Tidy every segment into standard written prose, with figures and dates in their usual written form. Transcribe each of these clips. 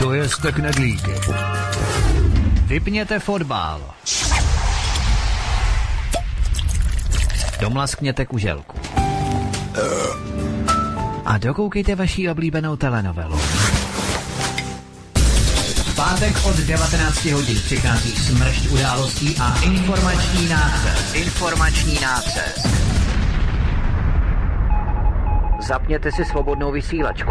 Dojezte k nedlíky. Vypněte fotbal. Domlaskněte kuželku. A dokoukejte vaši oblíbenou telenovelu. V pátek od 19 hodin přichází smršť událostí a informační nácest. Zapněte si svobodnou vysílačku.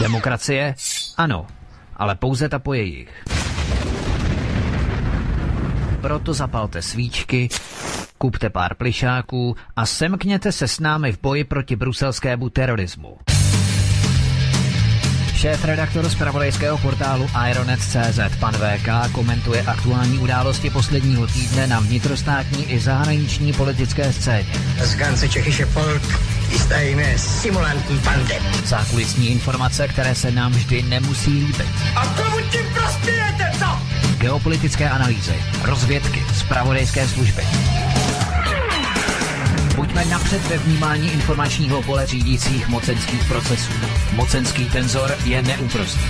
Demokracie? Ano, ale pouze ta po jejich. Proto zapalte svíčky, kupte pár plyšáků a semkněte se s námi v boji proti bruselskému terorismu. Šéfredaktor zpravodajského portálu Aeronet.cz pan VK komentuje aktuální události posledního týdne na vnitrostátní i zahraniční politické scéně. Z Gance Čechyše Polk jistajíme simulantní pandem. Zákulisní informace, které se nám vždy nemusí líbit. A komu tím prospějete, co? Geopolitické analýzy, rozvědky, zpravodajské služby. Buďme napřed ve vnímání informačního pole řídících mocenských procesů. Mocenský tenzor je neúprostný.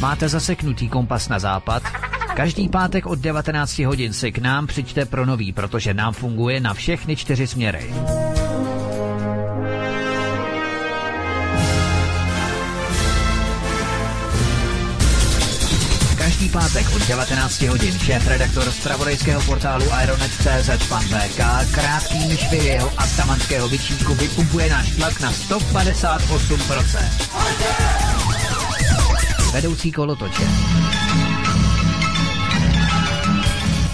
Máte zaseknutý kompas na západ? Každý pátek od 19 hodin si k nám přijďte pro nový, protože nám funguje na všechny 4 směry. Pátek od 19 hodin šéfredaktor zpravodajského portálu Aeronet.cz pan VK krátkým švih jeho atamanského vyčínku vypumpuje náš tlak na 158%. Vedoucí kolotoče.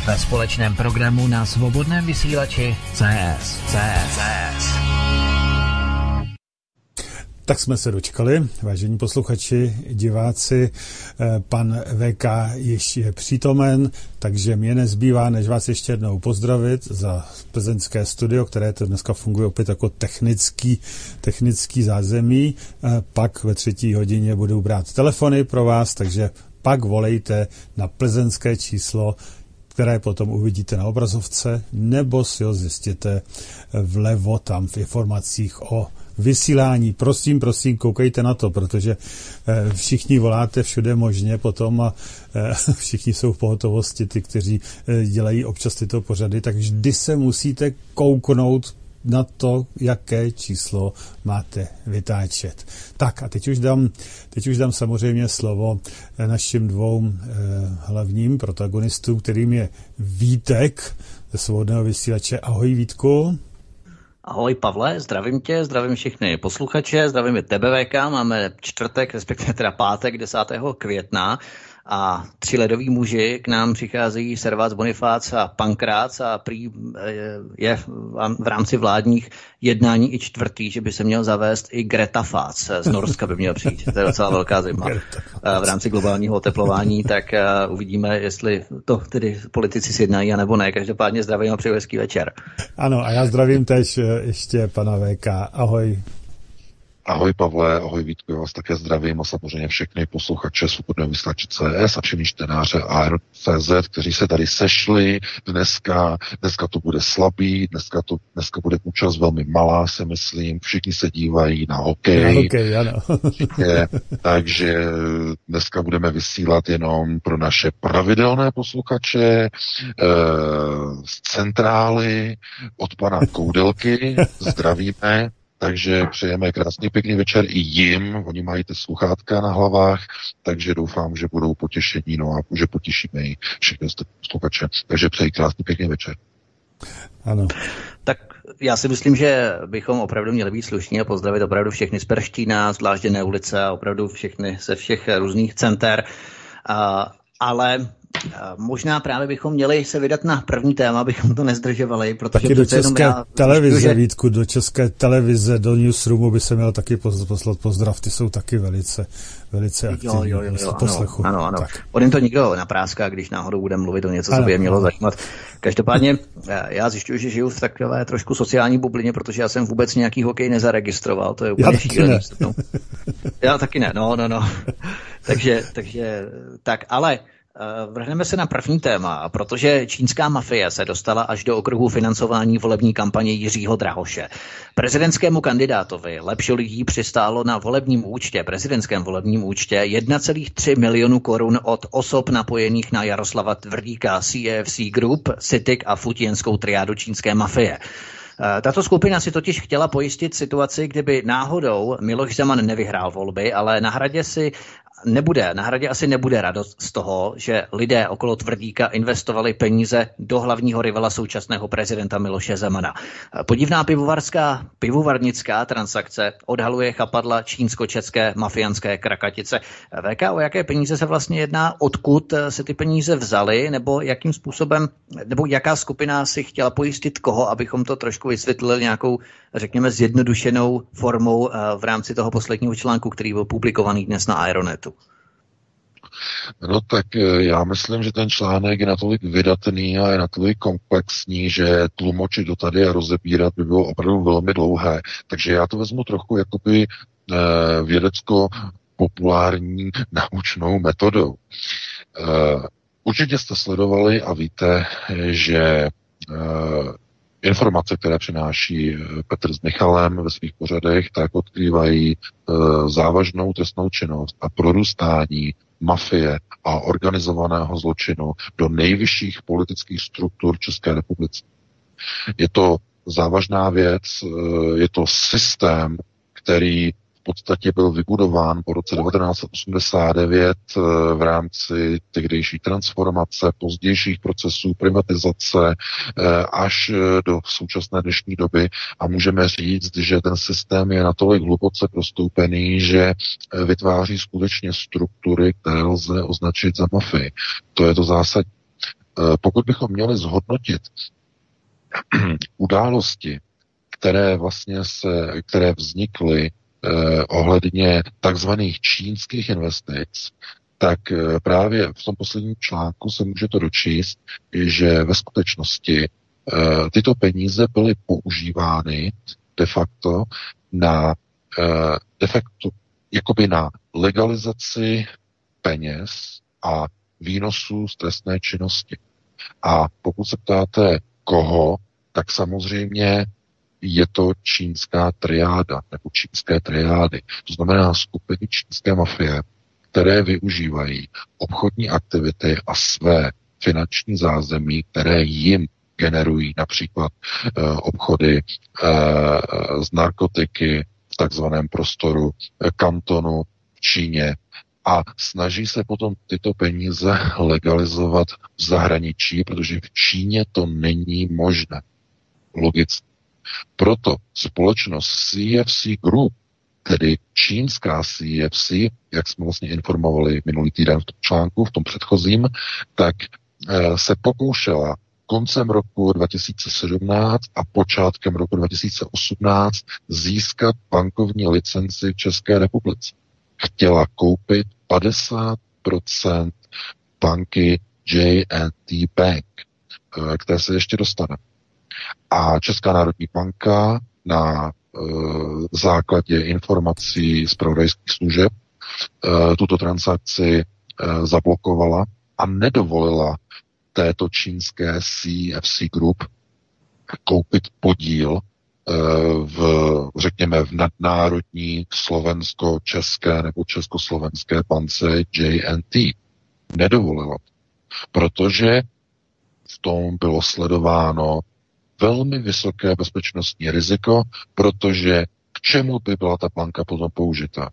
Ve společném programu na svobodném vysílači CSCS. Tak jsme se dočkali, vážení posluchači, diváci, pan VK již je přítomen, takže mě nezbývá, než vás ještě jednou pozdravit za plzeňské studio, které to dneska funguje opět jako technický zázemí. Pak ve 3. hodině budou brát telefony pro vás, takže pak volejte na plzeňské číslo, které potom uvidíte na obrazovce, nebo si ho zjistíte vlevo tam v informacích o vysílání. Prosím, koukejte na to, protože všichni voláte všude možně potom a všichni jsou v pohotovosti, ty, kteří dělají občas tyto pořady, tak vždy se musíte kouknout na to, jaké číslo máte vytáčet. Tak a teď už dám samozřejmě slovo našim 2 hlavním protagonistům, kterým je Vítek ze Svobodného vysílače. Ahoj, Vítku. Ahoj, Pavle, zdravím tě, zdravím všechny posluchače, zdravím i tebe, VK. Máme čtvrtek, respektive teda pátek 10. května a 3 ledoví muži k nám přicházejí Servác, Bonifác a Pankrác a prý je v rámci vládních jednání i 4., že by se měl zavést i Gretafác. Z Norska by měl přijít, to je docela velká zima v rámci globálního oteplování, tak uvidíme, jestli to tedy politici sjednají, anebo ne. Každopádně zdravím a přeju hezký večer. Ano, a já zdravím tež ještě pana VK. Ahoj. Ahoj, Pavle, ahoj, Vítku, já vás také zdravím a samozřejmě všechny posluchače Svobodného vysílače CS a všechny čtenáře Aeronet.cz, kteří se tady sešli dneska to bude slabý, dneska bude účast velmi malá, se myslím, všichni se dívají na hokej, takže dneska budeme vysílat jenom pro naše pravidelné posluchače z centrály od pana Koudelky, zdravíme. Takže přejeme krásný, pěkný večer i jim, oni mají ty sluchátka na hlavách, takže doufám, že budou potěšení, no a že potěšíme i všechny sluchače. Takže přeji krásný, pěkný večer. Ano. Tak já si myslím, že bychom opravdu měli být slušní a pozdravit opravdu všechny z Perštína, z Dlážděné ulice a opravdu všechny ze všech různých center. A ale možná právě bychom měli se vydat na první téma, abychom to nezdržovali. Protože taky do České televize, že... Vítku, do České televize, do Newsroomu by se měl taky poslat pozdrav, ty jsou taky velice, velice aktivní. Jo, poslechu. Ano. Od jim to nikdo napráská, když náhodou bude mluvit o něco, co by je mělo zajímat. Každopádně já zjišťuji, že žiju v takové trošku sociální bublině, protože já jsem vůbec nějaký hokej nezaregistroval, to je úplně šílený. Já taky ne, no. takže, ale... Vrhneme se na první téma, protože čínská mafie se dostala až do okruhu financování volební kampaně Jiřího Drahoše. Prezidentskému kandidátovi Lepšo lidí přistálo na prezidentském volebním účtě 1,3 milionu korun od osob napojených na Jaroslava Tvrdíka, CFC Group, Sitik a Futijenskou triádu čínské mafie. Tato skupina si totiž chtěla pojistit situaci, kdyby náhodou Miloš Zeman nevyhrál volby, ale na hradě asi nebude radost z toho, že lidé okolo Tvrdíka investovali peníze do hlavního rivala současného prezidenta Miloše Zemana. Podivná pivovarnická transakce odhaluje chapadla čínsko-české mafiánské krakatice. VK, o jaké peníze se vlastně jedná, odkud se ty peníze vzaly, nebo jakým způsobem, nebo jaká skupina si chtěla pojistit koho, abychom to trošku vysvětlili nějakou, řekněme, zjednodušenou formou v rámci toho posledního článku, který byl publikovaný dnes na Aeronetu. No tak já myslím, že ten článek je natolik vydatný a je natolik komplexní, že tlumočit do tady a rozebírat by bylo opravdu velmi dlouhé. Takže já to vezmu trochu jakoby vědecko-populární naučnou metodou. Určitě jste sledovali a víte, že informace, které přináší Petr s Michalem ve svých pořadech, tak odkrývají závažnou trestnou činnost a prorůstání mafie a organizovaného zločinu do nejvyšších politických struktur České republiky. Je to závažná věc, je to systém, který v podstatě byl vybudován po roce 1989 v rámci tehdejší transformace, pozdějších procesů, privatizace až do současné dnešní doby a můžeme říct, že ten systém je natolik hluboce prostoupený, že vytváří skutečně struktury, které lze označit za mafii. To je to zásadní. Pokud bychom měli zhodnotit události, které vznikly ohledně takzvaných čínských investic, tak právě v tom posledním článku se může to dočíst, že ve skutečnosti tyto peníze byly používány de facto na jakoby na legalizaci peněz a výnosů z trestné činnosti. A pokud se ptáte koho, tak samozřejmě je to čínská triáda, nebo čínské triády. To znamená skupiny čínské mafie, které využívají obchodní aktivity a své finanční zázemí, které jim generují například obchody z narkotiky v takzvaném prostoru kantonu v Číně a snaží se potom tyto peníze legalizovat v zahraničí, protože v Číně to není možné. Logicky. Proto společnost CFC Group, tedy čínská CFC, jak jsme vlastně informovali minulý týden v tom článku, v tom předchozím, tak se pokoušela koncem roku 2017 a počátkem roku 2018 získat bankovní licenci v České republice. Chtěla koupit 50% banky J&T Bank, které se ještě dostane. A Česká národní banka na základě informací z zpravodajských služeb tuto transakci zablokovala a nedovolila této čínské CFC Group koupit podíl v nadnárodní slovensko-české nebo československé bance J&T. Nedovolila, protože v tom bylo sledováno velmi vysoké bezpečnostní riziko, protože k čemu by byla ta banka potom použita?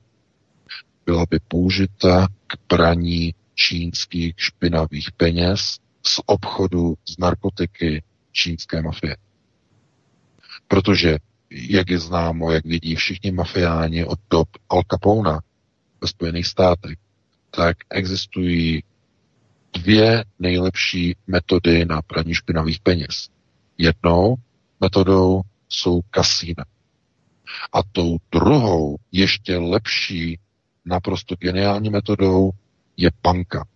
Byla by použita k praní čínských špinavých peněz z obchodu s narkotiky čínské mafie. Protože, jak je známo, jak vidí všichni mafiáni od dob Al Capona ve Spojených státech, tak existují dvě nejlepší metody na praní špinavých peněz. Jednou metodou jsou kasína. A tou druhou, ještě lepší, naprosto geniální metodou je banka.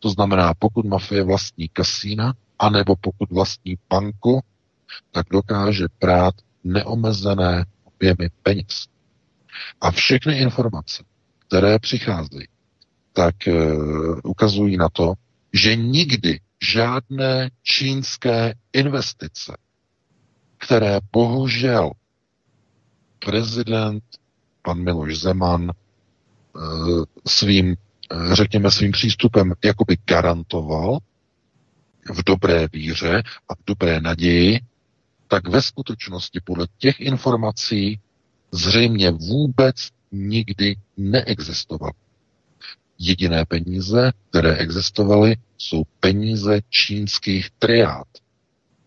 To znamená, pokud mafie vlastní kasína, anebo pokud vlastní banku, tak dokáže prát neomezené objemy peněz. A všechny informace, které přicházejí, tak ukazují na to, že nikdy žádné čínské investice, které bohužel prezident, pan Miloš Zeman, svým přístupem jakoby garantoval v dobré víře a v dobré naději, tak ve skutečnosti podle těch informací zřejmě vůbec nikdy neexistoval. Jediné peníze, které existovaly, jsou peníze čínských triád,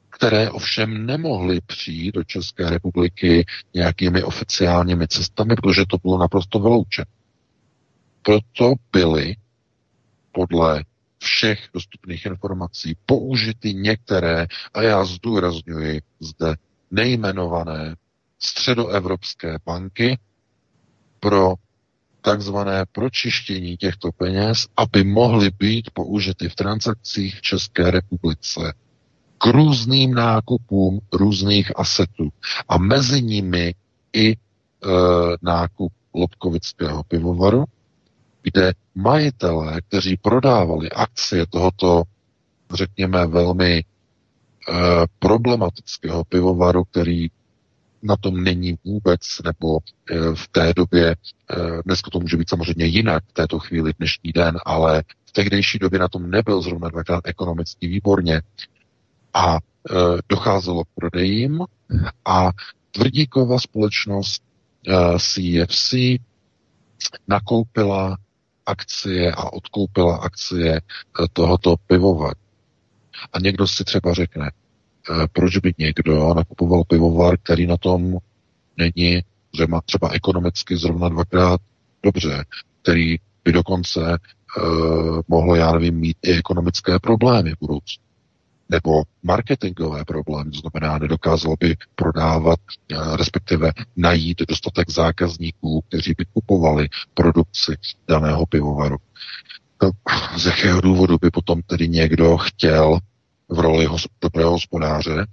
které ovšem nemohly přijít do České republiky nějakými oficiálními cestami, protože to bylo naprosto vyloučeno. Proto byly podle všech dostupných informací použity některé, a já zdůrazňuji zde nejmenované středoevropské banky pro takzvané pročištění těchto peněz, aby mohly být použity v transakcích České republice k různým nákupům různých asetů a mezi nimi i nákup Lobkovického pivovaru, kde majitelé, kteří prodávali akcie tohoto, řekněme, velmi problematického pivovaru, který na tom není vůbec, nebo v té době, dneska to může být samozřejmě jinak v této chvíli, dnešní den, ale v tehdejší době na tom nebyl zrovna dvakrát ekonomicky výborně. A docházelo k prodejím a Tvrdíkova společnost CFC nakoupila akcie a odkoupila akcie tohoto pivovaru. A někdo si třeba řekne, proč by někdo nakupoval pivovar, který na tom není třeba ekonomicky zrovna dvakrát dobře, který by dokonce mohlo, já nevím, mít i ekonomické problémy v budoucnu. Nebo marketingové problémy, to znamená, nedokázal by prodávat, respektive najít dostatek zákazníků, kteří by kupovali produkci daného pivovaru. Z jakého důvodu by potom tedy někdo chtěl v roli dobrého hospodáře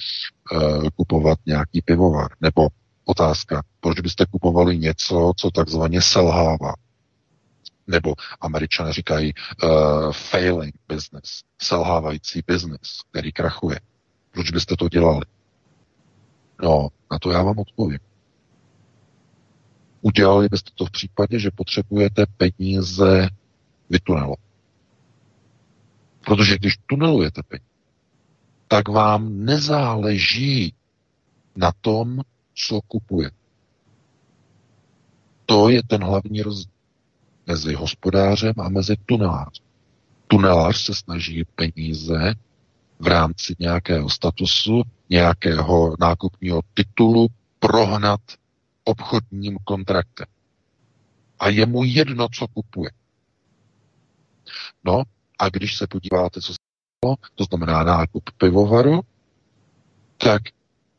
kupovat nějaký pivovar? Nebo otázka, proč byste kupovali něco, co takzvaně selhává? Nebo Američané říkají failing business, selhávající business, který krachuje. Proč byste to dělali? No, na to já vám odpovím. Udělali byste to v případě, že potřebujete peníze vytunelovat. Protože když tunelujete peníze, tak vám nezáleží na tom, co kupujete. To je ten hlavní rozdíl mezi hospodářem a mezi tunelářem. Tunelář se snaží peníze v rámci nějakého statusu, nějakého nákupního titulu prohnat obchodním kontraktem. A je mu jedno, co kupuje. No a když se podíváte, co se dělo, to znamená nákup pivovaru, tak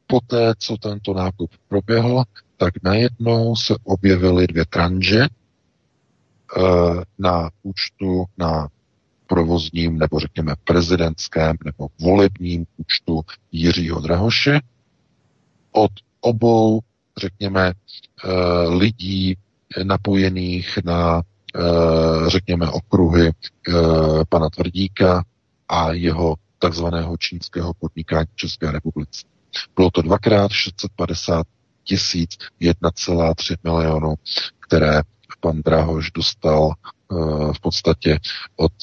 poté, co tento nákup proběhl, tak najednou se objevily dvě tranže na účtu, na provozním nebo řekněme prezidentském nebo volebním účtu Jiřího Drahoše od obou, řekněme, lidí napojených na, řekněme, okruhy pana Tvrdíka a jeho takzvaného čínského podnikání v České republice. Bylo to dvakrát 650 000, 1,3 milionu, které pan Drahoš dostal v podstatě od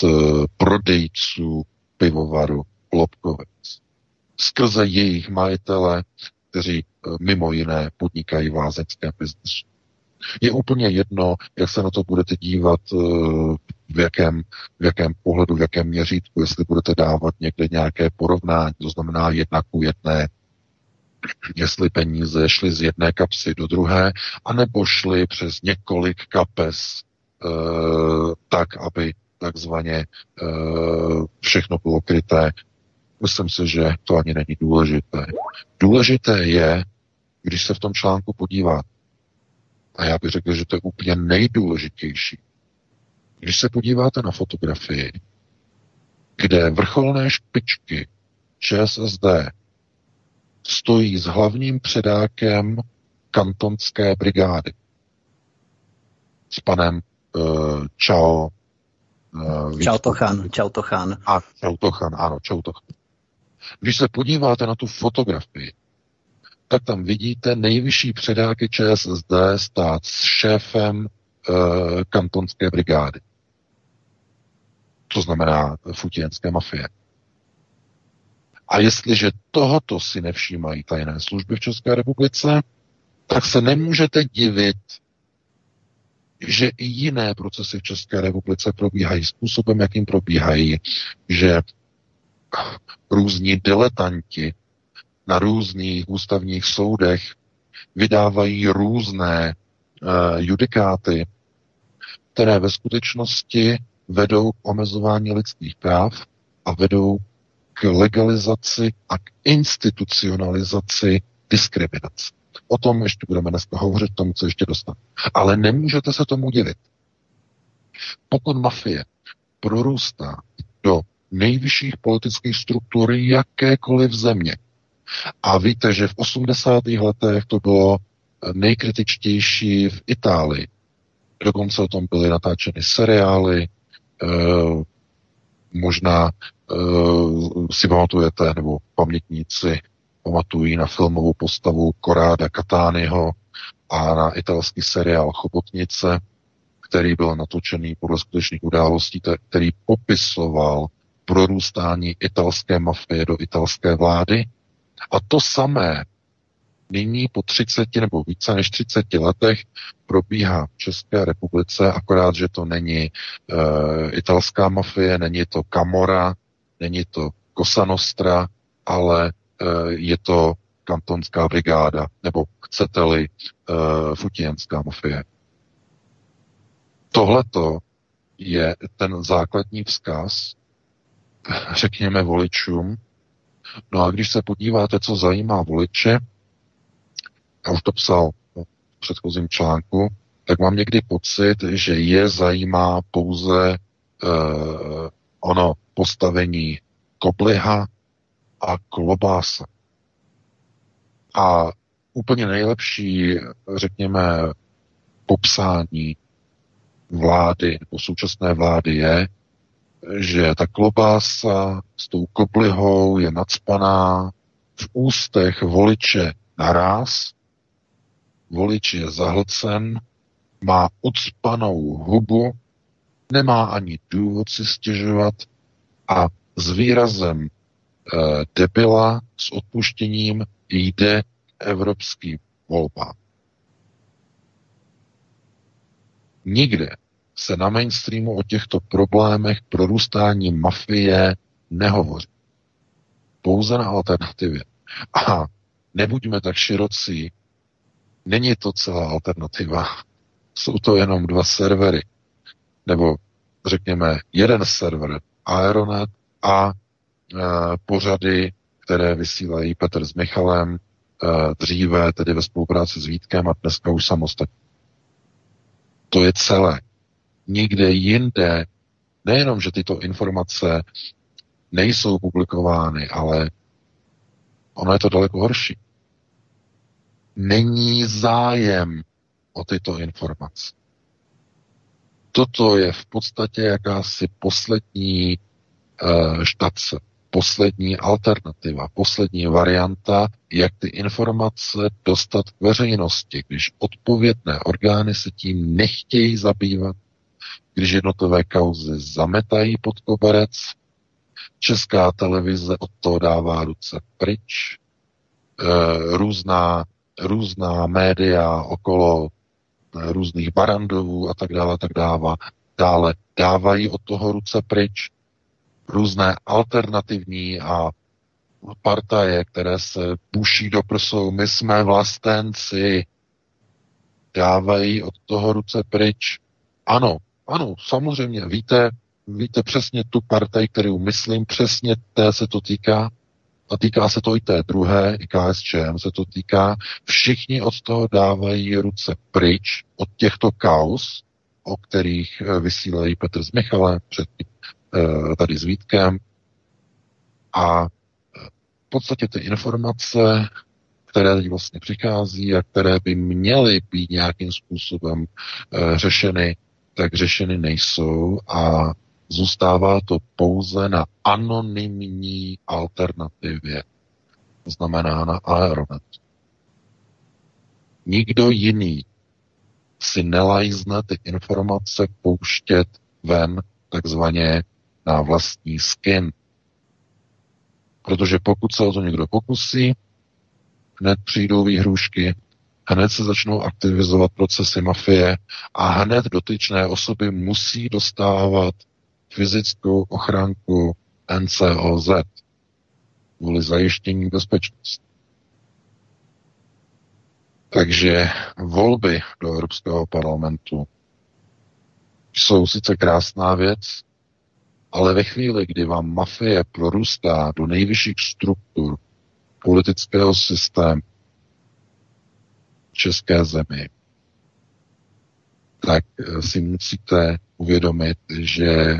prodejců pivovaru Lobkovec. Skrze jejich majitele, kteří mimo jiné podnikají v lázeňském biznesu. Je úplně jedno, jak se na to budete dívat, v jakém pohledu, v jakém měřítku, jestli budete dávat někde nějaké porovnání, to znamená 1:1, jestli peníze šly z jedné kapsy do druhé, anebo šly přes několik kapes tak, aby takzvaně všechno bylo kryté. Myslím si, že to ani není důležité. Důležité je, když se v tom článku podíváte, a já bych řekl, že to je úplně nejdůležitější, když se podíváte na fotografii, kde vrcholné špičky ČSSD stojí s hlavním předákem kantonské brigády s panem Čao Tochan. Čao Tochan. Když se podíváte na tu fotografii, tak tam vidíte nejvyšší předáky ČSSD stát s šéfem kantonské brigády. To znamená futijenské mafie. A jestliže tohoto si nevšímají tajné služby v České republice, tak se nemůžete divit, že i jiné procesy v České republice probíhají způsobem, jakým probíhají, že různí diletanti na různých ústavních soudech vydávají různé judikáty, které ve skutečnosti vedou k omezování lidských práv a vedou k legalizaci a k institucionalizaci diskriminace. O tom ještě budeme dneska hovořit, tomu se ještě dostane. Ale nemůžete se tomu divit. Pokud mafie prorůstá do nejvyšších politických struktur jakékoliv země, a víte, že v 80. letech to bylo nejkritičtější v Itálii, dokonce o tom byly natáčeny seriály, možná si pamatujete, nebo pamětníci pamatují na filmovou postavu Corrada Cataniho a na italský seriál Chobotnice, který byl natočený podle skutečných událostí, který popisoval prorůstání italské mafie do italské vlády. A to samé nyní po 30 nebo více než 30 letech probíhá v České republice, akorát, že to není italská mafie, není to Camorra, není to Cosa Nostra, ale je to kantonská brigáda, nebo chcete-li futijenská mafie. Tohleto je ten základní vzkaz, řekněme, voličům. No a když se podíváte, co zajímá voliče, já už to psal v předchozím článku, tak mám někdy pocit, že je zajímá pouze ono postavení kobliha a klobása. A úplně nejlepší, řekněme, popsání vlády, nebo současné vlády je, že ta klobása s tou koblihou je nacpaná v ústech voliče naráz, volič je zahlcen, má ucpanou hubu, nemá ani důvod si stěžovat a s výrazem debila s odpuštěním jde evropský volba. Nikde se na mainstreamu o těchto problémech prorůstání mafie nehovoří. Pouze na alternativě. A nebuďme tak širocí, není to celá alternativa. Jsou to jenom dva servery. Nebo řekněme jeden server Aeronet a pořady, které vysílají Petr s Michalem, dříve tedy ve spolupráci s Vítkem a dneska už samostatně. To je celé. Nikde jinde, nejenom, že tyto informace nejsou publikovány, ale ono je to daleko horší. Není zájem o tyto informace. Toto je v podstatě jakási poslední štace, poslední alternativa, poslední varianta, jak ty informace dostat k veřejnosti, když odpovědné orgány se tím nechtějí zabývat, když jednotlivé kauzy zametají pod koberec, Česká televize od toho dává ruce pryč, různá média okolo různých barandovů a tak dále dávají od toho ruce pryč, různé alternativní a partaje, které se buší do prsou, my jsme vlastenci, dávají od toho ruce pryč. Ano, samozřejmě, víte, víte přesně tu partaj, kterou myslím, přesně té se to týká. A týká se to i té druhé, i KSČM se to týká. Všichni od toho dávají ruce pryč od těchto kauz, o kterých vysílají Petr s Michalem, předtím tady s Vítkem. A v podstatě ty informace, které teď vlastně přichází a které by měly být nějakým způsobem řešeny, tak řešeny nejsou a zůstává to pouze na anonymní alternativě. To znamená na Aeronet. Nikdo jiný si nelajzne ty informace pouštět ven takzvaně na vlastní skin. Protože pokud se o to někdo pokusí, hned přijdou výhrůžky, hned se začnou aktivizovat procesy mafie a hned dotyčné osoby musí dostávat fyzickou ochránku NCOZ kvůli zajištění bezpečnosti. Takže volby do Evropského parlamentu jsou sice krásná věc, ale ve chvíli, kdy vám mafie prorůstá do nejvyšších struktur politického systému české zemi, tak si musíte uvědomit, že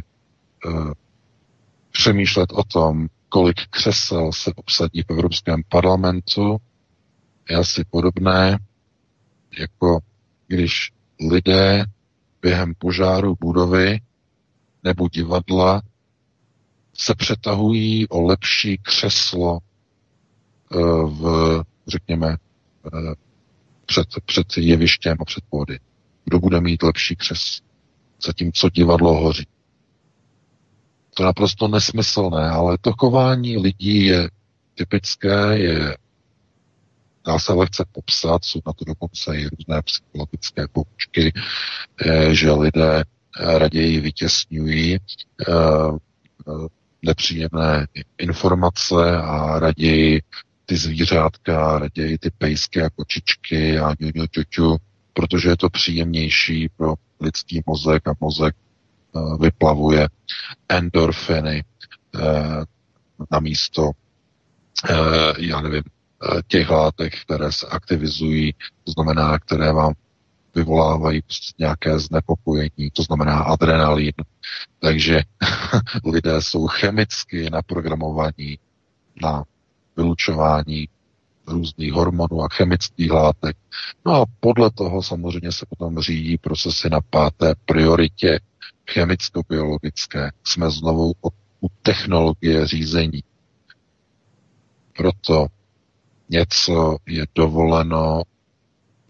přemýšlet o tom, kolik křesel se obsadí v Evropském parlamentu, je asi podobné, jako když lidé během požáru budovy nebo divadla se přetahují o lepší křeslo v, řekněme, před jevištěm a před pódy. Kdo bude mít lepší křeslo, zatímco divadlo hoří. To je naprosto nesmyslné, ale to chování lidí je typické, je, dá se lehce popsat, jsou na to dokonce i různé psychologické poučky, že lidé raději vytěsňují nepříjemné informace a raději ty zvířátka, raději ty pejsky a kočičky a ňuňuťuťu, protože je to příjemnější pro lidský mozek a mozek vyplavuje endorfiny na místo, já nevím, těch látek, které se aktivizují, to znamená, které vám vyvolávají nějaké znepokojení, to znamená adrenalin. Takže lidé jsou chemicky naprogramovaní na vylučování různých hormonů a chemických látek. No a podle toho samozřejmě se potom řídí procesy na páté prioritě chemicko-biologické. Jsme znovu u technologie řízení. Proto něco je dovoleno,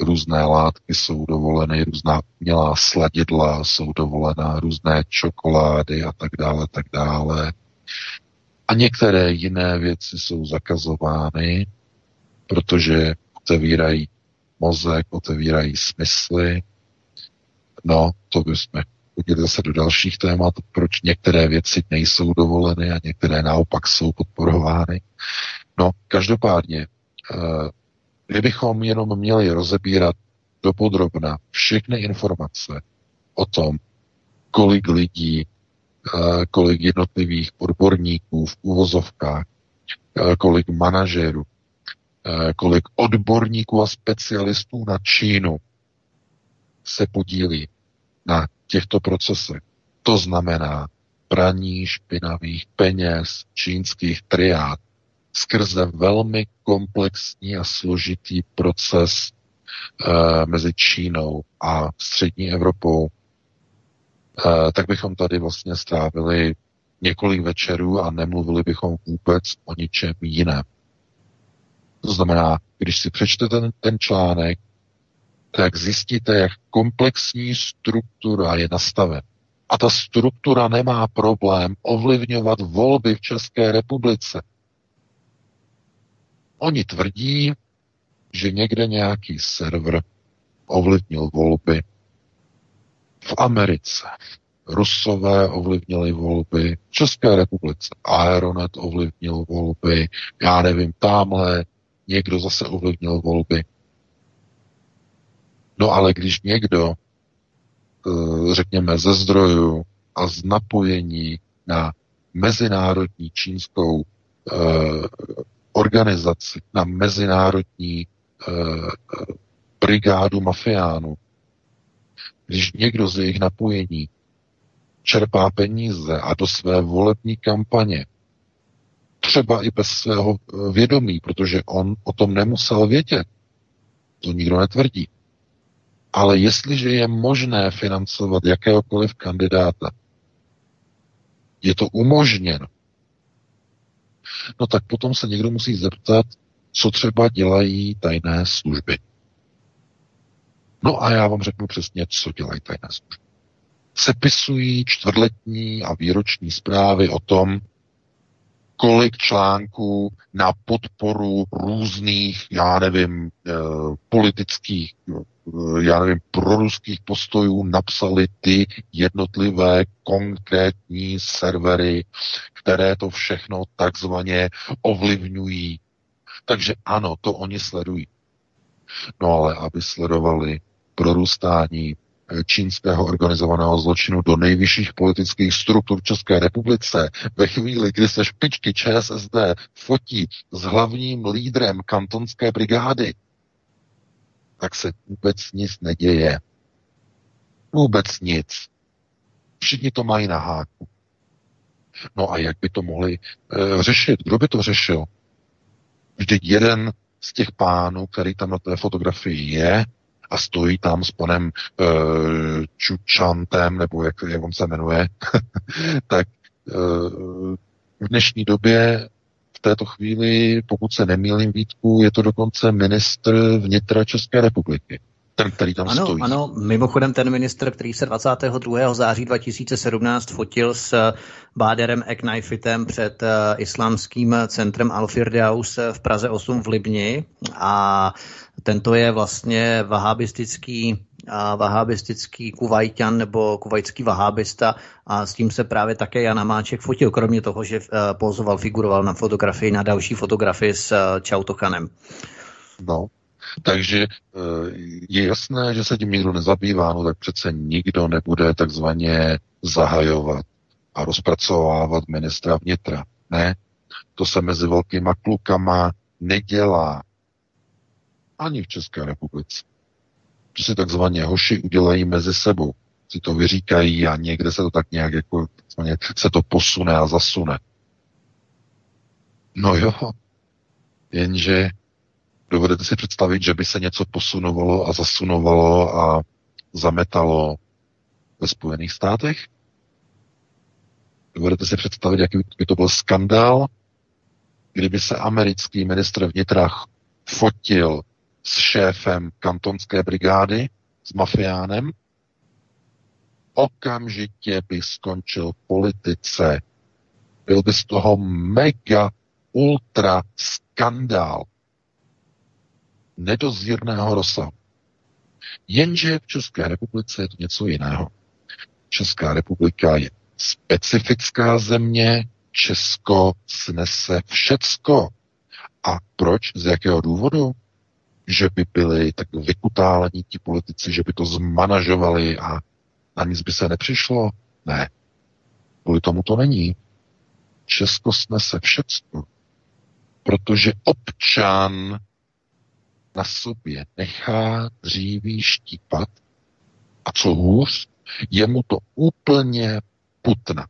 různé látky jsou dovoleny, různá umělá sladidla jsou dovolená, různé čokolády a tak dále, tak dále. A některé jiné věci jsou zakazovány, protože otevírají mozek, otevírají smysly. No, to bychom udělali zase do dalších témat, proč některé věci nejsou dovoleny a některé naopak jsou podporovány. No, každopádně, kdybychom jenom měli rozebírat dopodrobna všechny informace o tom, kolik lidí, kolik jednotlivých odborníků v uvozovkách, kolik manažerů, kolik odborníků a specialistů na Čínu se podílí na těchto procesech. To znamená praní špinavých peněz, čínských triád, skrze velmi komplexní a složitý proces mezi Čínou a střední Evropou, tak bychom tady vlastně strávili několik večerů a nemluvili bychom vůbec o ničem jiném. To znamená, když si přečtete ten článek, tak zjistíte, jak komplexní struktura je nastavena. A ta struktura nemá problém ovlivňovat volby v České republice. Oni tvrdí, že někde nějaký server ovlivnil volby v Americe. Rusové ovlivnili volby v České republice. Aeronet ovlivnil volby. Já nevím, tamhle někdo zase ovlivnil volby. No ale když někdo, řekněme, ze zdrojů a z napojení na mezinárodní čínskou organizaci, na mezinárodní brigádu mafiánů. Když někdo z jejich napojení čerpá peníze a do své volební kampaně, třeba i bez svého vědomí, protože on o tom nemusel vědět, to nikdo netvrdí. Ale jestliže je možné financovat jakéhokoliv kandidáta, je to umožněno, no tak potom se někdo musí zeptat, co třeba dělají tajné služby. No a já vám řeknu přesně, co dělají tajné služby. Sepisují čtvrtletní a výroční zprávy o tom, kolik článků na podporu různých, politických, proruských postojů napsali ty jednotlivé konkrétní servery, které to všechno takzvaně ovlivňují. Takže ano, to oni sledují. No ale aby sledovali prorůstání čínského organizovaného zločinu do nejvyšších politických struktur České republice, ve chvíli, kdy se špičky ČSSD fotí s hlavním lídrem kantonské brigády, tak se vůbec nic neděje. Vůbec nic. Všichni to mají na háku. No a jak by to mohli řešit? Kdo by to řešil? Vždyť jeden z těch pánů, který tam na té fotografii je a stojí tam s panem Čučantem, nebo jak on se jmenuje, tak v dnešní době, v této chvíli, pokud se nemýlím, Vítku, je to dokonce ministr vnitra České republiky. Ten, který tam ano, stojí. Ano, mimochodem ten ministr, který se 22. září 2017 fotil s Báderem Eknajfitem před islámským centrem Al-Firdaus v Praze 8 v Libni a tento je vlastně vahábistický Kuvajťan nebo kuvajský vahábista a s tím se právě také Jan Hamáček fotil, kromě toho, že pozoval, figuroval na fotografii, na další fotografii s Čao Tochanem. No. Takže je jasné, že se tím nikdo nezabývá, no tak přece nikdo nebude takzvaně zahajovat a rozpracovávat ministra vnitra. Ne, to se mezi velkýma klukama nedělá. Ani v České republice. To si takzvaně hoši udělají mezi sebou. Si to vyříkají a někde se to tak nějak jako takzvaně se to posune a zasune. No jo, jenže dovedete si představit, že by se něco posunovalo a zasunovalo a zametalo ve Spojených státech? Dovedete si představit, jaký by to byl skandál, kdyby se americký ministr vnitra fotil s šéfem kantonské brigády, s mafiánem? Okamžitě by skončil v politice. Byl by z toho mega ultra skandál nedozírného rozsahu. Jenže v České republice je to něco jiného. Česká republika je specifická země, Česko snese všecko. A proč? Z jakého důvodu? Že by byli tak vykutálení ti politici, že by to zmanažovali a na nic by se nepřišlo? Ne. Kvůli tomu to není. Česko snese všecko. Protože občan na sobě nechá dříví štípat a co hůř, je mu to úplně putna.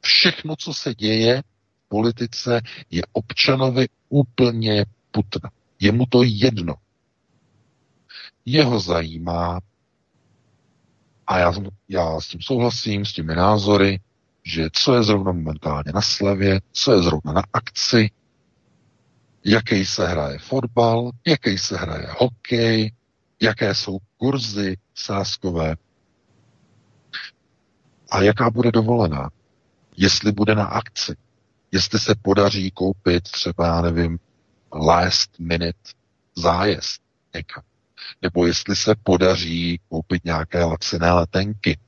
Všechno, co se děje v politice, je občanovi úplně putna. Je mu to jedno. Jeho zajímá, a já s tím souhlasím, s těmi názory, že co je zrovna momentálně na slevě, co je zrovna na akci, jaký se hraje fotbal, jaký se hraje hokej, jaké jsou kurzy sázkové a jaká bude dovolená, jestli bude na akci, jestli se podaří koupit třeba, last minute zájezd někam, nebo jestli se podaří koupit nějaké laciné letenky,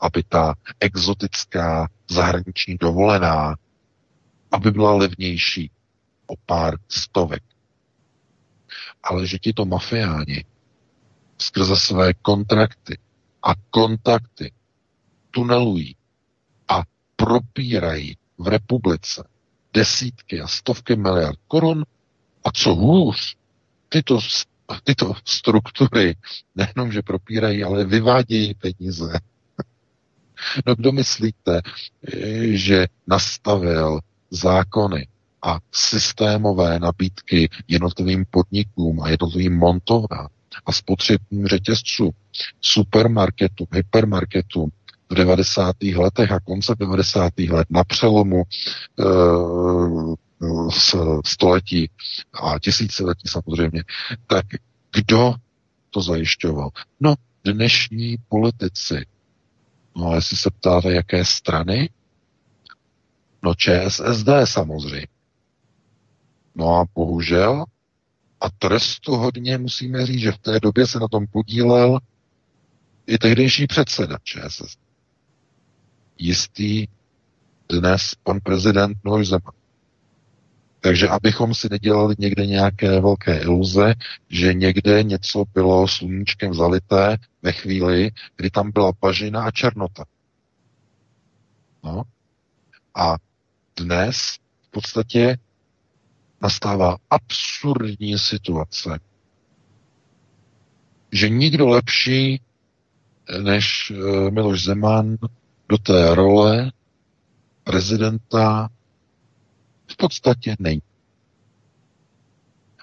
aby ta exotická zahraniční dovolená, aby byla levnější o pár stovek. Ale že ti to mafiáni skrze své kontrakty a kontakty tunelují a propírají v republice desítky a stovky miliard korun. A co hůř, tyto struktury nejenom, že propírají, ale vyvádějí peníze. No kdo myslíte, že nastavil zákony a systémové nabídky jednotlivým podnikům a jednotlivým montovnám a spotřebním řetězcům, supermarketům, hypermarketům v 90. letech a konce 90. let na přelomu století a tisíciletí samozřejmě, tak kdo to zajišťoval? No, dnešní politici. No ale jestli se ptáte, jaké strany? No ČSSD samozřejmě. No a bohužel, a trestuhodně musíme říct, že v té době se na tom podílel i tehdejší předseda ČSSD. Jistý dnes pan prezident Miloš Zeman. Takže abychom si nedělali někde nějaké velké iluze, že někde něco bylo sluníčkem zalité ve chvíli, kdy tam byla pažina a černota. No. A dnes v podstatě nastává absurdní situace, že nikdo lepší než Miloš Zeman do té role prezidenta v podstatě není.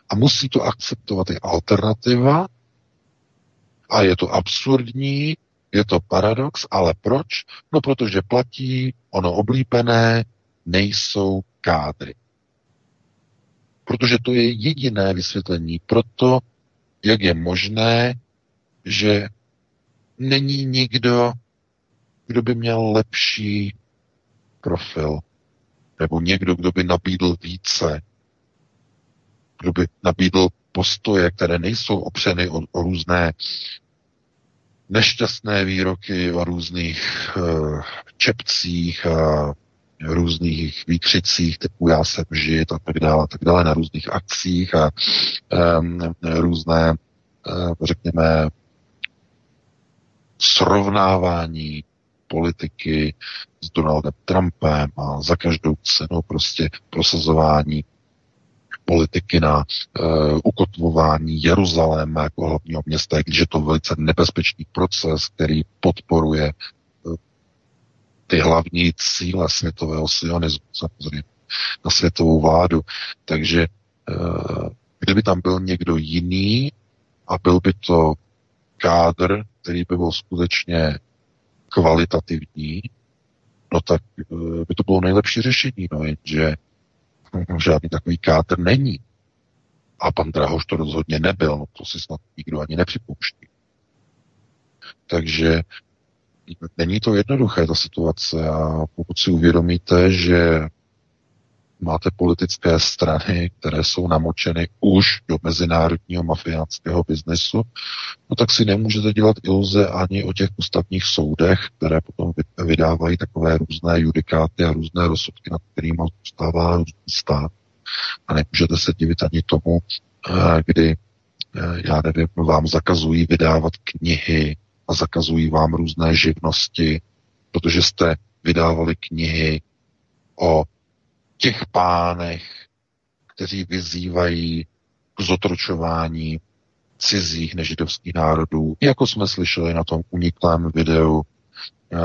A musí to akceptovat i alternativa a je to absurdní, je to paradox, ale proč? No protože platí ono oblíbené, nejsou kádry. Protože to je jediné vysvětlení pro to, jak je možné, že není nikdo, kdo by měl lepší profil. Nebo někdo, kdo by nabídl více, kdo by nabídl postoje, které nejsou opřeny o různé nešťastné výroky, o různých čepcích a různých výkřicích typu já jsem žid a tak dále, na různých akcích a různé, řekněme, srovnávání politiky s Donaldem Trumpem a za každou cenu prostě prosazování politiky na ukotvování Jeruzaléma jako hlavního města, když je to velice nebezpečný proces, který podporuje ty hlavní cíle světového sionismu, samozřejmě na světovou vládu. Takže kdyby tam byl někdo jiný a byl by to kádr, který by byl skutečně kvalitativní, no tak by to bylo nejlepší řešení, no jenže žádný takový kádr není. A pan Drahoš to rozhodně nebyl, no to si snad nikdo ani nepřipouští. Takže není to jednoduché, ta situace, a pokud si uvědomíte, že máte politické strany, které jsou namočeny už do mezinárodního mafiánského biznesu, no tak si nemůžete dělat iluze ani o těch ústavních soudech, které potom vydávají takové různé judikáty a různé rozsudky, nad kterými zůstává různý stát. A nemůžete se divit ani tomu, kdy, já nevím, vám zakazují vydávat knihy a zakazují vám různé živnosti, protože jste vydávali knihy o těch pánech, kteří vyzývají k zotročování cizích nežidovských národů, jako jsme slyšeli na tom uniklém videu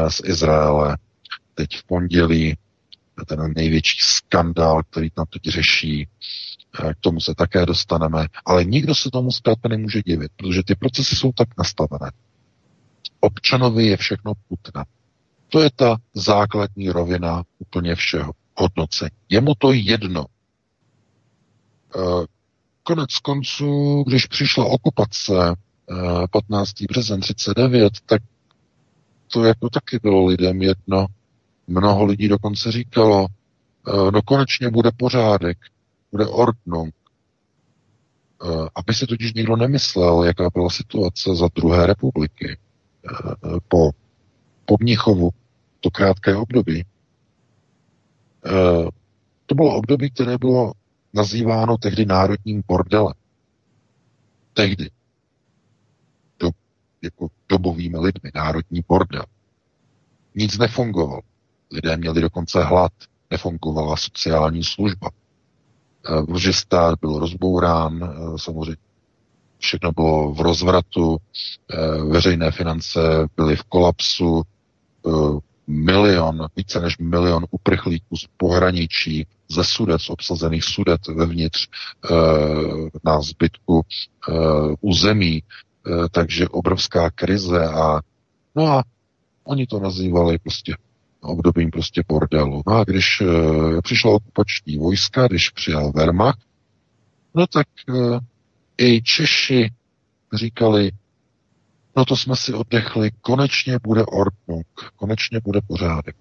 z Izraele teď v pondělí, ten největší skandál, který tam teď řeší, k tomu se také dostaneme, ale nikdo se tomu zkrátka nemůže divit, protože ty procesy jsou tak nastavené. Občanovi je všechno putné. To je ta základní rovina úplně všeho. Hodnocení. Je mu to jedno. Konec konců, když přišla okupace 15. březen 1939, tak to jako taky bylo lidem jedno. Mnoho lidí dokonce říkalo, no konečně bude pořádek, bude ordnung. Aby si totiž nikdo nemyslel, jaká byla situace za druhé republiky po Mnichovu, to krátké období. To bylo období, které bylo nazýváno tehdy národním bordelem. Tehdy. Jako dobovými lidmi. Národní bordel. nic nefungovalo. Lidé měli dokonce hlad, nefungovala sociální služba. Stát byl rozbourán, samozřejmě všechno bylo v rozvratu, veřejné finance byly v kolapsu, více než milion uprchlíků z pohraničí, ze Sudet, z obsazených Sudet vevnitř na zbytku území, takže obrovská krize a oni to nazývali prostě obdobím prostě bordelu. No a když přišla okupační vojska, když přijal Wehrmacht, no tak i Češi říkali, no to jsme si oddechli, konečně bude ordnung, konečně bude pořádek.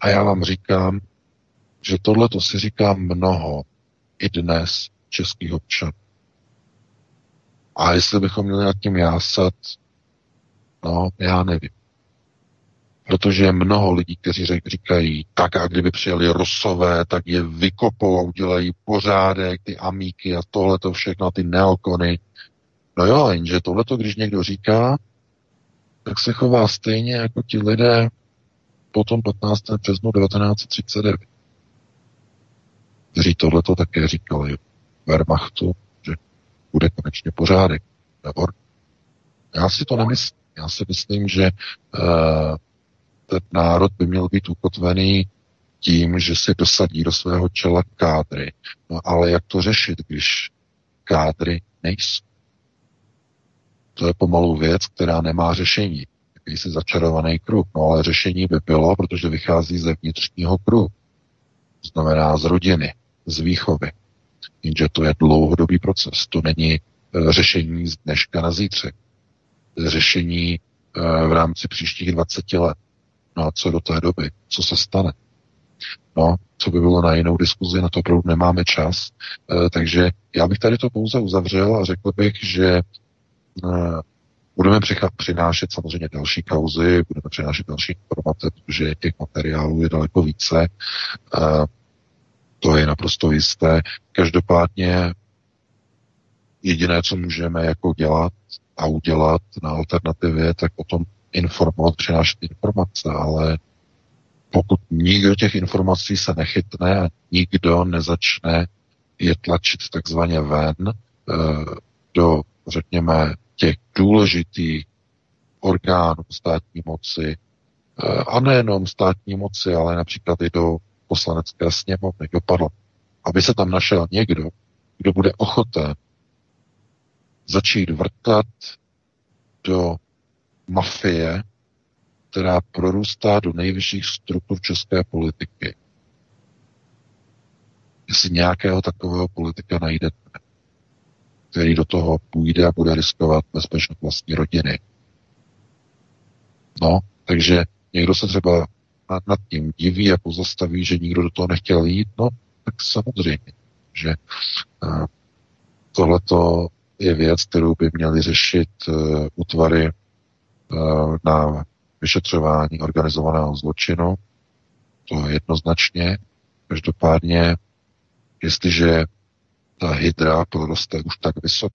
A já vám říkám, že tohle to si říká mnoho i dnes českých občanů. A jestli bychom měli nad tím jásat, no já nevím. Protože je mnoho lidí, kteří říkají, tak a kdyby přijeli Rusové, tak je vykopou a udělají pořádek, ty amíky a tohleto všechno, ty neokony. No jo, jenže tohleto, když někdo říká, tak se chová stejně jako ti lidé potom 15. březnu 1939. Kteří tohleto také říkali Wehrmachtu, že bude konečně pořádek. Já si to nemyslím. Já si myslím, že ten národ by měl být ukotvený tím, že si dosadí do svého čela kádry. No ale jak to řešit, když kádry nejsou? To je pomalu věc, která nemá řešení. Jakýsi začarovaný kruh. No ale řešení by bylo, protože vychází ze vnitřního kruhu. To znamená z rodiny, z výchovy. Jenže to je dlouhodobý proces. To není řešení z dneška na zítřek. Řešení v rámci příštích 20 let. No a co do té doby? Co se stane? No, co by bylo na jinou diskuzi, na to opravdu nemáme čas. Takže já bych tady to pouze uzavřel a řekl bych, že budeme přinášet samozřejmě další kauzy, budeme přinášet další informace, protože těch materiálů je daleko více. To je naprosto jisté. Každopádně jediné, co můžeme jako dělat a udělat na alternativě, tak potom informovat, přinášet informace, ale pokud nikdo těch informací se nechytne a nikdo nezačne je tlačit takzvaně ven do, řekněme, těch důležitých orgánů státní moci, a nejenom státní moci, ale například i do poslanecké sněmovny, do parlamentu, aby se tam našel někdo, kdo bude ochoten začít vrtat do mafie, která prorůstá do nejvyšších struktur české politiky. Jestli nějakého takového politika najdete, který do toho půjde a bude riskovat bezpečnost vlastní rodiny. No, takže někdo se třeba nad tím diví a pozastaví, že nikdo do toho nechtěl jít, no, tak samozřejmě, že tohleto je věc, kterou by měly řešit útvary na vyšetřování organizovaného zločinu. To je jednoznačně. Každopádně, jestliže ta hydra proroste už tak vysoko,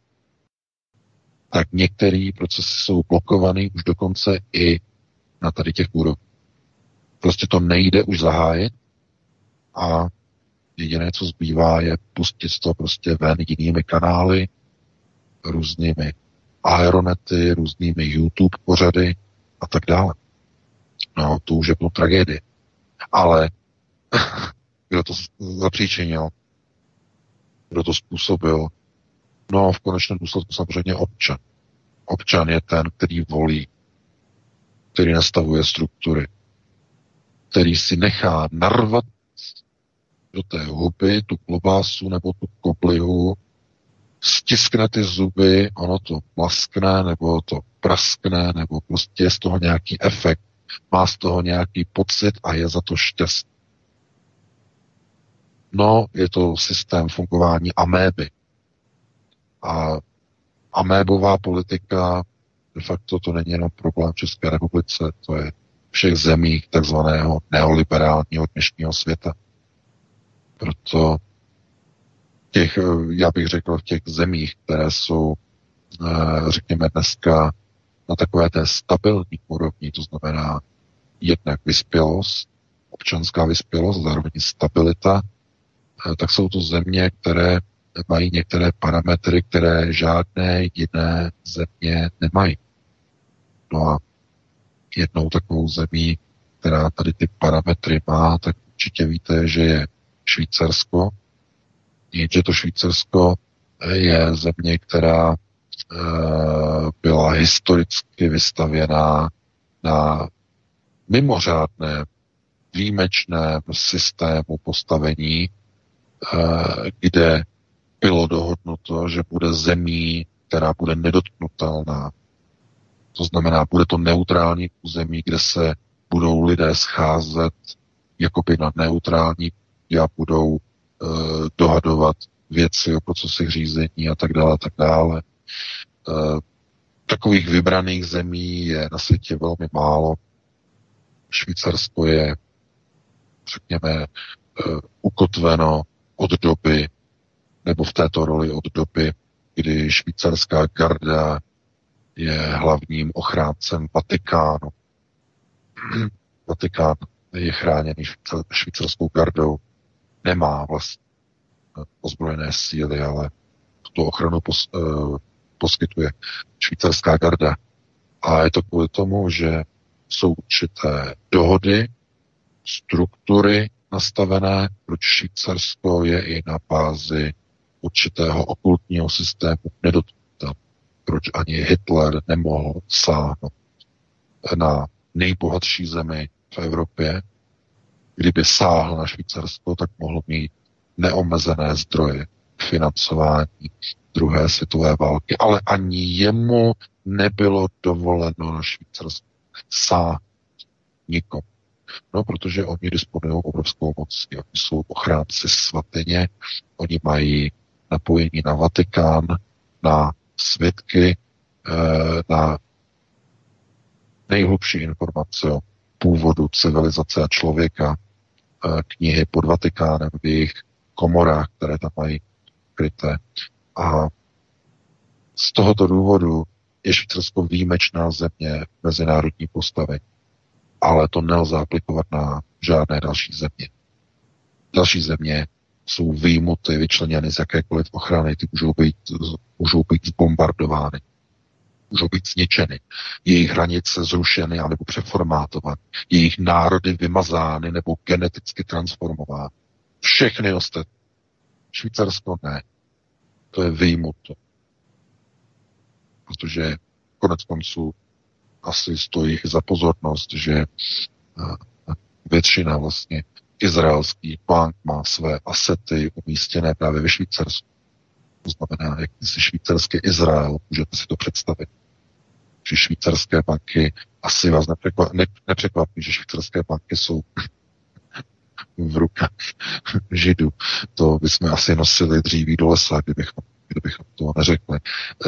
tak některé procesy jsou blokované už dokonce i na tady těch úrovních. Prostě to nejde už zahájit a jediné, co zbývá, je pustit to prostě ven jinými kanály, různými Aeronety, různými YouTube pořady a tak dále. No, to už je bylo tragédie. Ale kdo to zapříčinil? Kdo to způsobil? No, v konečném důsledku samozřejmě občan. Občan je ten, který volí, který nastavuje struktury, který si nechá narvat do té huby tu klobásu nebo tu koblihu, stiskne ty zuby, ono to plaskne, nebo to praskne, nebo prostě je z toho nějaký efekt, má z toho nějaký pocit a je za to šťastný. No, je to systém fungování améby. A amébová politika, de facto to není jenom problém České republice, to je všech zemí takzvaného neoliberálního dnešního světa. Proto já bych řekl, v těch zemích, které jsou, řekněme, dneska na takové té stabilní úrovni, to znamená jednak vyspělost, občanská vyspělost, zároveň stabilita, tak jsou to země, které mají některé parametry, které žádné jiné země nemají. No a jednou takovou zemí, která tady ty parametry má, tak určitě víte, že je Švýcarsko. Jenže to Švýcarsko je země, která byla historicky vystavěná na mimořádném výjimečném systému postavení, kde bylo dohodnuto, že bude zemí, která bude nedotknutelná. To znamená, bude to neutrální území, kde se budou lidé scházet jakoby na neutrální a budou dohadovat věci o procesech řízení a tak dále, tak dále. Takových vybraných zemí je na světě velmi málo. Švýcarsko je, řekněme, ukotveno od doby, nebo v této roli od doby, kdy švýcarská garda je hlavním ochráncem Vatikánu. Vatikán je chráněný švýcarskou gardou, nemá vlastně ozbrojené síly, ale tu ochranu poskytuje švýcarská garda. A je to kvůli tomu, že jsou určité dohody, struktury nastavené, proč Švýcarsko je i na bázi určitého okultního systému nedotknutelné, proč ani Hitler nemohl sáhnout na nejbohatší zemi v Evropě. Kdyby sáhl na Švýcarsko, tak mohl mít neomezené zdroje k financování druhé světové války, ale ani jemu nebylo dovoleno na Švýcarsko sáhnout nikomu. No, protože oni disponují obrovskou mocí, oni jsou ochránci svatyně, oni mají napojení na Vatikán, na svědky, na nejhlubší informace o původu civilizace a člověka, knihy pod Vatikánem v jejich komorách, které tam mají kryté. A z tohoto důvodu je Švýcarsko výjimečná země mezinárodní postavy. Ale to nelze aplikovat na žádné další země. Další země jsou vyjmuty, vyčleněny z jakékoliv ochrany, ty můžou být zbombardovány, můžou být zničeny, jejich hranice zrušeny nebo přeformátovány, jejich národy vymazány nebo geneticky transformovány. Všechny ostatní. Švýcarsko ne. To je vyjmuto. Protože konec konců asi stojí za pozornost, že většina vlastně izraelských bank má své asety umístěné právě ve Švýcarsku. To znamená, jak si švýcarský Izrael, můžete si to představit. Že švýcarské banky, asi vás nepřekvapí, že švýcarské banky jsou v rukách Židů. To bychom asi nosili dříví do lesa, kdybychom to neřekli.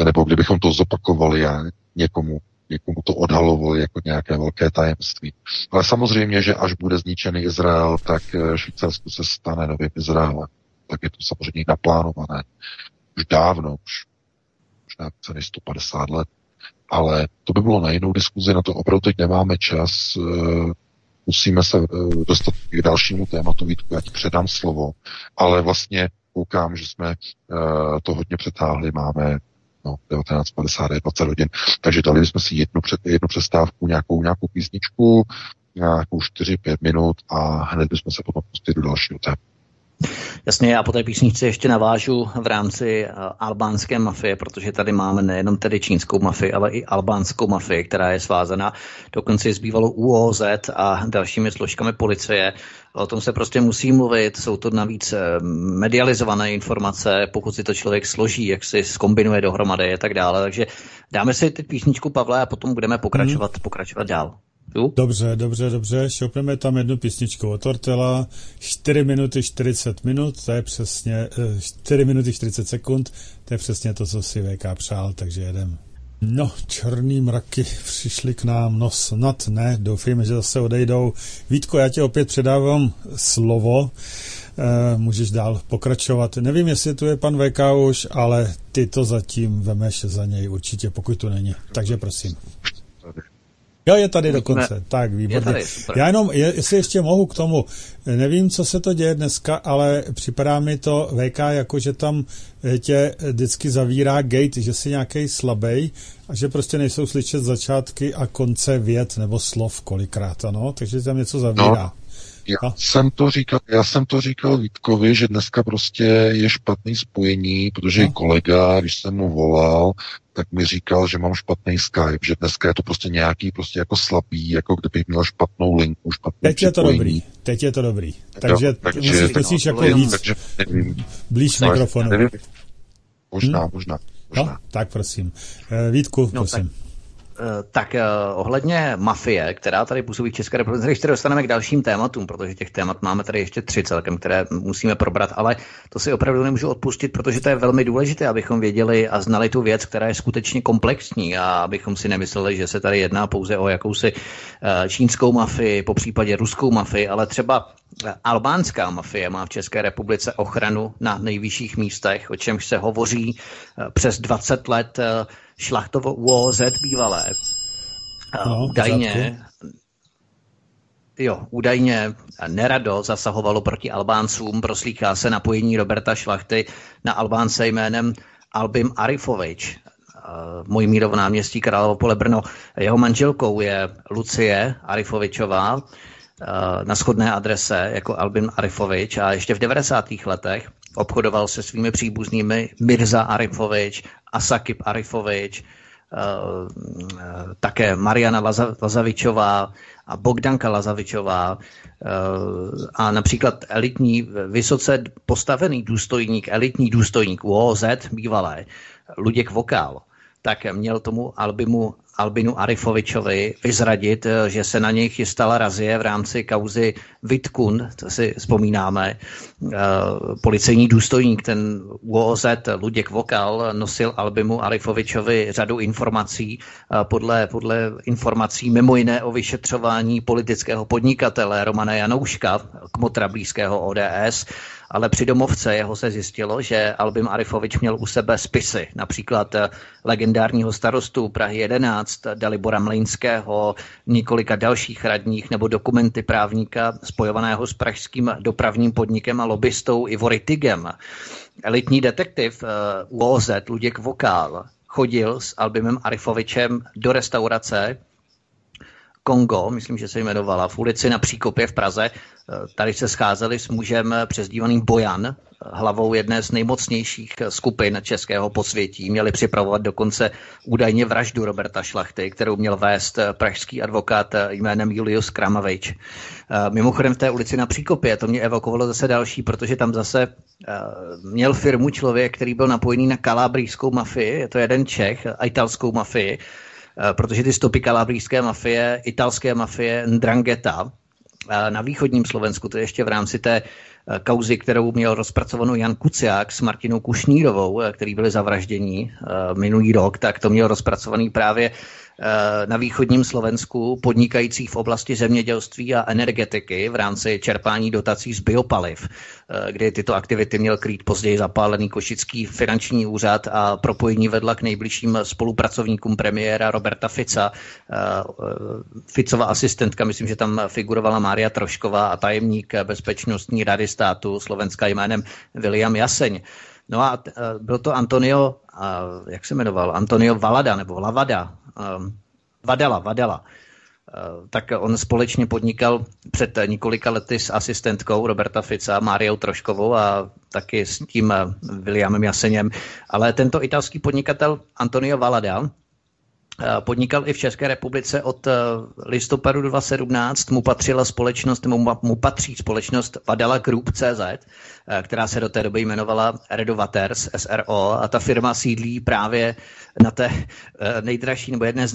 Nebo kdybychom to zopakovali a někomu to odhalovali jako nějaké velké tajemství. Ale samozřejmě, že až bude zničený Izrael, tak Švýcarsko se stane novým Izraelem. Tak je to samozřejmě naplánované. Už dávno, možná více než 150 let, ale to by bylo na jinou diskuzi, na to opravdu teď nemáme čas. Musíme se dostat k dalšímu tématu, Vítku, já ti předám slovo, ale vlastně koukám, že jsme to hodně přetáhli, máme 19.50, 20 hodin, takže dali bychom si jednu přestávku, nějakou písničku, nějakou 4-5 minut a hned bychom se potom pustili do dalšího tému. Jasně, já po té písničce ještě navážu v rámci albánské mafie, protože tady máme nejenom tedy čínskou mafii, ale i albánskou mafii, která je svázaná dokonce s bývalou ÚOOZ a dalšími složkami policie. O tom se prostě musí mluvit, jsou to navíc medializované informace, pokud si to člověk složí, jak si zkombinuje dohromady a tak dále. Takže dáme si teď písničku, Pavle, a potom budeme pokračovat dál. Dobře, šoupneme tam jednu písničku od Tortela, 4 minuty 40 minut, to je přesně 4 minuty 40 sekund, to je přesně to, co si VK přál, takže jedem. No, černý mraky přišly k nám, no snad ne, doufám, že zase odejdou. Vítko, já tě opět předávám slovo, můžeš dál pokračovat. Nevím, jestli tu je pan VK už, ale ty to zatím vemeš za něj určitě, pokud tu není, takže prosím. Jo, je tady dokonce. Tak, výborně. Já jenom, jestli ještě mohu k tomu, nevím, co se to děje dneska, ale připadá mi to VK, jako že tam tě vždycky zavírá gate, že jsi nějakej slabej a že prostě nejsou slyšet začátky a konce vět nebo slov kolikrát, ano, takže tam něco zavírá. No. Já jsem to říkal Vítkovi, že dneska prostě je špatný spojení, protože i kolega, když jsem mu volal, tak mi říkal, že mám špatný Skype, že dneska je to prostě nějaký prostě jako slabý, jako kdybych měl špatnou linku, špatnou připojení. Teď je to dobrý. Takže musíš jako víc blíž mikrofonu. Možná. No, tak prosím. Vítku, prosím. Tak ohledně mafie, která tady působí v České republice, ještě dostaneme k dalším tématům, protože těch témat máme tady ještě 3 celkem, které musíme probrat, ale to si opravdu nemůžu odpustit, protože to je velmi důležité, abychom věděli a znali tu věc, která je skutečně komplexní a abychom si nemysleli, že se tady jedná pouze o jakousi čínskou mafii, popřípadě ruskou mafii, ale třeba albánská mafie má v České republice ochranu na nejvyšších místech, o čemž se hovoří přes 20 let Šlachtovo ÚOOZ bývalé. Údajně nerado zasahovalo proti Albáncům, proslýchá se napojení Roberta Šlachty na Albánce jménem Albin Arifović. Mojmírov náměstí Královo pole Brno. Jeho manželkou je Lucie Arifovičová, na shodné adrese jako Albin Arifović a ještě v 90. letech obchodoval se svými příbuznými Mirza Arifović, Asakip Arifović, také Mariana Lazavičová a Bogdanka Lazavičová a například elitní, vysoce postavený důstojník, elitní důstojník ÚOOZ bývalé, Luděk Vokál, tak měl tomu Albinu Arifovičovi vyzradit, že se na něj chystala razie v rámci kauzy Vitkun, co si vzpomínáme, policejní důstojník, ten ÚOOZ Luděk Vokal nosil Albinu Arifovičovi řadu informací, podle informací mimo jiné o vyšetřování politického podnikatele Romana Janouška, kmotra blízkého ODS, ale při domovce jeho se zjistilo, že Albin Arifović měl u sebe spisy, například legendárního starostu Prahy 11, Dalibora Mlejnského, několika dalších radních nebo dokumenty právníka spojovaného s pražským dopravním podnikem a lobbystou Ivory Tygem. Elitní detektiv ÚOOZ Luděk Vokál chodil s Albinem Arifovičem do restaurace Kongo, myslím, že se jmenovala, v ulici na Příkopě v Praze. Tady se scházeli s mužem přezdívaným Bojan, hlavou jedné z nejmocnějších skupin českého podsvětí. Měli připravovat dokonce údajně vraždu Roberta Šlachty, kterou měl vést pražský advokát jménem Julius Kramavič. Mimochodem v té ulici na Příkopě, to mě evokovalo zase další, protože tam zase měl firmu člověk, který byl napojený na kalábrijskou mafii, je to jeden Čech, a italskou mafii, protože ty stopy kalábrijské mafie, italské mafie, Ndrangheta na východním Slovensku, to je ještě v rámci té kauzy, kterou měl rozpracovanou Jan Kuciák s Martinou Kušnírovou, který byli zavražděni minulý rok, tak to měl rozpracovaný právě na východním Slovensku podnikající v oblasti zemědělství a energetiky v rámci čerpání dotací z biopaliv, kdy tyto aktivity měl krýt později zapálený košický finanční úřad a propojení vedla k nejbližším spolupracovníkům premiéra Roberta Fica. Ficova asistentka, myslím, že tam figurovala Mária Trošková a tajemník Bezpečnostní rady státu Slovenska jménem William Jaseň. No a byl to Antonio, jak se jmenoval, Antonio Valada nebo Lavada, Vadala. Tak on společně podnikal před několika lety s asistentkou Roberta Fica, Máriou Troškovou a taky s tím Williamem Jaseněm. Ale tento italský podnikatel Antonio Valada podnikal i v České republice od listopadu 2017. Mu patří společnost Vadala Group CZ, která se do té doby jmenovala Redovaters SRO a ta firma sídlí právě na té nejdražší nebo jedné z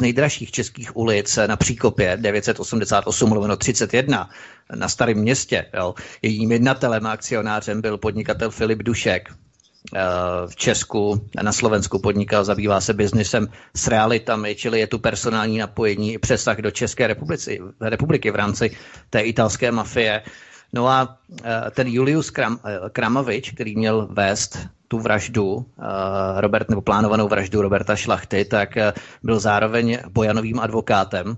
nejdražších českých ulic na Příkopě 988/31 na Starém Městě. Jo. Jejím jednatelem a akcionářem byl podnikatel Filip Dušek. V Česku a na Slovensku podniká, zabývá se biznisem s realitami, čili je tu personální napojení i přesah do České republiky v rámci té italské mafie. No a ten Julius Kramavič, který měl vést tu vraždu, plánovanou vraždu Roberta Šlachty, tak byl zároveň Bojanovým advokátem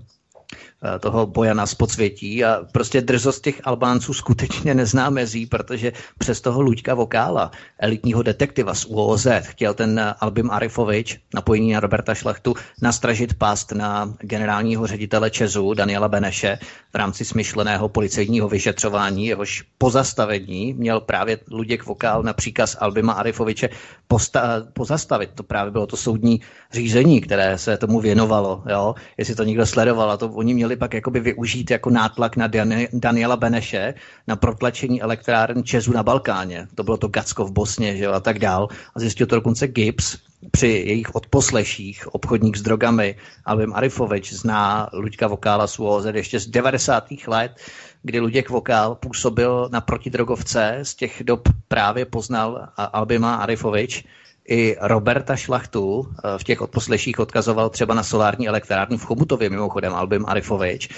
toho Bojana z Podsvětí a prostě drzost těch Albánců skutečně nezná mezí, protože přes toho Luďka Vokála, elitního detektiva z ÚOOZ, chtěl ten Albin Arifović, napojení na Roberta Šlachtu, nastražit pást na generálního ředitele ČEZu Daniela Beneše v rámci smyšleného policejního vyšetřování. Jehož pozastavení měl právě Luděk Vokál na příkaz Albina Arifoviče pozastavit. To právě bylo to soudní řízení, které se tomu věnovalo. Jo? Jestli to někdo sledoval, a to oni měli pak jakoby využít jako nátlak na Daniela Beneše na protlačení elektráren ČEZu na Balkáně. To bylo to Gacko v Bosně, že jo, a tak dál. A zjistil to dokonce Gibbs při jejich odposleších, obchodník s drogami. Albin Arifović zná Luďka Vokála z ÚOOZ ještě z 90. let, kdy Luděk Vokál působil na protidrogovce. Z těch dob právě poznal Albina Arifović. I Roberta Šlachtu v těch odposleších odkazoval třeba na solární elektrárnu v Chomutově, mimochodem Albin Arifović.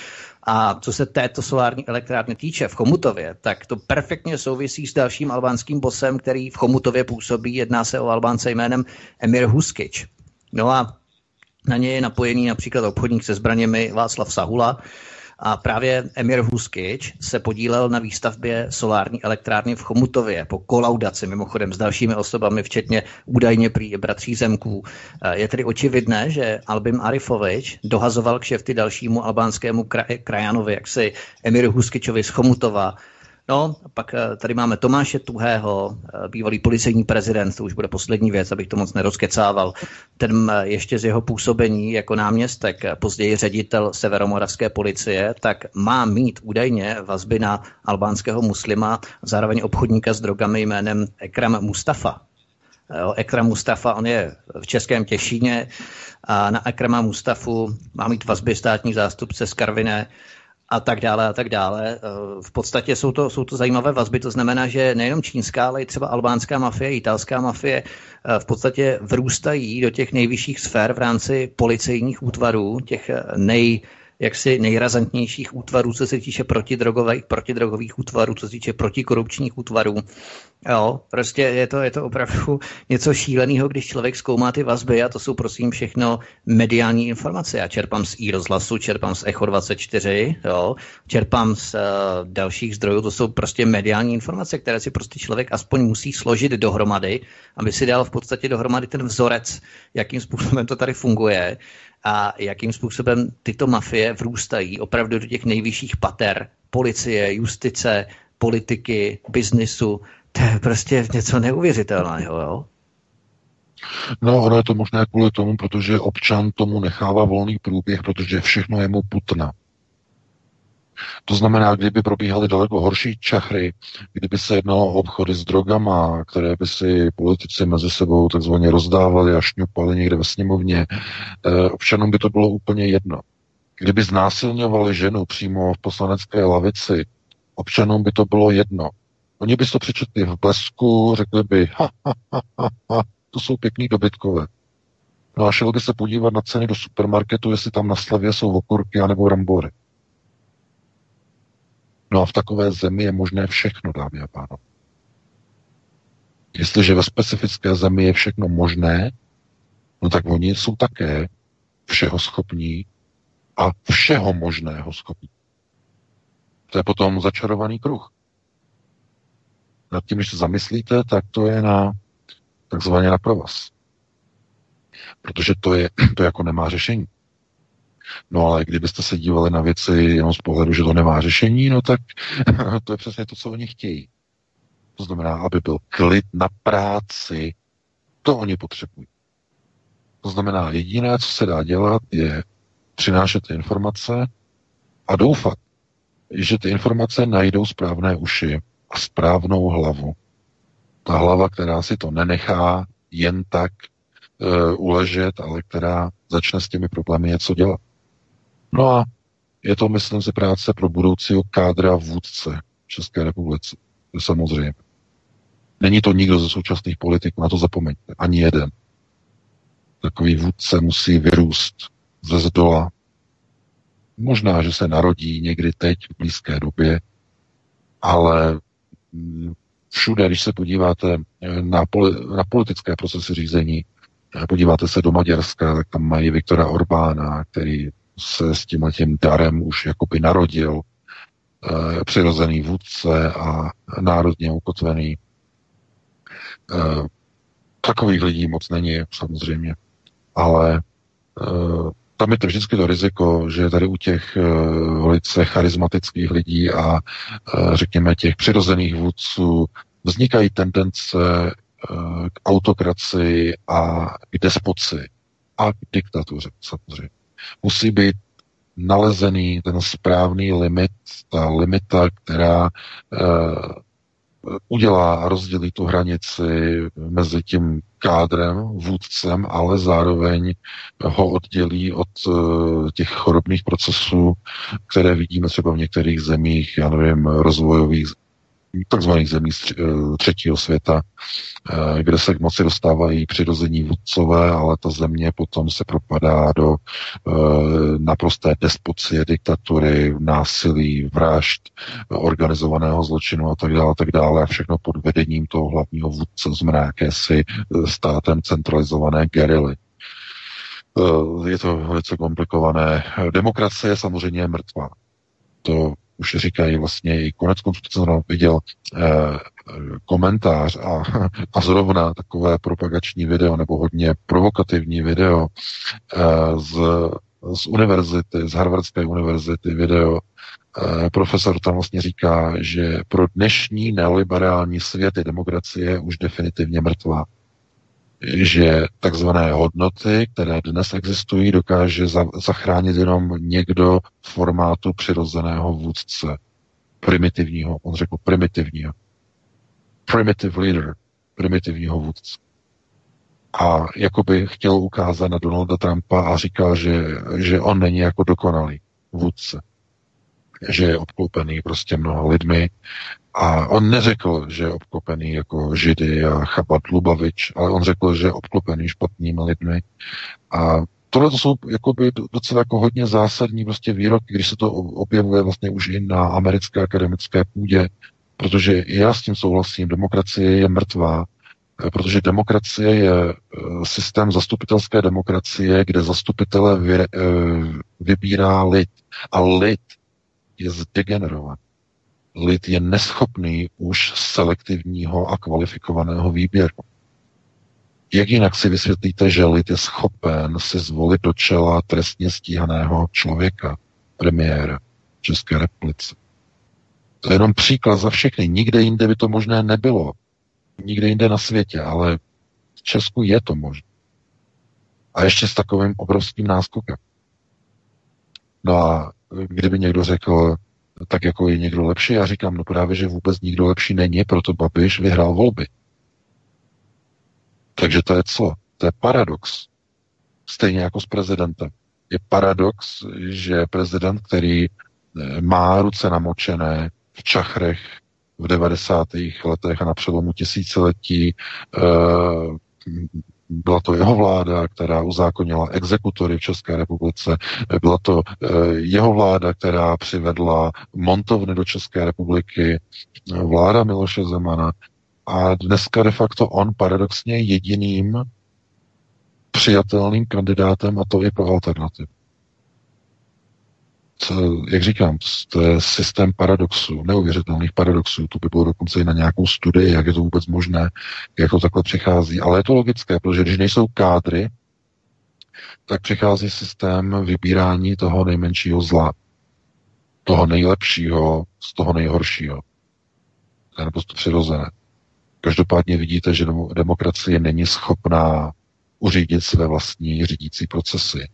A co se této solární elektrárny týče v Chomutově, tak to perfektně souvisí s dalším albánským bosem, který v Chomutově působí. Jedná se o Albánce jménem Emir Huskić. No a na něj je napojený například obchodník se zbraněmi Václav Sahula. A právě Emir Huskić se podílel na výstavbě solární elektrárny v Chomutově po kolaudaci, mimochodem s dalšími osobami, včetně údajně prý bratří Zemků. Je tedy očividné, že Albin Arifović dohazoval kšefty dalšímu albánskému krajanovi, jaksi Emiru Huskičovi z Chomutova. No, pak tady máme Tomáše Tuhého, bývalý policejní prezident, to už bude poslední věc, abych to moc nerozkecával. Ten ještě z jeho působení jako náměstek, později ředitel severomoravské policie, tak má mít údajně vazby na albánského muslima, zároveň obchodníka s drogami jménem Ekram Mustafa. Ekram Mustafa, on je v Českém Těšíně a na Ekrama Mustafu má mít vazby státní zástupce z Karviné, a tak dále, a tak dále. V podstatě jsou to zajímavé vazby, to znamená, že nejenom čínská, ale i třeba albánská mafie, italská mafie v podstatě vrůstají do těch nejvyšších sfér v rámci policejních útvarů, těch nejrazantnějších útvarů, co se týče protidrogových útvarů, co se týče protikorupčních útvarů. Jo, prostě je to opravdu něco šíleného, když člověk zkoumá ty vazby, a to jsou prosím všechno mediální informace. Já čerpám z iRozhlasu, čerpám z Echo 24, jo, čerpám z dalších zdrojů, to jsou prostě mediální informace, které si prostě člověk aspoň musí složit dohromady, aby si dal v podstatě dohromady ten vzorec, jakým způsobem to tady funguje a jakým způsobem tyto mafie vrůstají opravdu do těch nejvyšších pater policie, justice, politiky, biznisu. To je prostě něco neuvěřitelného, jo? No, ono je to možné kvůli tomu, protože občan tomu nechává volný průběh, protože všechno je mu putna. To znamená, kdyby probíhaly daleko horší čachry, kdyby se jednalo o obchody s drogama, které by si politici mezi sebou takzvaně rozdávali a šňupali někde ve sněmovně, občanům by to bylo úplně jedno. Kdyby znásilňovali ženu přímo v poslanecké lavici, občanům by to bylo jedno. Oni by to přečetli v Blesku, řekli by, to jsou pěkný dobytkové. No a šel by se podívat na ceny do supermarketu, jestli tam na slevě jsou okurky anebo rambory. No a v takové zemi je možné všechno, dámy a pánové. Jestliže ve specifické zemi je všechno možné, no tak oni jsou také všeho schopní a všeho možného schopní. To je potom začarovaný kruh. Nad tím, když se zamyslíte, tak to je takzvaně na provaz. Protože to jako nemá řešení. No ale kdybyste se dívali na věci jenom z pohledu, že to nemá řešení, no tak to je přesně to, co oni chtějí. To znamená, aby byl klid na práci, to oni potřebují. To znamená, jediné, co se dá dělat, je přinášet ty informace a doufat, že ty informace najdou správné uši a správnou hlavu. Ta hlava, která si to nenechá jen tak uležet, ale která začne s těmi problémy něco dělat. No a je to, myslím si, práce pro budoucího kádra vůdce České republice. Samozřejmě. Není to nikdo ze současných politiků, na to zapomeňte. Ani jeden. Takový vůdce musí vyrůst ze zdola. Možná, že se narodí někdy teď v blízké době, ale všude, když se podíváte na politické procesy řízení, podíváte se do Maďarska, tak tam mají Viktora Orbána, který se s tímhletím darem už jakoby narodil, přirozený vůdce a národně ukotvený. Takových lidí moc není, samozřejmě, ale tam je to vždycky to riziko, že tady u těch velice charismatických lidí a řekněme těch přirozených vůdců vznikají tendence k autokracii a k despoci a k diktatuře, samozřejmě. Musí být nalezený ten správný limit, ta limita, která udělá a rozdělí tu hranici mezi tím kádrem, vůdcem, ale zároveň ho oddělí od těch chorobných procesů, které vidíme třeba v některých zemích, já nevím, rozvojových, takzvaných zemí třetího světa, kde se k moci dostávají přirození vůdcové, ale ta země potom se propadá do naprosté despocie, diktatury, násilí, vražd, organizovaného zločinu a tak dále, a všechno pod vedením toho hlavního vůdce, znamená jakési státem centralizované gerily. Je to velice komplikované. Demokracie je samozřejmě mrtvá. To už říkají vlastně i koneckonců, jsem viděl komentář a zrovna takové propagační video nebo hodně provokativní video z univerzity, z Harvardské univerzity video. Profesor tam vlastně říká, že pro dnešní neoliberální svět je demokracie už definitivně mrtvá. Že takzvané hodnoty, které dnes existují, dokáže zachránit jenom někdo v formátu přirozeného vůdce. Primitivního, on řekl primitivního. Primitive leader, primitivního vůdce. A jakoby chtěl ukázat na Donalda Trumpa a říkal, že on není jako dokonalý vůdce. Že je obklopený prostě mnoha lidmi. A on neřekl, že je obklopený jako Židy a Chabad Lubavič, ale on řekl, že je obklopený špatnými lidmi. A tohle to jsou jakoby docela jako hodně zásadní prostě výroky, když se to objevuje vlastně už i na americké akademické půdě, protože já s tím souhlasím, demokracie je mrtvá, protože demokracie je systém zastupitelské demokracie, kde zastupitele vybírá lid. A lid je zdegenerovaný. Lid je neschopný už selektivního a kvalifikovaného výběru. Jak jinak si vysvětlíte, že lid je schopen si zvolit do čela trestně stíhaného člověka, premiéra České republice? To je jenom příklad za všechny. Nikde jinde by to možné nebylo. Nikde jinde na světě, ale v Česku je to možné. A ještě s takovým obrovským náskokem. No a kdyby někdo řekl, tak jako je někdo lepší, já říkám, no právě, že vůbec nikdo lepší není, proto Babiš vyhrál volby. Takže to je co? To je paradox. Stejně jako s prezidentem. Je paradox, že prezident, který má ruce namočené v čachrech v 90. letech a na přelomu tisíciletí, byla to jeho vláda, která uzákonila exekutory v České republice. Byla to jeho vláda, která přivedla montovny do České republiky. Vláda Miloše Zemana. A dneska de facto on paradoxně je jediným přijatelným kandidátem, a to je pro alternativu. Jak říkám, to je systém paradoxů, neuvěřitelných paradoxů, to by bylo dokonce i na nějakou studii, jak je to vůbec možné, jak to takhle přichází, ale je to logické, protože když nejsou kádry, tak přichází systém vybírání toho nejmenšího zla, toho nejlepšího z toho nejhoršího. To je naprosto přirozené. Každopádně vidíte, že demokracie není schopná uřídit své vlastní řídící procesy.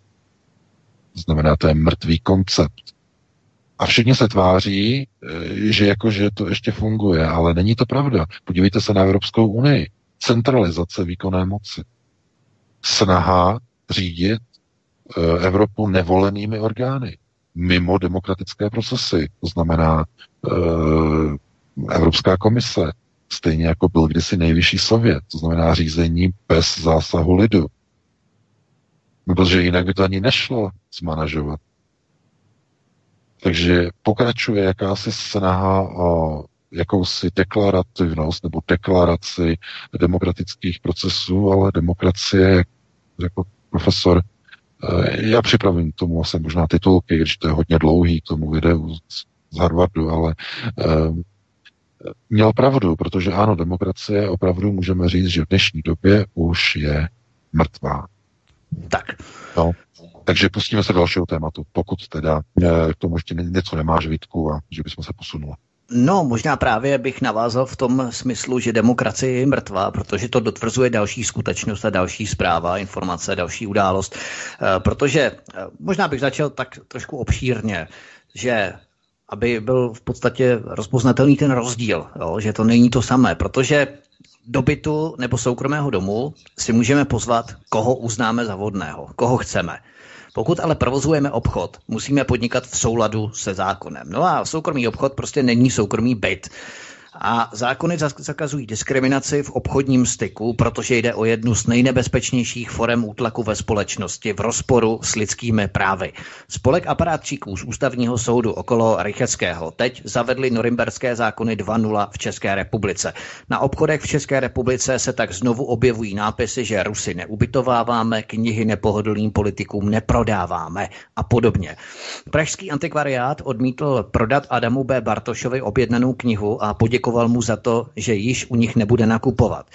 Znamená, to je mrtvý koncept. A všichni se tváří, že jakože to ještě funguje, ale není to pravda. Podívejte se na Evropskou unii. Centralizace výkonné moci. Snaha řídit Evropu nevolenými orgány. Mimo demokratické procesy. To znamená Evropská komise. Stejně jako byl kdysi nejvyšší sovět. To znamená řízení bez zásahu lidu. Protože jinak by to ani nešlo zmanažovat. Takže pokračuje jakási snaha o jakousi deklarativnost nebo deklaraci demokratických procesů, ale demokracie, jako profesor, já připravím tomu asi možná titulky, když to je hodně dlouhý k tomu videu z Harvardu, ale měl pravdu, protože ano, demokracie opravdu můžeme říct, že v dnešní době už je mrtvá. Tak. No. Takže pustíme se do dalšího tématu, pokud teda k tomu ještě něco nemáš, Vítku, a že bychom se posunuli. No, možná právě bych navázal v tom smyslu, že demokracie je mrtvá, protože to dotvrzuje další skutečnost a další zpráva, informace, další událost. Protože možná bych začal tak trošku obšírně, že aby byl v podstatě rozpoznatelný ten rozdíl, jo, že to není to samé, protože do bytu nebo soukromého domu si můžeme pozvat, koho uznáme za vhodného, koho chceme. Pokud ale provozujeme obchod, musíme podnikat v souladu se zákonem. No a soukromý obchod prostě není soukromý byt. A zákony zakazují diskriminaci v obchodním styku, protože jde o jednu z nejnebezpečnějších forem útlaku ve společnosti v rozporu s lidskými právy. Spolek aparátčíků z Ústavního soudu okolo Rychetského teď zavedli norimberské zákony 2.0 v České republice. Na obchodech v České republice se tak znovu objevují nápisy, že Rusy neubytováváme, knihy nepohodlným politikům neprodáváme a podobně. Pražský antikvariát odmítl prodat Adamu B. Bartošovi objednanou knihu a poděkoval mu za to, že již u nich nebude nakupovat.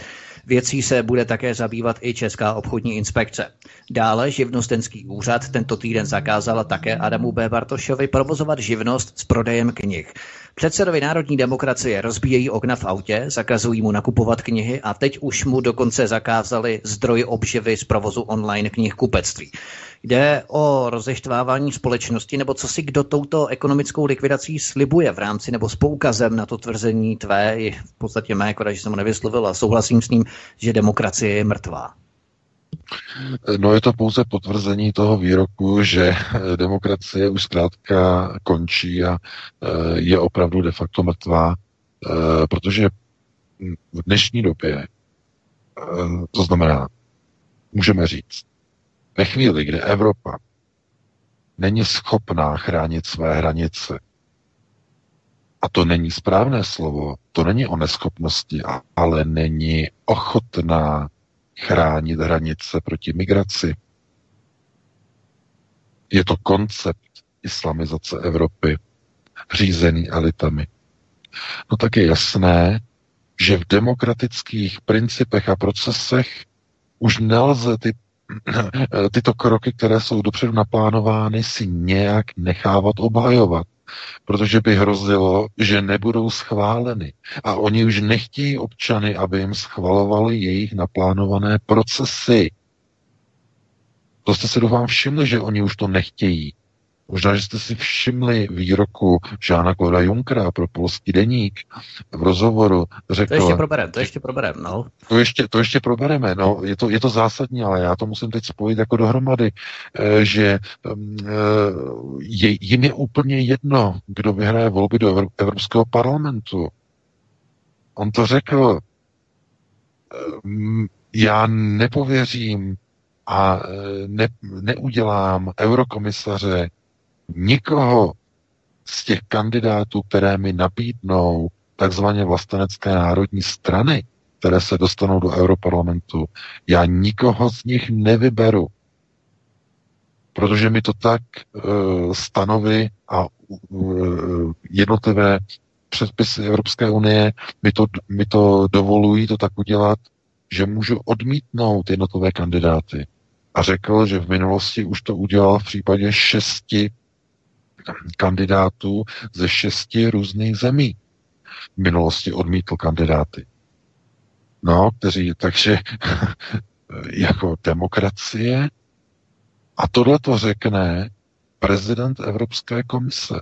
Věcí se bude také zabývat i Česká obchodní inspekce. Dále živnostenský úřad tento týden zakázal také Adamu B. Bartošovi provozovat živnost s prodejem knih. Předsedovi Národní demokracie rozbíjejí okna v autě, zakazují mu nakupovat knihy a teď už mu dokonce zakázali zdroj obživy z provozu online knihkupectví. Jde o rozeštvávání společnosti, nebo co si kdo touto ekonomickou likvidací slibuje v rámci nebo s poukazem na to tvrzení tvé, v podstatě mé, akorát, že jsem ho nevyslovil a souhlasím s ním, že demokracie je mrtvá. No je to pouze potvrzení toho výroku, že demokracie už zkrátka končí a je opravdu de facto mrtvá, protože v dnešní době, to znamená, můžeme říct, ve chvíli, kdy Evropa není schopná chránit své hranice, a to není správné slovo, to není o neschopnosti, ale není ochotná chránit hranice proti migraci. Je to koncept islamizace Evropy, řízený elitami. No tak je jasné, že v demokratických principech a procesech už nelze tyto kroky, které jsou dopředu naplánovány, si nějak nechávat obhajovat, protože by hrozilo, že nebudou schváleny. A oni už nechtějí občany, aby jim schvalovali jejich naplánované procesy. To jste se doufám všimli, že oni už to nechtějí. Možná, že jste si všimli výroku Žána Kloda Junckera pro Polský deník v rozhovoru. Řekl, to ještě probereme, no. To ještě probereme, no. Je to zásadní, ale já to musím teď spojit jako dohromady, že jim je úplně jedno, kdo vyhraje volby do Evropského parlamentu. On to řekl, já nepověřím a neudělám eurokomisaře nikoho z těch kandidátů, které mi nabídnou takzvaně vlastenecké národní strany, které se dostanou do Europarlamentu, já nikoho z nich nevyberu, protože mi to tak stanovy a jednotlivé předpisy Evropské unie mi to dovolují to tak udělat, že můžu odmítnout jednotlivé kandidáty. A řekl, že v minulosti už to udělal v případě 6 kandidátů ze 6 různých zemí. V minulosti odmítl kandidáty. No, kteří, takže jako demokracie a tohle to řekne prezident Evropské komise.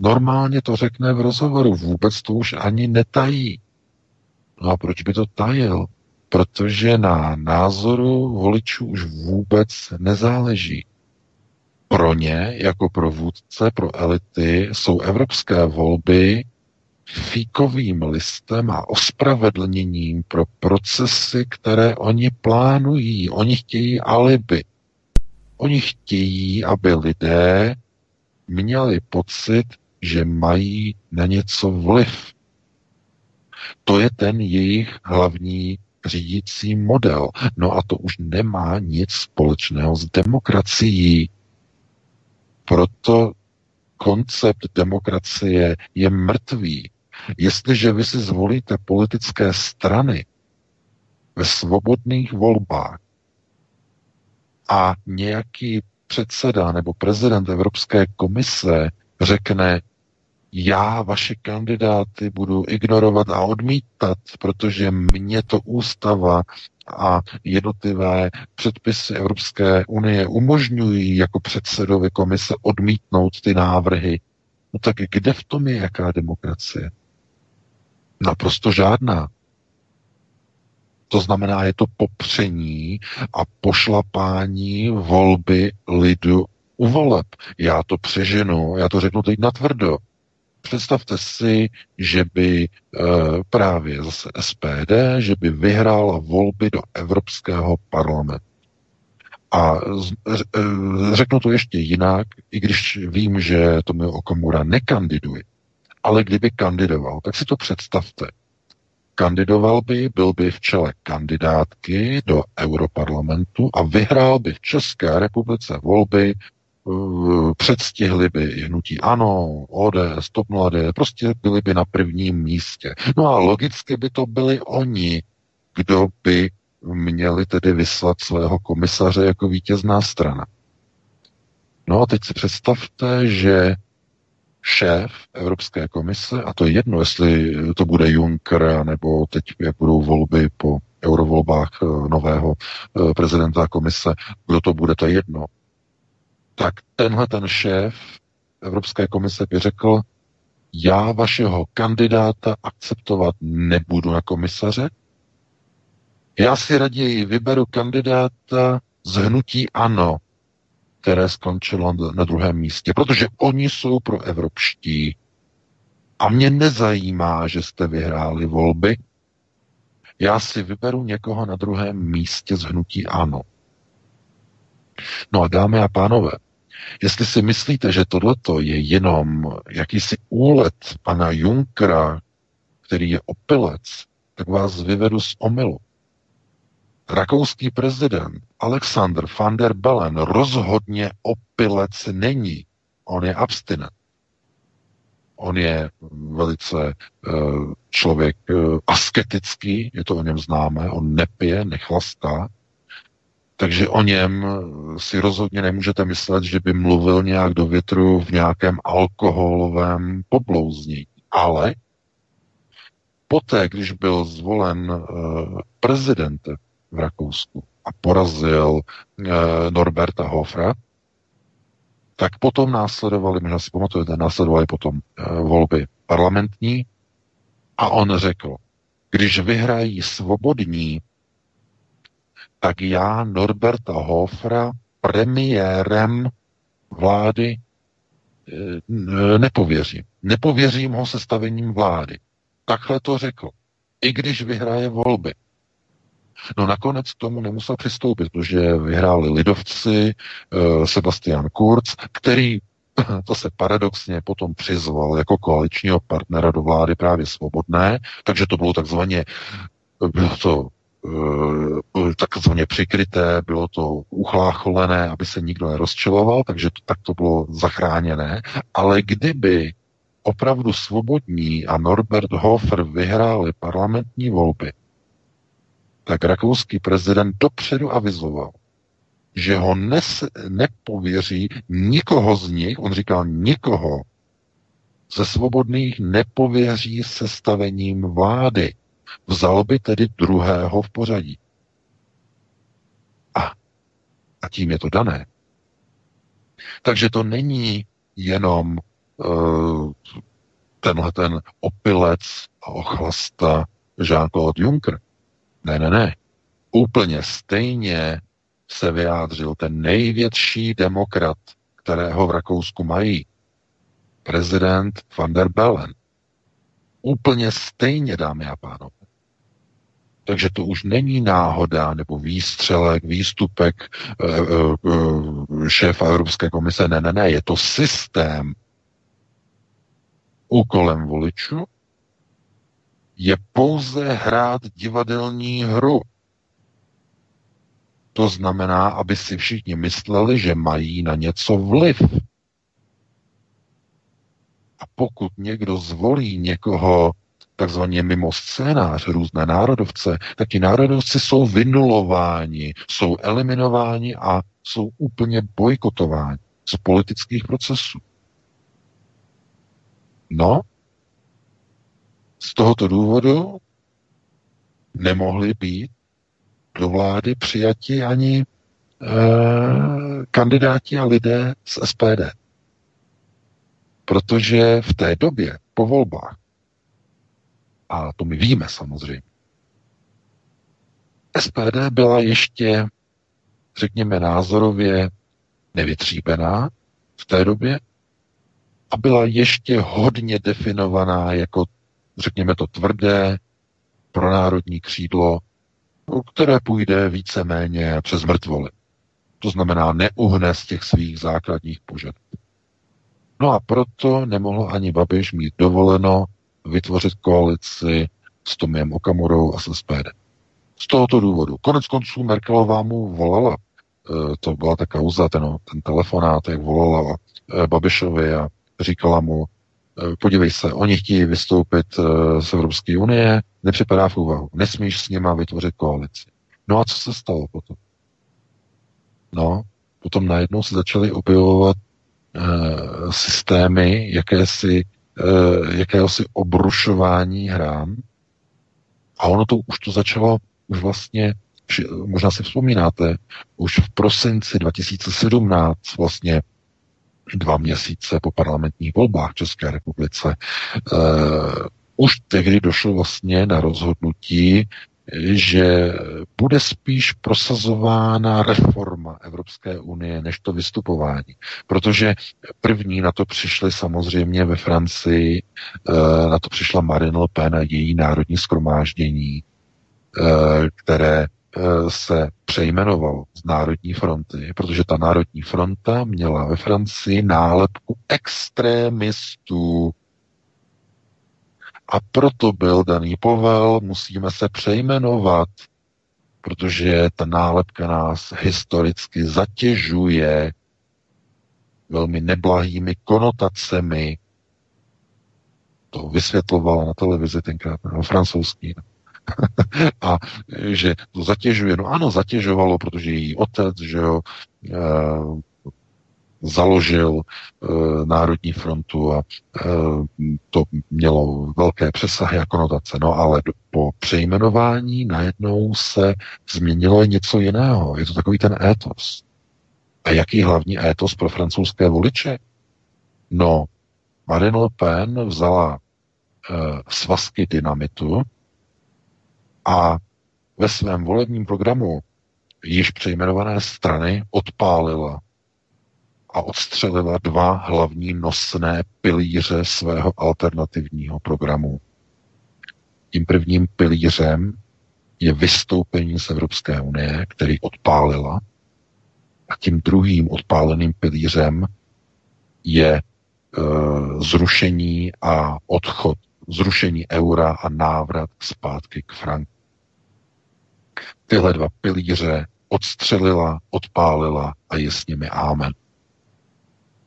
Normálně to řekne v rozhovoru, vůbec to už ani netají. No a proč by to tajil? Protože na názoru voličů už vůbec nezáleží. Pro ně, jako pro vůdce, pro elity, jsou evropské volby fíkovým listem a ospravedlněním pro procesy, které oni plánují. Oni chtějí alibi. Oni chtějí, aby lidé měli pocit, že mají na něco vliv, To je ten jejich hlavní řídící model. No a to už nemá nic společného s demokracií. Proto koncept demokracie je mrtvý. Jestliže vy si zvolíte politické strany ve svobodných volbách a nějaký předseda nebo prezident Evropské komise řekne, já vaše kandidáty budu ignorovat a odmítat, protože mě to ústava a jednotlivé předpisy Evropské unie umožňují jako předsedovi komise odmítnout ty návrhy. No tak kde v tom je jaká demokracie? Naprosto žádná. To znamená, je to popření a pošlapání volby lidu u voleb. Já to přeženu, já to řeknu teď natvrdo. Představte si, že by právě zase SPD, že by vyhrála volby do Evropského parlamentu. A řeknu to ještě jinak, i když vím, že Tomio Okamura nekandiduje, ale kdyby kandidoval, tak si to představte. Kandidoval by, byl by v čele kandidátky do Europarlamentu a vyhrál by v České republice volby, předstihli by Hnutí ANO, ODS, TOP 09, prostě byli by na prvním místě. No a logicky by to byli oni, kdo by měli tedy vyslat svého komisaře jako vítězná strana. No a teď si představte, že šéf Evropské komise, a to je jedno, jestli to bude Juncker, nebo teď, jak budou volby po eurovolbách nového prezidenta komise, kdo to bude, to je jedno. Tak tenhle ten šéf Evropské komise by řekl, já vašeho kandidáta akceptovat nebudu na komisaře, já si raději vyberu kandidáta z Hnutí ANO, které skončilo na druhém místě, protože oni jsou proevropští a mě nezajímá, že jste vyhráli volby, já si vyberu někoho na druhém místě z Hnutí ANO. No a dámy a pánové, jestli si myslíte, že tohleto je jenom jakýsi úlet pana Junckera, který je opilec, tak vás vyvedu z omylu. Rakouský prezident Alexander van der Bellen rozhodně opilec není. On je abstinent. On je velice člověk asketický, je to o něm známé, on nepije, nechlastá. Takže o něm si rozhodně nemůžete myslet, že by mluvil nějak do větru v nějakém alkoholovém poblouznění. Ale poté, když byl zvolen prezidentem v Rakousku a porazil Norberta Hofera, tak potom následovaly, možná si pamatujete, následovaly potom volby parlamentní a on řekl, když vyhrají svobodní, tak já Norberta Hofera premiérem vlády nepověřím. Nepověřím ho sestavením vlády. Takhle to řekl. I když vyhraje volby. No nakonec k tomu nemusel přistoupit, protože vyhráli lidovci, Sebastian Kurz, který to se paradoxně potom přizval jako koaličního partnera do vlády právě svobodné, takže to bylo takzvaně, bylo to takzvaně přikryté, bylo to uchlácholené, aby se nikdo nerozčiloval, takže tak to bylo zachráněné. Ale kdyby opravdu svobodní a Norbert Hofer vyhráli parlamentní volby, tak rakouský prezident dopředu avizoval, že ho nepověří nikoho z nich, on říkal nikoho ze svobodných nepověří sestavením vlády. Vzal by tedy druhého v pořadí. A tím je to dané. Takže to není jenom tenhle ten opilec a ochlasta Jean-Claude Juncker. Ne. Úplně stejně se vyjádřil ten největší demokrat, kterého v Rakousku mají. Prezident van der Bellen. Úplně stejně, dámy a pánové. Takže to už není náhoda nebo výstřelek, výstupek šéfa Evropské komise. Ne. Je to systém. Úkolem voličů je pouze hrát divadelní hru. To znamená, aby si všichni mysleli, že mají na něco vliv. A pokud někdo zvolí někoho takzvaně mimo scénář, různé národovce, tak ti národovci jsou vynulováni, jsou eliminováni a jsou úplně bojkotováni z politických procesů. No, z tohoto důvodu nemohli být do vlády přijati ani kandidáti a lidé z SPD. Protože v té době, po volbách, a to my víme samozřejmě, SPD byla ještě, řekněme, názorově nevytříbená v té době a byla ještě hodně definovaná jako, řekněme to, tvrdé pronárodní křídlo, které půjde víceméně přes mrtvoly. To znamená, neuhne z těch svých základních požadavků. No a proto nemohl ani Babiš mít dovoleno vytvořit koalici s Tomiem Okamurou a s SPD. Z tohoto důvodu. Konec konců Merkelová mu volala. To byla ta kauza, ten telefonát, jak volala Babišovi a říkala mu, podívej se, oni chtějí vystoupit z Evropské unie, nepřipadá v úvahu, nesmíš s nima vytvořit koalici. No a co se stalo potom? No, potom najednou se začaly objevovat systémy jakéhosi obrušování hrám a ono to už začalo, už vlastně, možná si vzpomínáte, už v prosinci 2017 vlastně 2 měsíce po parlamentních volbách v České republice už tehdy došlo vlastně na rozhodnutí, že bude spíš prosazována reforma Evropské unie než to vystupování. Protože první na to přišli samozřejmě ve Francii, na to přišla Marine Le Pen a její národní shromáždění, které se přejmenovalo z Národní fronty, protože ta Národní fronta měla ve Francii nálepku extremistů. A proto byl daný povel, musíme se přejmenovat, protože ta nálepka nás historicky zatěžuje velmi neblahými konotacemi. To vysvětlovala na televizi tenkrát, no, francouzský. A že to zatěžuje, no ano, zatěžovalo, protože její otec, že jo, založil Národní frontu a to mělo velké přesahy a konotace. No ale po přejmenování najednou se změnilo něco jiného. Je to takový ten étos. A jaký hlavní étos pro francouzské voliče? No, Marine Le Pen vzala svazky dynamitu a ve svém volebním programu již přejmenované strany odpálila a odstřelila 2 hlavní nosné pilíře svého alternativního programu. Tím prvním pilířem je vystoupení z Evropské unie, který odpálila, a tím druhým odpáleným pilířem je zrušení a odchod, zrušení eura a návrat zpátky k franku. Tyhle 2 pilíře odstřelila, odpálila a je s nimi ámen.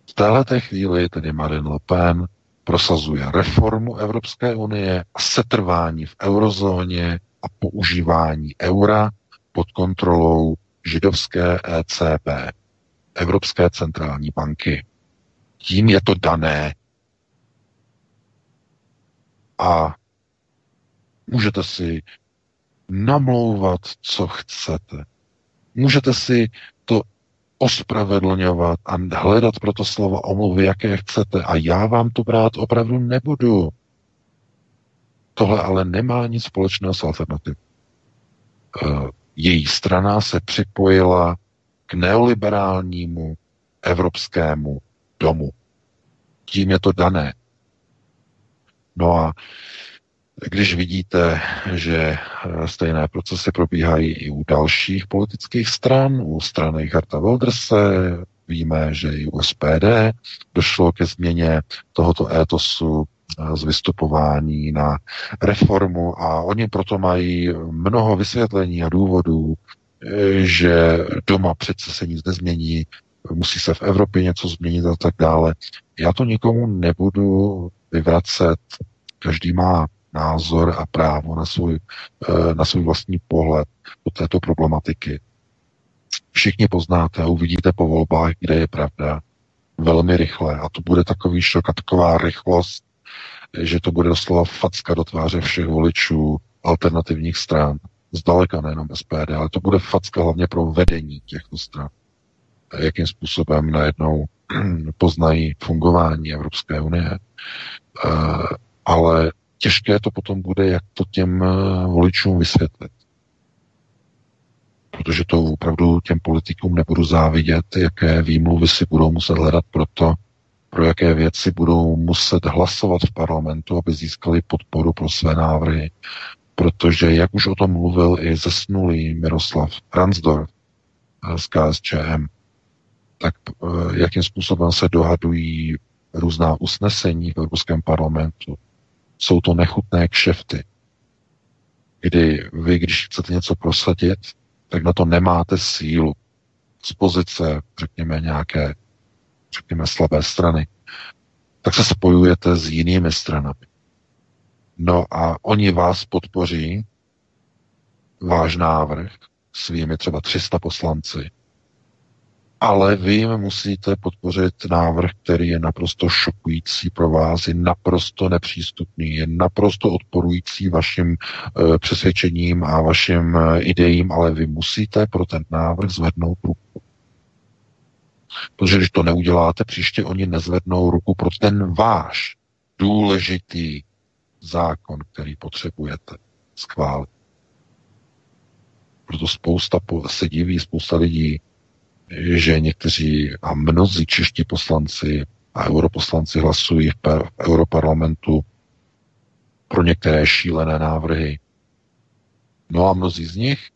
V téhleté chvíli tedy Marine Le Pen prosazuje reformu Evropské unie a setrvání v eurozóně a používání eura pod kontrolou židovské ECB, Evropské centrální banky. Tím je to dané. A můžete si namlouvat, co chcete. Můžete si to ospravedlňovat a hledat proto slova omluvy, jaké chcete, a já vám to brát opravdu nebudu. Tohle ale nemá nic společného s alternativou. Její strana se připojila k neoliberálnímu evropskému domu. Tím je to dané. No a když vidíte, že stejné procesy probíhají i u dalších politických stran, u strany Gerta Wilderse, víme, že i u SPD došlo ke změně tohoto étosu z vystupování na reformu a oni proto mají mnoho vysvětlení a důvodů, že doma přece se nic nezmění, musí se v Evropě něco změnit a tak dále. Já to nikomu nebudu vyvracet, každý má názor a právo na svůj vlastní pohled do této problematiky. Všichni poznáte a uvidíte po volbách, kde je pravda. Velmi rychle. A to bude takový šok a taková rychlost, že to bude doslova facka do tváře všech voličů alternativních stran. Zdaleka nejenom SPD, ale to bude facka hlavně pro vedení těchto stran. Jakým způsobem najednou poznají fungování Evropské unie. Ale těžké to potom bude, jak to těm voličům vysvětlit. Protože to opravdu těm politikům nebudu závidět, jaké výmluvy si budou muset hledat pro to, pro jaké věci budou muset hlasovat v parlamentu, aby získali podporu pro své návrhy. Protože, jak už o tom mluvil i zesnulý Miroslav Ransdorf z KSČM, tak jakým způsobem se dohadují různá usnesení v Evropském parlamentu. Jsou to nechutné kšefty, kdy vy, když chcete něco prosadit, tak na to nemáte sílu z pozice, řekněme, nějaké, řekněme, slabé strany, tak se spojujete s jinými stranami. No a oni vás podpoří, váš návrh, svými třeba 300 poslanci, ale vy jim musíte podpořit návrh, který je naprosto šokující pro vás, je naprosto nepřístupný, je naprosto odporující vašim přesvědčením a vašim ideím, ale vy musíte pro ten návrh zvednout ruku. Protože když to neuděláte, příště oni nezvednou ruku pro ten váš důležitý zákon, který potřebujete schválit. Proto se diví spousta lidí, že někteří a mnozí čeští poslanci a europoslanci hlasují v europarlamentu pro některé šílené návrhy. No a mnozí z nich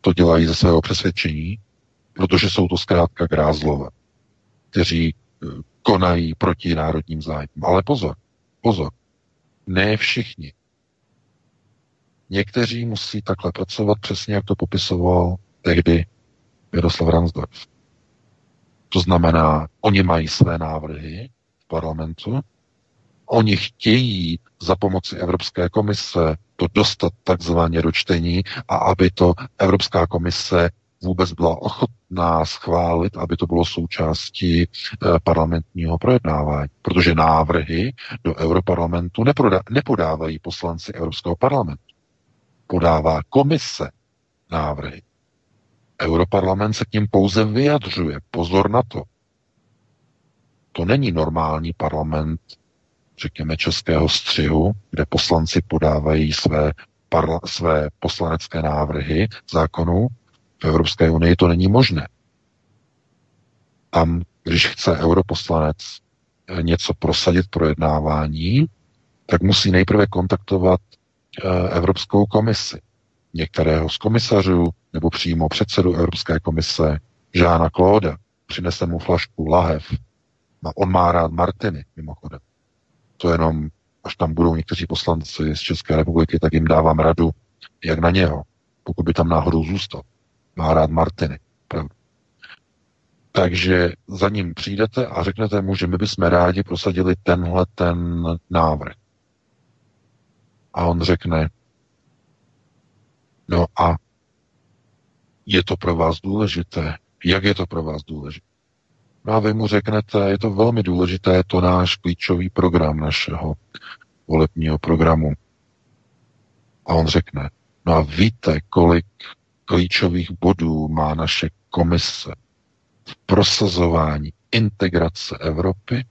to dělají ze svého přesvědčení, protože jsou to zkrátka grázlové, kteří konají proti národním zájmům. Ale pozor, ne všichni. Někteří musí takhle pracovat přesně, jak to popisoval tehdy Miroslav Ransdorf. To znamená, oni mají své návrhy v parlamentu, oni chtějí za pomoci Evropské komise to dostat takzvaně do čtení a aby to Evropská komise vůbec byla ochotná schválit, aby to bylo součástí parlamentního projednávání, protože návrhy do Europarlamentu nepodávají poslanci Evropského parlamentu. Podává komise návrhy. Europarlament se k nim pouze vyjadřuje. Pozor na to. To není normální parlament, řekněme, českého střihu, kde poslanci podávají své poslanecké návrhy zákonů. V Evropské unii to není možné. Tam, když chce europoslanec něco prosadit projednávání, tak musí nejprve kontaktovat Evropskou komisi. Některého z komisařů nebo přímo předsedu Evropské komise Jeana Claude, přinese mu flašku lahev. On má rád martiny, mimochodem. To jenom, až tam budou někteří poslanci z České republiky, tak jim dávám radu, jak na něho, pokud by tam náhodou zůstal. Má rád martiny, pravda. Takže za ním přijdete a řeknete mu, že my bychom rádi prosadili tenhle ten návrh. A on řekne, no a je to pro vás důležité? Jak je to pro vás důležité? No a vy mu řeknete, je to velmi důležité, je to náš klíčový program našeho volebního programu. A on řekne, no a víte, kolik klíčových bodů má naše komise v prosazování integrace Evropy?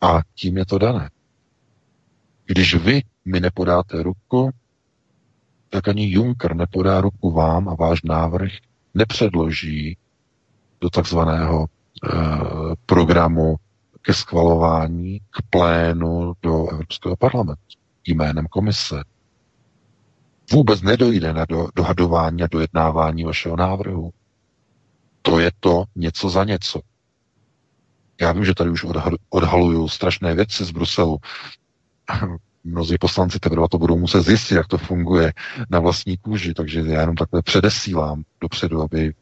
A tím je to dané. Když vy mi nepodáte ruku, tak ani Juncker nepodá ruku vám a váš návrh nepředloží do takzvaného programu ke schvalování, k plénu do Evropského parlamentu jménem komise. Vůbec nedojde na dohadování a dojednávání vašeho návrhu. To je to něco za něco. Já vím, že tady už odhaluju strašné věci z Bruselu. Mnozí poslanci teprve to budou muset zjistit, jak to funguje na vlastní kůži, takže já jenom takhle předesílám dopředu, aby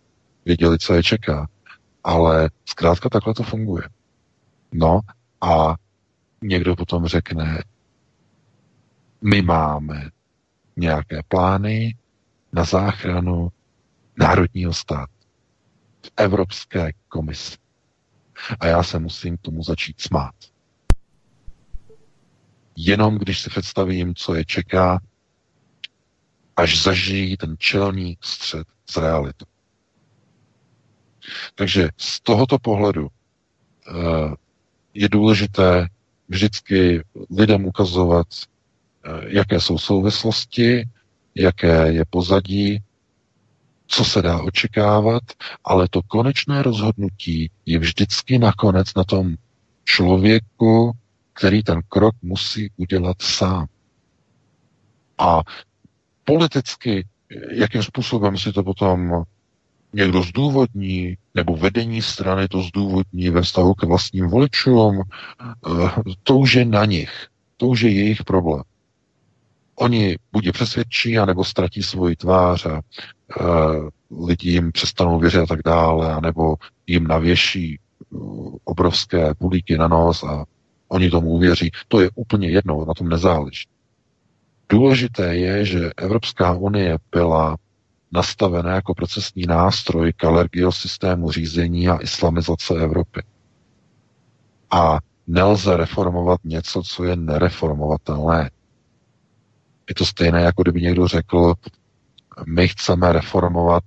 věděli, co je čeká. Ale zkrátka takhle to funguje. No a někdo potom řekne, my máme nějaké plány na záchranu národního státu v Evropské komisi. A já se musím tomu začít smát. Jenom když si představím, co je čeká, až zažijí ten čelní střet s realitou. Takže z tohoto pohledu je důležité vždycky lidem ukazovat, jaké jsou souvislosti, jaké je pozadí, co se dá očekávat, ale to konečné rozhodnutí je vždycky nakonec na tom člověku, který ten krok musí udělat sám. A politicky, jakým způsobem si to potom někdo zdůvodní, nebo vedení strany to zdůvodní ve vztahu k vlastním voličům, to už je na nich, to už je jejich problém. Oni buď je přesvědčí, anebo ztratí svoji tvář a lidi jim přestanou věřit a tak dále, anebo jim navěší obrovské bulíky na nos a oni tomu uvěří. To je úplně jedno, na tom nezáleží. Důležité je, že Evropská unie byla nastavená jako procesní nástroj k alergiosystému řízení a islamizace Evropy. A nelze reformovat něco, co je nereformovatelné. Je to stejné, jako kdyby někdo řekl, my chceme reformovat,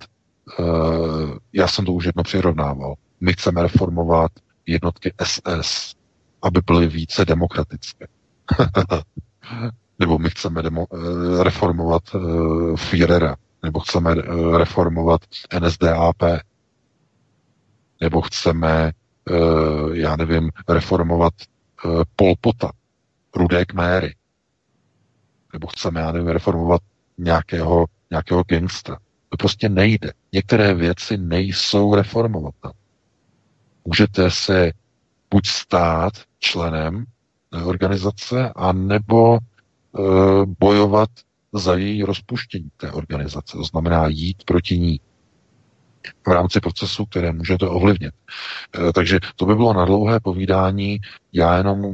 já jsem to už jedno přirovnával, my chceme reformovat jednotky SS, aby byly více demokratické. Nebo my chceme reformovat Führera, nebo chceme reformovat NSDAP, nebo chceme, já nevím, reformovat Pol Pota, Rudé Khmery, nebo chceme, já nevím, reformovat nějakého gangstra. To prostě nejde. Některé věci nejsou reformovatelné. Můžete se buď stát členem organizace, anebo bojovat za její rozpuštění té organizace. To znamená jít proti ní v rámci procesu, které můžete ovlivnit. Takže to by bylo na dlouhé povídání. Já jenom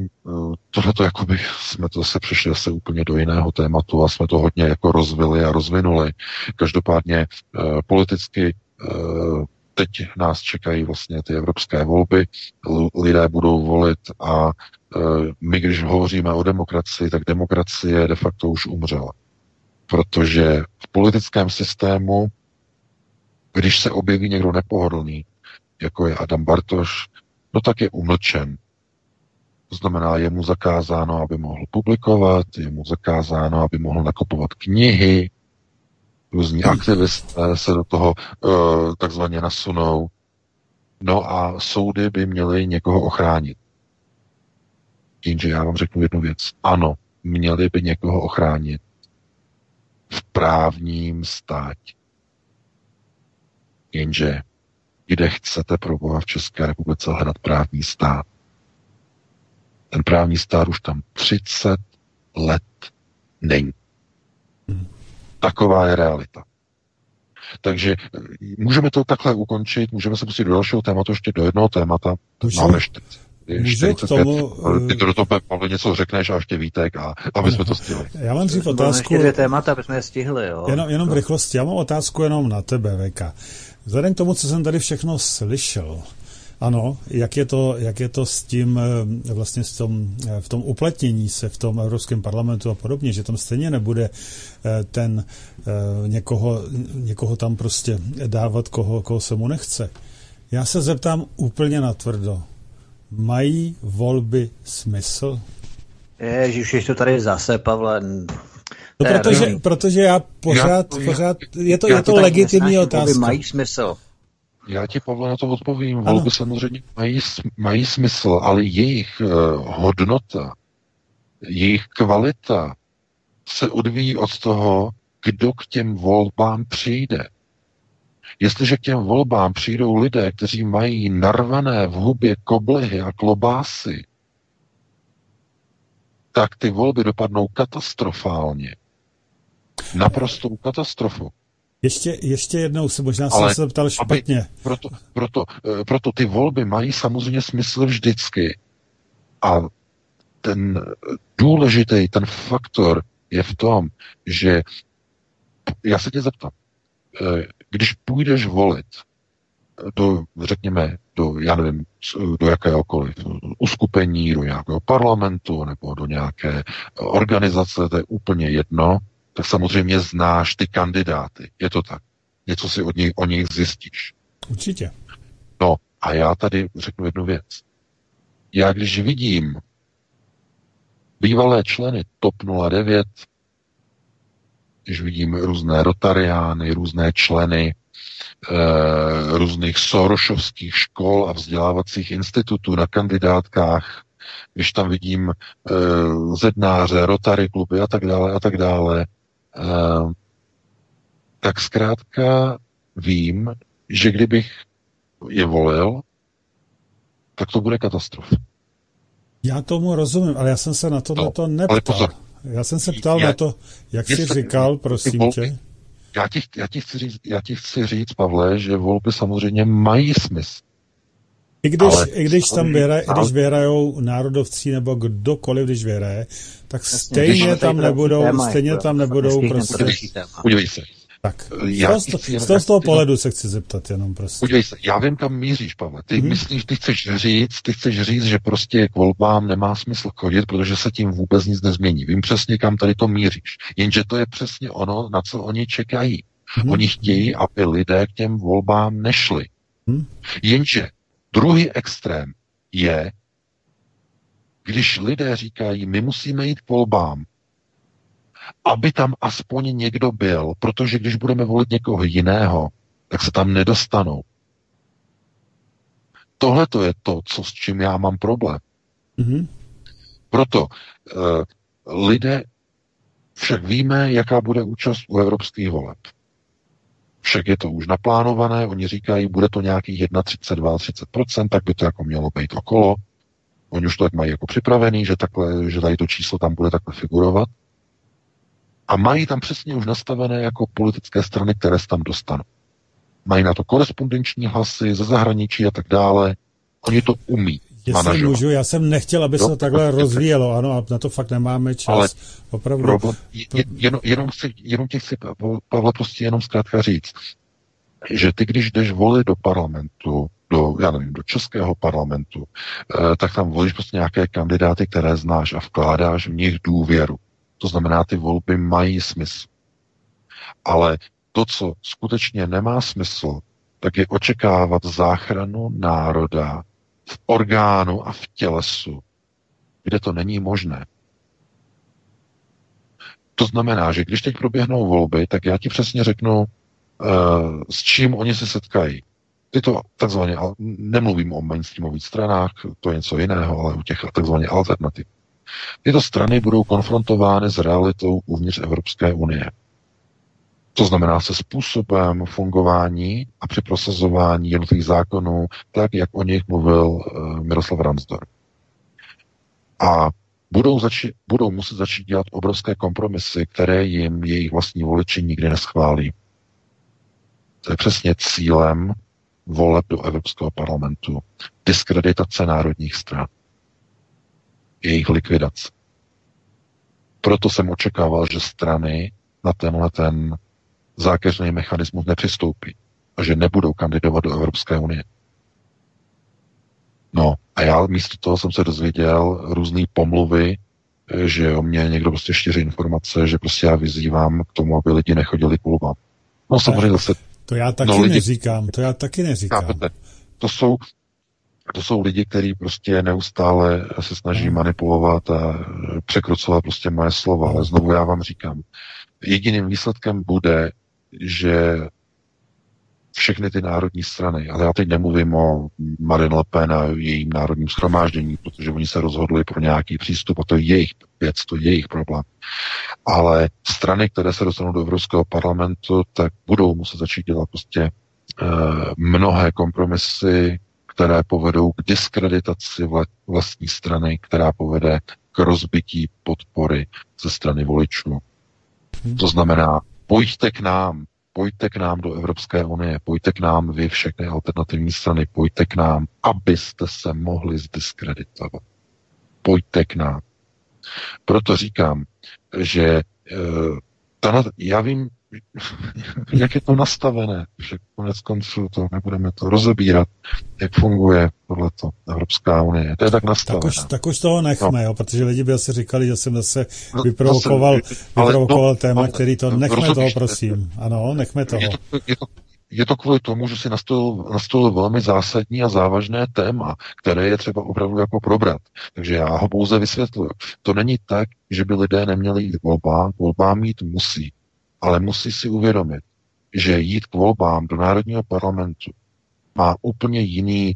tohleto, jakoby jsme to zase přešli zase úplně do jiného tématu a jsme to hodně jako rozvili a rozvinuli. Každopádně politicky teď nás čekají vlastně ty evropské volby, lidé budou volit a my, když hovoříme o demokracii, tak demokracie de facto už umřela. Protože v politickém systému, když se objeví někdo nepohodlný, jako je Adam Bartoš, no tak je umlčen. To znamená, je mu zakázáno, aby mohl publikovat, je mu zakázáno, aby mohl nakupovat knihy, různí aktivisté se do toho takzvaně nasunou. No a soudy by měly někoho ochránit. Jenže já vám řeknu jednu věc. Ano, měli by někoho ochránit v právním státě. Jenže kde chcete pro Boha v České republice hledat právní stát? Ten právní stát už tam 30 let není. Taková je realita. Takže můžeme to takhle ukončit, můžeme se pustit do dalšího tématu, ještě do jednoho témata. Máme ty to do toho, Pavle, něco řekneš a ještě Vítek, a aby jsme to stihli. Já mám dřív otázku. Ještě dvě témata, aby jsme je stihli. Jo? Jenom v rychlosti. Já mám otázku jenom na tebe, VK. Vzhledem k tomu, co jsem tady všechno slyšel, ano, jak je to s tím vlastně v tom uplatnění se v tom Evropském parlamentu a podobně, že tam stejně nebude ten někoho tam prostě dávat, koho se mu nechce. Já se zeptám úplně natvrdo. Mají volby smysl? Ježiš, je to tady zase, Pavle. No protože já pořád je to legitimní otázka. Mají smysl. Já ti, Pavle, na to odpovím. Volby ano. Samozřejmě mají smysl, ale jejich hodnota, jejich kvalita se odvíjí od toho, kdo k těm volbám přijde. Jestliže k těm volbám přijdou lidé, kteří mají narvané v hubě koblihy a klobásy, tak ty volby dopadnou katastrofálně. Naprostou katastrofu. Ještě jednou se možná jsem se ptal špatně. Proto ty volby mají samozřejmě smysl vždycky. A ten důležitý, ten faktor je v tom, že já se tě zeptám, když půjdeš volit do jakéhokoliv uskupení, do nějakého parlamentu nebo do nějaké organizace, to je úplně jedno, tak samozřejmě znáš ty kandidáty. Je to tak. Něco si o nich zjistíš. Určitě. No a já tady řeknu jednu věc. Já když vidím bývalé členy TOP 09, když vidím různé rotariány, různé členy různých sorošovských škol a vzdělávacích institutů na kandidátkách, když tam vidím zednáře, rotary kluby a tak dále, tak zkrátka vím, že kdybych je volil, tak to bude katastrofa. Já tomu rozumím, ale já jsem se na tohleto neptal. Já jsem se ptal na to, jak jsi říkal, prosím tě. Já ti chci říct, Pavle, že volby samozřejmě mají smysl. I když vyhrajou národovci nebo kdokoliv, když vyhraje, tak stejně tam nebudou prostě... Podívej se. Tak, z toho pohledu se chci zeptat jenom prostě. Podívej se, já vím, kam míříš, Pavle. Ty chceš říct, že prostě k volbám nemá smysl chodit, protože se tím vůbec nic nezmění. Vím přesně, kam tady to míříš. Jenže to je přesně ono, na co oni čekají. Hmm. Oni chtějí, aby lidé k těm volbám nešli. Hmm. Jenže druhý extrém je, když lidé říkají, my musíme jít k volbám, aby tam aspoň někdo byl, protože když budeme volit někoho jiného, tak se tam nedostanou. Tohle to je to, s čím já mám problém. Mm-hmm. Proto lidé, však víme, jaká bude účast u evropských voleb. Však je to už naplánované, oni říkají, bude to nějakých 31-32%, tak by to jako mělo být okolo. Oni už to tak mají jako připravený, že tady to číslo tam bude takhle figurovat. A mají tam přesně už nastavené jako politické strany, které se tam dostanou. Mají na to korespondenční hlasy ze zahraničí a tak dále. Oni to umí. Jestli můžu, já jsem nechtěl, aby se to takhle rozvíjelo. Ano, a na to fakt nemáme čas. Ale opravdu. Jenom zkrátka říct, že ty, když jdeš volit do parlamentu, do českého parlamentu, tak tam volíš prostě nějaké kandidáty, které znáš a vkládáš v nich důvěru. To znamená, ty volby mají smysl. Ale to, co skutečně nemá smysl, tak je očekávat záchranu národa v orgánu a v tělesu, kde to není možné. To znamená, že když teď proběhnou volby, tak já ti přesně řeknu, s čím oni se setkají. Ty to takzvaně, nemluvím o mainstreamových stranách, to je něco jiného, ale o těch takzvaně alternativ. Tyto strany budou konfrontovány s realitou uvnitř Evropské unie. To znamená se způsobem fungování a při prosazování jednotlivých zákonů, tak jak o nich mluvil Miroslav Ransdorf. A budou muset začít dělat obrovské kompromisy, které jim jejich vlastní voliči nikdy neschválí. To je přesně cílem voleb do Evropského parlamentu. Diskreditace národních stran. Jejich likvidace. Proto jsem očekával, že strany na tenhle ten zákeřný mechanismus nepřistoupí a že nebudou kandidovat do Evropské unie. No a já místo toho jsem se dozvěděl různé pomluvy, že o mě někdo prostě šíří informace, že prostě já vyzývám k tomu, aby lidi nechodili k volbám. No samozřejmě zase... To já taky neříkám. Chápete? To jsou lidi, kteří prostě neustále se snaží manipulovat a překrucovat prostě moje slova, ale znovu já vám říkám, jediným výsledkem bude, že všechny ty národní strany, ale já teď nemluvím o Marine Le Pen a jejím národním shromáždění, protože oni se rozhodli pro nějaký přístup a to je jejich věc, to je jejich problém. Ale strany, které se dostanou do Evropského parlamentu, tak budou muset začít dělat prostě mnohé kompromisy, které povedou k diskreditaci vlastní strany, která povede k rozbití podpory ze strany voličů. To znamená, pojďte k nám do Evropské unie, pojďte k nám vy všechny alternativní strany, pojďte k nám, abyste se mohli zdiskreditovat. Pojďte k nám. Proto říkám, že já vím, jak je to nastavené, že konec konců to nebudeme to rozebírat, jak funguje tohleto Evropská unie. To je tak nastavené. Tak už toho nechme, jo, protože lidi by asi říkali, že jsem zase vyprovokoval téma, který to nechme toho, prosím. Ano, nechme toho. Je to kvůli tomu, že si nastolil velmi zásadní a závažné téma, které je třeba opravdu jako probrat. Takže já ho pouze vysvětluju. To není tak, že by lidé neměli jít k volbám. K volbám jít musí. Ale musí si uvědomit, že jít k volbám do Národního parlamentu má úplně jiný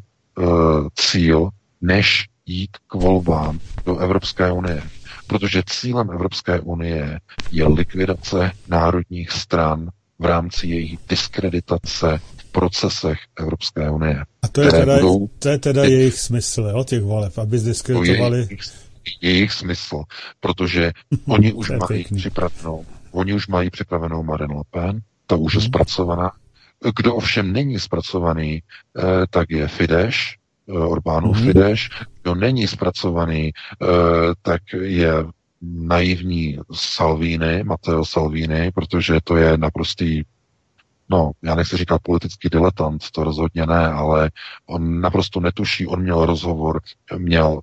cíl, než jít k volbám do Evropské unie. Protože cílem Evropské unie je likvidace národních stran v rámci jejich diskreditace v procesech Evropské unie. A to je teda jejich smysl, jo, těch voleb, aby zdiskreditovali... Jejich smysl, protože oni už mají připravenou. Oni už mají připravenou Marine Le Pen, ta už je zpracovaná. Kdo ovšem není zpracovaný, tak je Fidesz, Orbánův Fidesz. Kdo není zpracovaný, tak je naivní Salvini, Matteo Salvini, protože to je naprostý, já nechci říkat politický diletant, to rozhodně ne, ale on naprosto netuší, on měl rozhovor, měl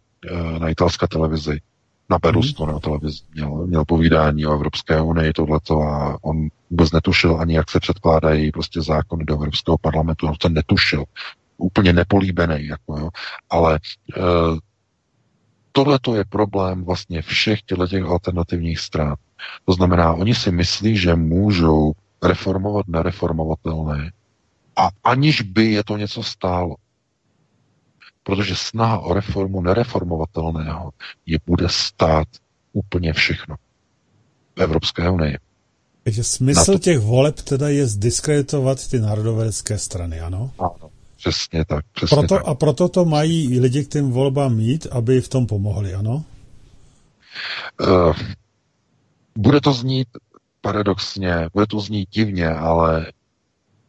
na italské televizi, na Berlusconu, na televizi měl povídání o Evropské unii, tohleto, a on vůbec netušil ani, jak se předkládají prostě zákony do Evropského parlamentu, on to netušil. Úplně nepolíbený, jako jo. Ale tohleto je problém vlastně všech těch alternativních stran. To znamená, oni si myslí, že můžou reformovat nereformovatelné a aniž by je to něco stálo. Protože snaha o reformu nereformovatelného je bude stát úplně všechno v Evropské unii. Takže smysl těch voleb teda je zdiskreditovat ty národovédské strany, ano? Ano, přesně tak. A proto to mají lidi k těm volbám jít, aby v tom pomohli, ano? Bude to znít paradoxně, bude to znít divně, ale...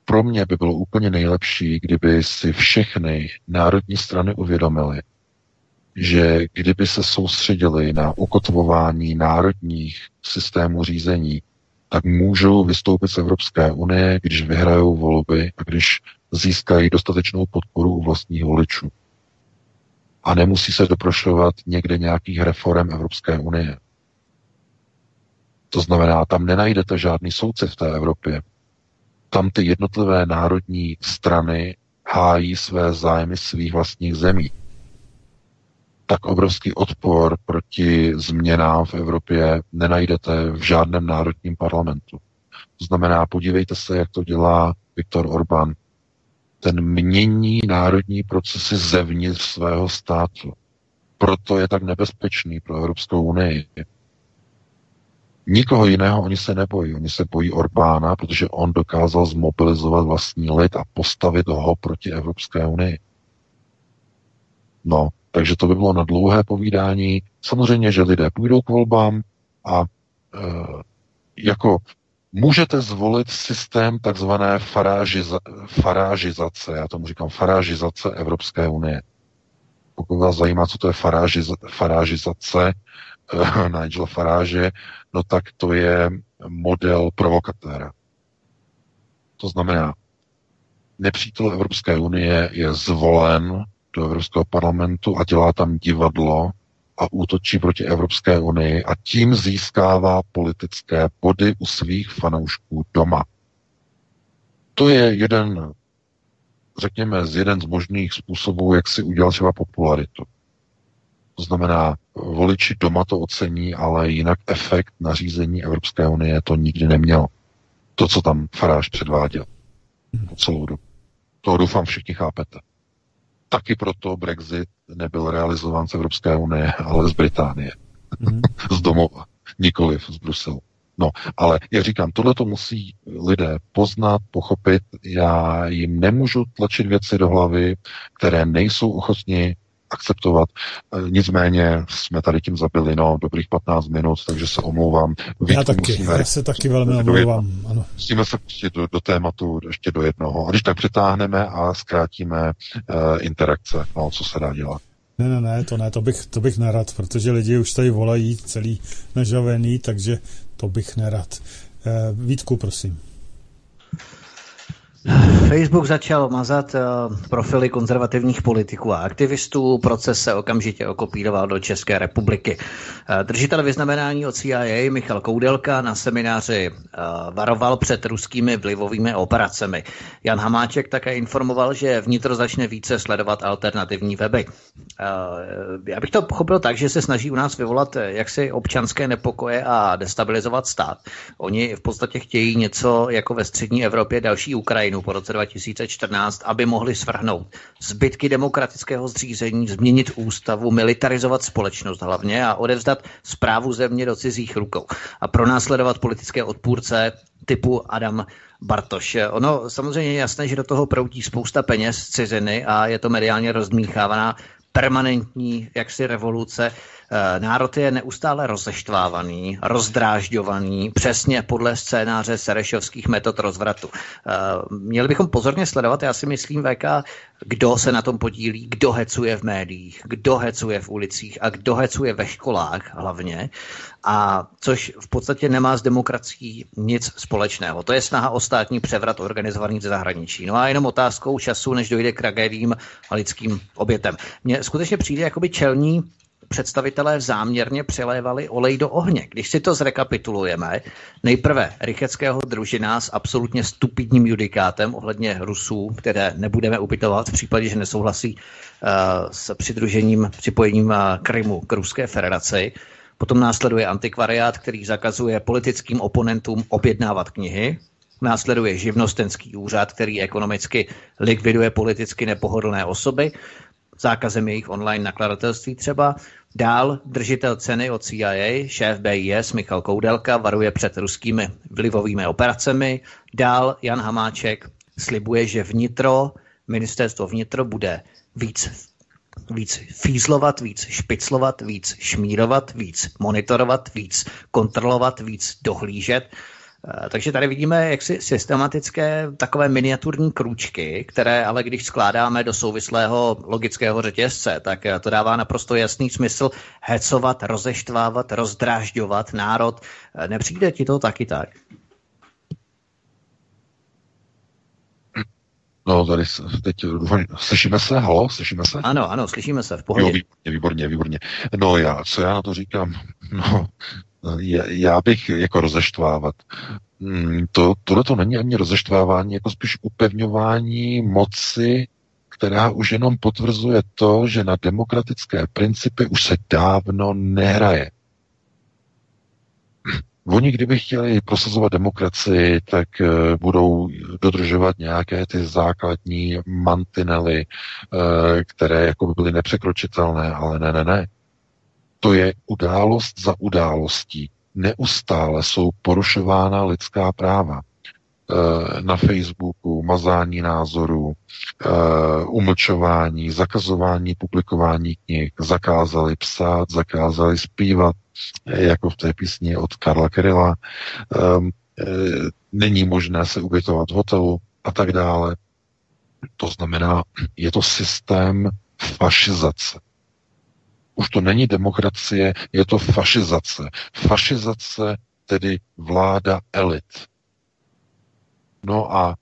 Pro mě by bylo úplně nejlepší, kdyby si všechny národní strany uvědomily, že kdyby se soustředili na ukotvování národních systémů řízení, tak můžou vystoupit z Evropské unie, když vyhrajou volby a když získají dostatečnou podporu u vlastních voličů. A nemusí se doprošovat někde nějakých reform Evropské unie. To znamená, tam nenajdete žádný soudce v té Evropě. Tam ty jednotlivé národní strany hájí své zájmy svých vlastních zemí. Tak obrovský odpor proti změnám v Evropě nenajdete v žádném národním parlamentu. To znamená, podívejte se, jak to dělá Viktor Orbán. Ten mění národní procesy zevnitř svého státu. Proto je tak nebezpečný pro Evropskou unii. Nikoho jiného oni se nebojí. Oni se bojí Orbána, protože on dokázal zmobilizovat vlastní lid a postavit ho proti Evropské unii. Takže to by bylo na dlouhé povídání. Samozřejmě, že lidé půjdou k volbám a jako můžete zvolit systém takzvané farážizace, já tomu říkám farážizace Evropské unie. Pokud vás zajímá, co to je farážizace, Nigel Farage, tak to je model provokatéra. To znamená, nepřítel Evropské unie je zvolen do Evropského parlamentu a dělá tam divadlo a útočí proti Evropské unii a tím získává politické body u svých fanoušků doma. To je jeden z možných způsobů, jak si udělat třeba popularitu. To znamená, voliči doma to ocení, ale jinak efekt nařízení Evropské unie to nikdy nemělo. To, co tam Farage předváděl celou dobu. To doufám všichni chápete. Taky proto Brexit nebyl realizován z Evropské unie, ale z Británie. Z domova, nikoliv z Bruselu. No, ale jak říkám, tohle to musí lidé poznat, pochopit. Já jim nemůžu tlačit věci do hlavy, které nejsou ochotní akceptovat. Nicméně jsme tady tím zabili, dobrých 15 minut, takže se omlouvám. Já se taky velmi omlouvám. Ano. Musíme se pustit do tématu ještě do jednoho. A když tak přetáhneme a zkrátíme interakce, co se dá dělat. To bych nerad, protože lidi už tady volají celý nažavený, takže to bych nerad. Vítku, prosím. Facebook začal mazat profily konzervativních politiků a aktivistů. Proces se okamžitě okopíroval do České republiky. Držitel vyznamenání od CIA Michal Koudelka na semináři varoval před ruskými vlivovými operacemi. Jan Hamáček také informoval, že vnitro začne více sledovat alternativní weby. Já bych to pochopil tak, že se snaží u nás vyvolat jaksi občanské nepokoje a destabilizovat stát. Oni v podstatě chtějí něco jako ve střední Evropě další Ukrajinu po roce 2014, aby mohli svrhnout zbytky demokratického zřízení, změnit ústavu, militarizovat společnost hlavně a odevzdat správu země do cizích rukou a pronásledovat politické odpůrce typu Adam Bartoš. Ono samozřejmě je jasné, že do toho proudí spousta peněz z ciziny a je to mediálně rozdmíchávaná permanentní jaksi revoluce. Národ je neustále rozeštvávaný, rozdrážďovaný, přesně podle scénáře serešovských metod rozvratu. Měli bychom pozorně sledovat, já si myslím, VK, kdo se na tom podílí, kdo hecuje v médiích, kdo hecuje v ulicích a kdo hecuje ve školách hlavně, a což v podstatě nemá s demokracií nic společného. To je snaha o státní převrat organizovaný ze zahraničí. No a jenom otázkou času, než dojde k tragédiím a lidským obětem. Mně skutečně přijde jakoby čelní představitelé záměrně přilévali olej do ohně. Když si to zrekapitulujeme, nejprve Rychetského družina s absolutně stupidním judikátem ohledně Rusů, které nebudeme upytovat v případě, že nesouhlasí s připojením Krymu k Ruské federaci. Potom následuje antikvariát, který zakazuje politickým oponentům objednávat knihy. Následuje živnostenský úřad, který ekonomicky likviduje politicky nepohodlné osoby, zákazem jejich online nakladatelství třeba. Dál držitel ceny od CIA, šéf BIS Michal Koudelka varuje před ruskými vlivovými operacemi. Dál Jan Hamáček slibuje, že ministerstvo vnitro bude víc fízlovat, víc špiclovat, víc šmírovat, víc monitorovat, víc kontrolovat, víc dohlížet. Takže tady vidíme jaksi systematické takové miniaturní krůčky, které ale když skládáme do souvislého logického řetězce, tak to dává naprosto jasný smysl hecovat, rozeštvávat, rozdrážďovat národ. Nepřijde ti to taky tak? No, tady teď slyšíme se, halo, slyšíme se? Ano, slyšíme se, v pohodě. Jo, výborně. No, co já na to říkám? No, já bych jako rozeštvávat. Tohle není ani rozeštvávání, jako spíš upevňování moci, která už jenom potvrzuje to, že na demokratické principy už se dávno nehraje. Oni, kdyby chtěli prosazovat demokracii, tak budou dodržovat nějaké ty základní mantinely, které jako by byly nepřekročitelné, ale ne. To je událost za událostí. Neustále jsou porušována lidská práva. Na Facebooku mazání názorů, umlčování, zakazování publikování knih, zakázali psát, zakázali zpívat, jako v té písni od Karla Kryla. Není možné se ubytovat v hotelu a tak dále. To znamená, je to systém fašizace. Už to není demokracie, je to fašizace. Fašizace, tedy vláda elit. No a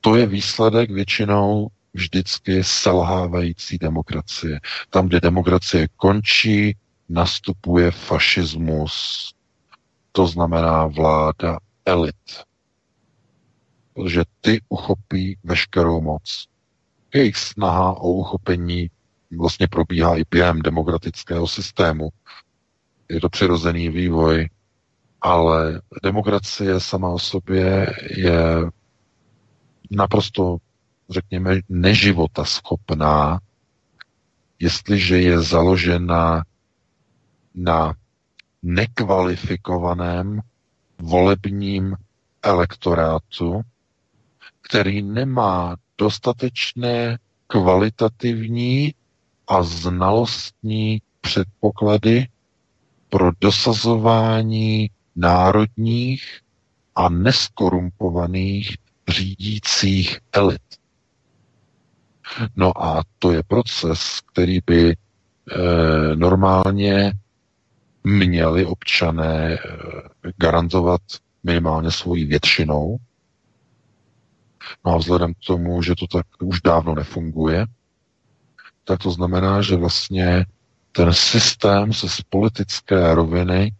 to je výsledek většinou vždycky selhávající demokracie. Tam, kde demokracie končí, nastupuje fašismus. To znamená vláda elit. Protože ty uchopí veškerou moc. Jejich snaha o uchopení vlastně probíhá i během demokratického systému. Je to přirozený vývoj, ale demokracie sama o sobě je naprosto, řekněme, neživotaschopná, jestliže je založena na nekvalifikovaném volebním elektorátu, který nemá dostatečné kvalitativní a znalostní předpoklady pro dosazování národních a neskorumpovaných řídících elit. No a to je proces, který by normálně měli občané garantovat minimálně svojí většinou. No a vzhledem k tomu, že to tak už dávno nefunguje, tak to znamená, že vlastně ten systém se z politické roviny,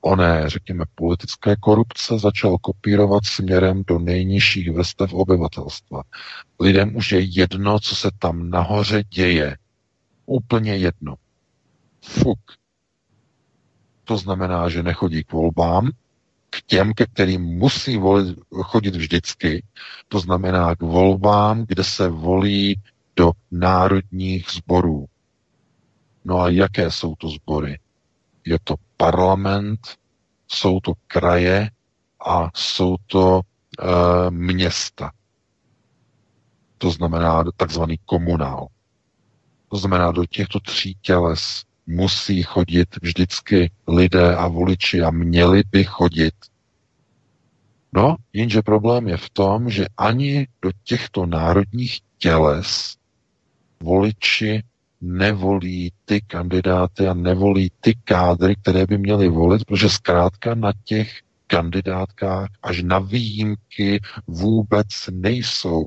oné, řekněme, politické korupce začal kopírovat směrem do nejnižších vrstev obyvatelstva. Lidem už je jedno, co se tam nahoře děje. Úplně jedno. Fuk. To znamená, že nechodí k volbám, k těm, ke kterým musí volit, chodit vždycky. To znamená k volbám, kde se volí do národních sborů. No a jaké jsou to sbory? Je to parlament, jsou to kraje a jsou to města. To znamená takzvaný komunál. To znamená, do těchto tří těles musí chodit vždycky lidé a voliči a měli by chodit. No, jenže problém je v tom, že ani do těchto národních těles voliči nevolí ty kandidáty a nevolí ty kádry, které by měly volit, protože zkrátka na těch kandidátkách až na výjimky vůbec nejsou.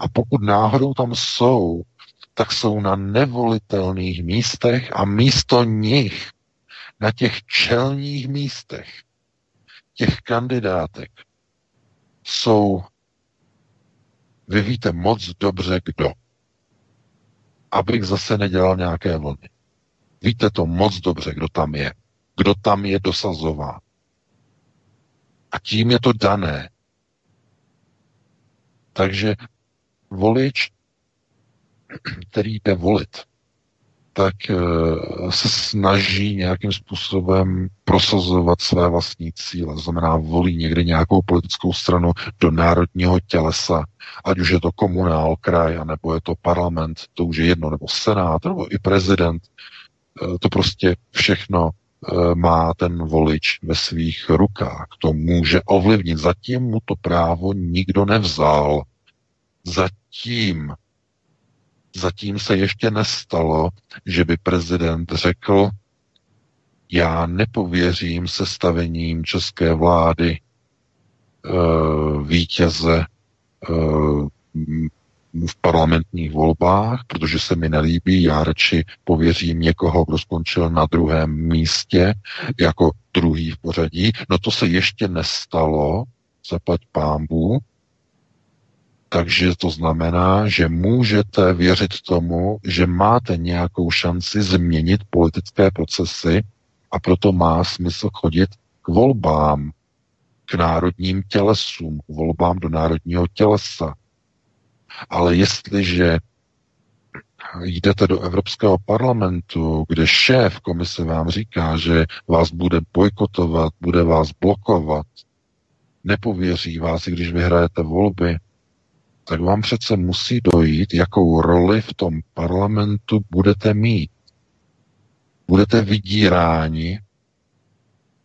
A pokud náhodou tam jsou, tak jsou na nevolitelných místech a místo nich, na těch čelních místech, těch kandidátek, jsou, vy víte moc dobře kdo. Abych zase nedělal nějaké vlny. Víte to moc dobře, kdo tam je. Kdo tam je dosazován. A tím je to dané. Takže volič, který jde volit, tak se snaží nějakým způsobem prosazovat své vlastní cíle. To znamená, volí někdy nějakou politickou stranu do národního tělesa, ať už je to komunál, kraj, anebo je to parlament, to už je jedno, nebo senát, nebo i prezident. To prostě všechno má ten volič ve svých rukách. To může ovlivnit. Zatím mu to právo nikdo nevzal. Zatím se ještě nestalo, že by prezident řekl, já nepověřím sestavením české vlády vítěze v parlamentních volbách, protože se mi nelíbí, já radši pověřím někoho, kdo skončil na druhém místě, jako druhý v pořadí. No to se ještě nestalo, zaplať pánbů. Takže to znamená, že můžete věřit tomu, že máte nějakou šanci změnit politické procesy a proto má smysl chodit k volbám, k národním tělesům, volbám do národního tělesa. Ale jestliže jdete do Evropského parlamentu, kde šéf komise vám říká, že vás bude bojkotovat, bude vás blokovat, nepověří vás, i když vyhrajete volby, tak vám přece musí dojít, jakou roli v tom parlamentu budete mít. Budete vydíráni,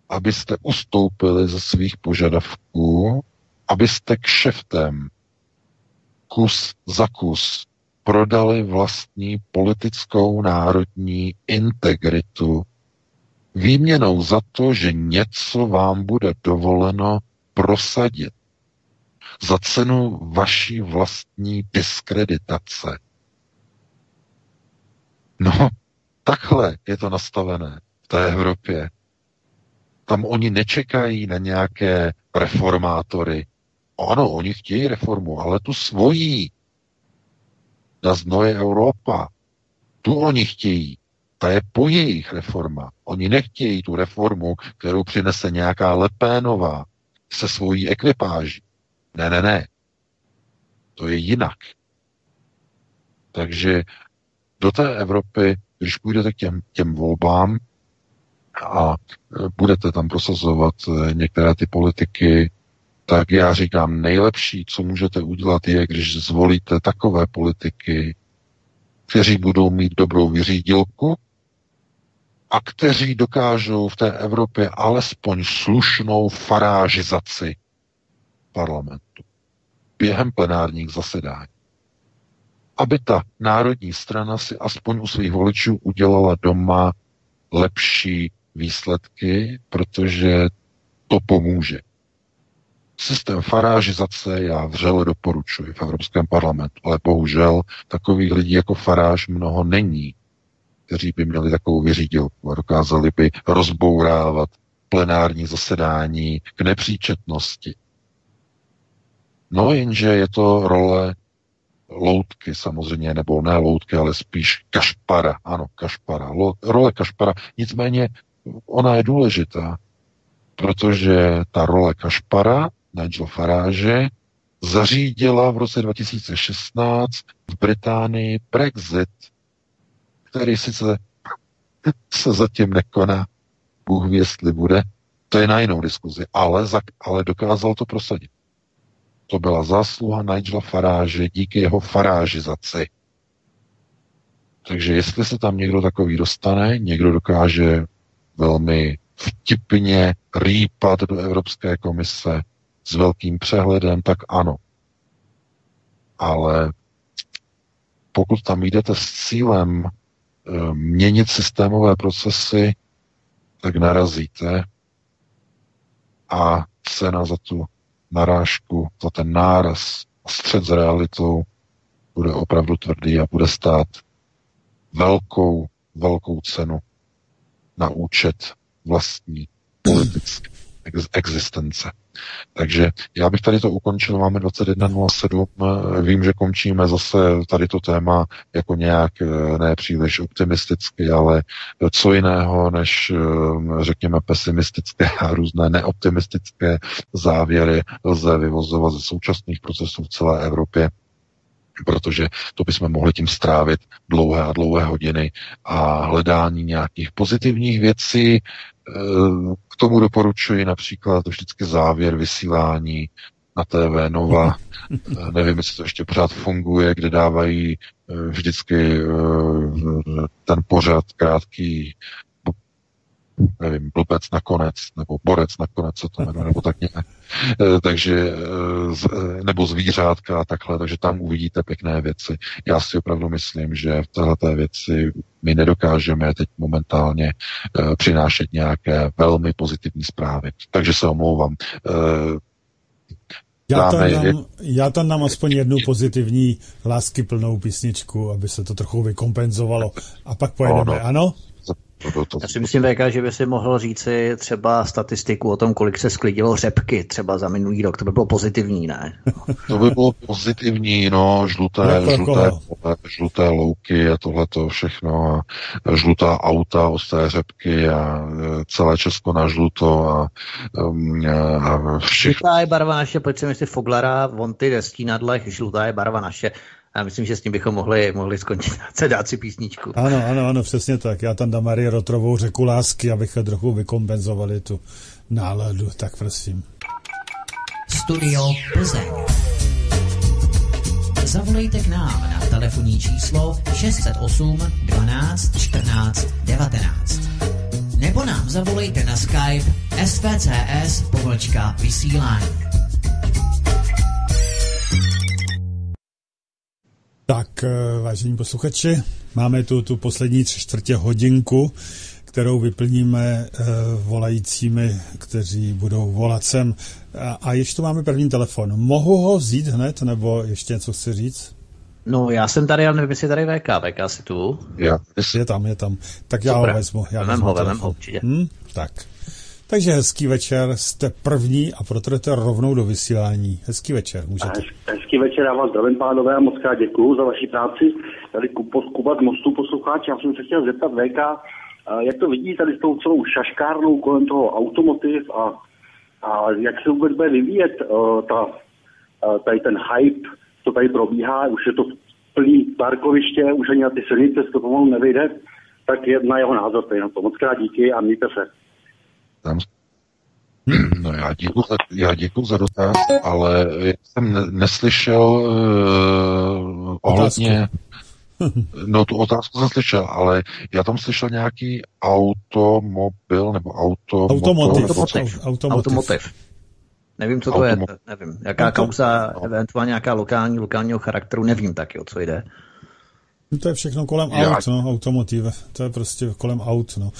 abyste ustoupili ze svých požadavků, abyste kšeftem kus za kus prodali vlastní politickou národní integritu výměnou za to, že něco vám bude dovoleno prosadit. Za cenu vaší vlastní diskreditace. No, takhle je to nastavené v té Evropě. Tam oni nečekají na nějaké reformátory. Ano, oni chtějí reformu, ale tu svojí. Das neue Europa. Tu oni chtějí. Ta je po jejich reforma. Oni nechtějí tu reformu, kterou přinese nějaká Lepénová se svojí ekvipáží. Ne. To je jinak. Takže do té Evropy, když půjdete k těm volbám, a budete tam prosazovat některé ty politiky, tak já říkám, nejlepší, co můžete udělat, je, když zvolíte takové politiky, kteří budou mít dobrou vyřídilku a kteří dokážou v té Evropě alespoň slušnou farážizaci parlamentu během plenárních zasedání. Aby ta národní strana si aspoň u svých voličů udělala doma lepší výsledky, protože to pomůže. Systém farážizace já vřele doporučuji v Evropském parlamentu, ale bohužel takových lidí jako Faráž mnoho není, kteří by měli takovou vyřídilku a dokázali by rozbourávat plenární zasedání k nepříčetnosti. No jenže je to role loutky samozřejmě, nebo ne loutky, ale spíš Kašpara. Ano, Kašpara. Role Kašpara. Nicméně ona je důležitá, protože ta role Kašpara, Nigel Farage, zařídila v roce 2016 v Británii Brexit, který sice se zatím nekoná, Bůh ví, jestli bude, to je na jinou diskuzi, ale dokázal to prosadit. To byla zásluha Nigela Farage díky jeho farážizaci. Takže jestli se tam někdo takový dostane, někdo dokáže velmi vtipně rýpat do Evropské komise s velkým přehledem, tak ano. Ale pokud tam jdete s cílem měnit systémové procesy, tak narazíte a cena za tu narážku, za ten náraz a střet s realitou bude opravdu tvrdý a bude stát velkou, velkou cenu na účet vlastní politické existence. Takže já bych tady to ukončil, máme 21.07, vím, že končíme zase tady to téma jako nějak ne příliš optimisticky, ale co jiného než, řekněme, pesimistické a různé neoptimistické závěry lze vyvozovat ze současných procesů v celé Evropě, protože to bychom mohli tím strávit dlouhé a dlouhé hodiny a hledání nějakých pozitivních věcí. K tomu doporučuji například vždycky závěr vysílání na TV Nova. Nevím, jestli to ještě pořád funguje, kde dávají vždycky ten pořad krátký, nevím, blbec nakonec, nebo borec nakonec, co to jmenuje, nebo tak nějak. Takže, nebo zvířátka a takhle, takže tam uvidíte pěkné věci. Já si opravdu myslím, že v této věci my nedokážeme teď momentálně přinášet nějaké velmi pozitivní zprávy. Takže se omlouvám. Já tam dám aspoň jednu pozitivní láskyplnou písničku, aby se to trochu vykompenzovalo. A pak pojedeme, ano? Já si myslím, VK, že by si mohl říci třeba statistiku o tom, kolik se sklidilo řepky třeba za minulý rok. To by bylo pozitivní, ne? To by bylo pozitivní, no, žluté louky a tohleto všechno a žlutá auta, ostré řepky a celé Česko na žluto a všechno. Žlutá je barva naše, pojď se myslí Foglara, vonty ve stínadlech, žlutá je barva naše. Já myslím, že s tím bychom mohli skončit a dát si písničku. Ano, přesně tak. Já tam dám Marii Rotrovou Řeku lásky, abych trochu vykompenzovali tu náladu. Tak prosím. Studio Plzeň. Zavolejte k nám na telefonní číslo 608 12 14 19. Nebo nám zavolejte na Skype svcs_vysílání. Tak, vážení posluchači, máme tu poslední 3/4 hodinku, kterou vyplníme volajícími, kteří budou volat sem. A ještě máme první telefon. Mohu ho vzít hned, nebo ještě něco chci říct? No, já jsem tady, ale nevím, jestli tady VK asi tu. Je tam. Tak já ho vezmu. Vemem ho určitě. Tak. Takže hezký večer, jste první a protrete rovnou do vysílání. Hezký večer, můžete. Hezký večer, já vás zdravím, pánové, a moc krát děkuju za vaši práci. Tady Kuba z Mostu poslucháč, já jsem se chtěl zeptat VK, jak to vidí tady s tou celou šaškárnou kolem toho automotiv a jak se vůbec bude vyvíjet tady ten hype, co tady probíhá, už je to plný parkoviště, už ani na ty silnice to pomalu nevejde. tak je na jeho názor, to je na to. Moc krát díky a mějte se. No já děkuji za dotaz, ale jsem neslyšel ohledně... No tu otázku jsem slyšel, ale já tam slyšel nějaký automobil nebo automotiv. Nevím, co to je, nevím. Jaká kauza, eventuálně nějaká lokálního charakteru, nevím taky, o co jde. To je všechno kolem aut, no, automotive. To je prostě kolem aut, no.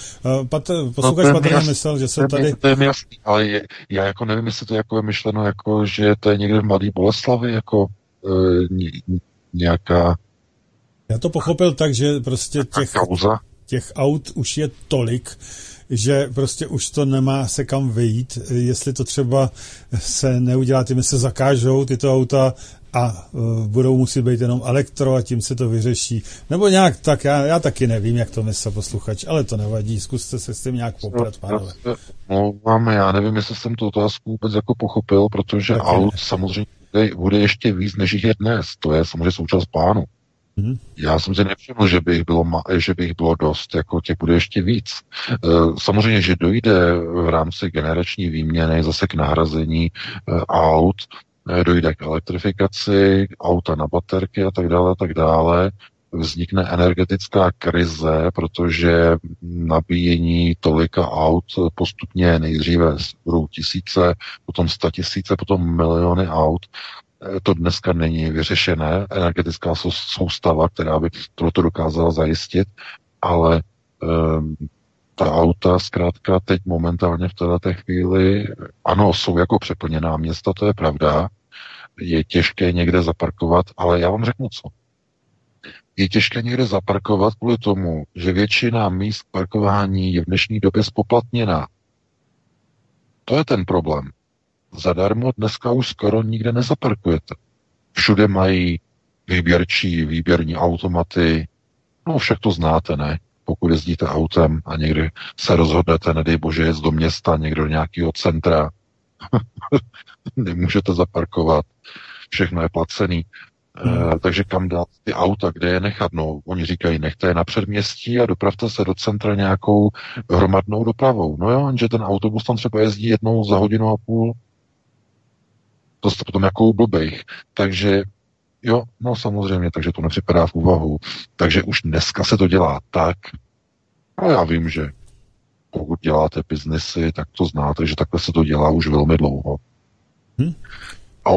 Posluchač patrně myslel, že se tady... To je mi jasný, ale já jako nevím, jestli to je jako myšleno, jako, že to je někde v Mladé Boleslavi, jako nějaká... Já to pochopil tak, že prostě těch aut už je tolik, že prostě už to nemá se kam vyjít. Jestli to třeba se neudělá, tím se zakážou tyto auta a budou muset být jenom elektro a tím se to vyřeší. Nebo nějak tak, já taky nevím, jak to myslel posluchač, ale to nevadí, zkuste se s tím nějak poprat, pánové. Já nevím, jestli jsem tu otázku vůbec jako pochopil, protože taky aut ne. Samozřejmě bude ještě víc, než jich je dnes. To je samozřejmě součást plánu. Já jsem si nevšiml, že by jich bylo dost, jako těch bude ještě víc. Samozřejmě, že dojde v rámci generační výměny zase k nahrazení aut, dojde k elektrifikaci, auta na baterky a tak dále, Vznikne energetická krize, protože nabíjení tolika aut postupně nejdříve budou tisíce, potom 100 000, potom miliony aut. To dneska není vyřešené, energetická soustava, která by toto dokázala zajistit, ale ta auta zkrátka teď momentálně v této chvíli, ano, jsou jako přeplněná města, to je pravda, je těžké někde zaparkovat, ale já vám řeknu co. Je těžké někde zaparkovat kvůli tomu, že většina míst parkování je v dnešní době zpoplatněná. To je ten problém. Zadarmo dneska už skoro nikde nezaparkujete. Všude mají výběrní automaty. No však to znáte, ne? Pokud jezdíte autem a někdy se rozhodnete, nedej bože, jet do města, někdo do nějakého centra. Nemůžete zaparkovat. Všechno je placený. Takže kam dát ty auta, kde je nechat? No, oni říkají, nechte je na předměstí a dopravte se do centra nějakou hromadnou dopravou. No jo, že ten autobus tam třeba jezdí jednou za hodinu a půl. To jste potom jako blbejch. Takže jo, no samozřejmě, takže to nepřipadá v úvahu. Takže už dneska se to dělá tak, ale já vím, že pokud děláte biznesy, tak to znáte, že takhle se to dělá už velmi dlouho. A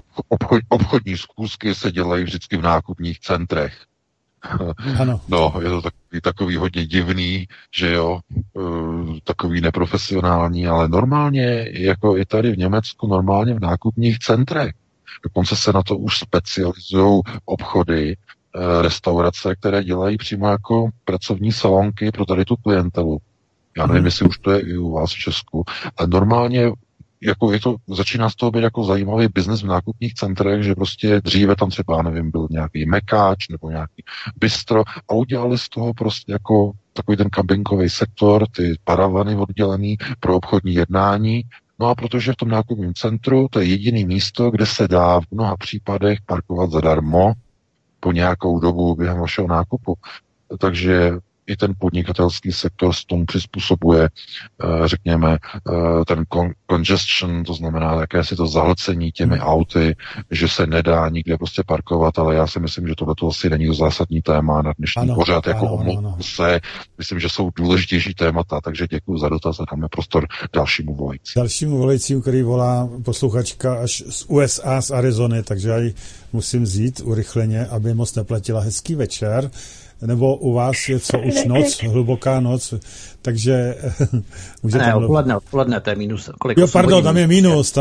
obchodní schůzky se dělají vždycky v nákupních centrech. Ano. No, je to takový hodně divný, že jo, takový neprofesionální, ale normálně, jako i tady v Německu, normálně v nákupních centrech. Dokonce se na to už specializují obchody, restaurace, které dělají přímo jako pracovní salonky pro tady tu klientelu. Já nevím, jestli už to je i u vás v Česku, ale normálně jako je to, začíná z toho být jako zajímavý biznes v nákupních centrech, že prostě dříve tam třeba, nevím, byl nějaký mekáč nebo nějaký bistro a udělali z toho prostě jako takový ten kabinkový sektor, ty paravany oddělený pro obchodní jednání. No a protože v tom nákupním centru to je jediné místo, kde se dá v mnoha případech parkovat zadarmo po nějakou dobu během vašeho nákupu. Takže i ten podnikatelský sektor s tomu přizpůsobuje, řekněme, ten congestion, to znamená jakési to zahlcení těmi auty, že se nedá nikde prostě parkovat, ale já si myslím, že tohle asi není zásadní téma na dnešní pořád, jako omlouvám se, myslím, že jsou důležitější témata, takže děkuji za dotaz a dáme prostor dalšímu volajícímu. Dalšímu volajícímu, který volá posluchačka až z USA, z Arizony, takže já ji musím vzít urychleně, aby moc neplatila. Hezký večer. Nebo u vás je co už noc, hluboká noc, takže můžete... Ne, odpoledne, to je minus. Kolik jo, pardon, tam je minus.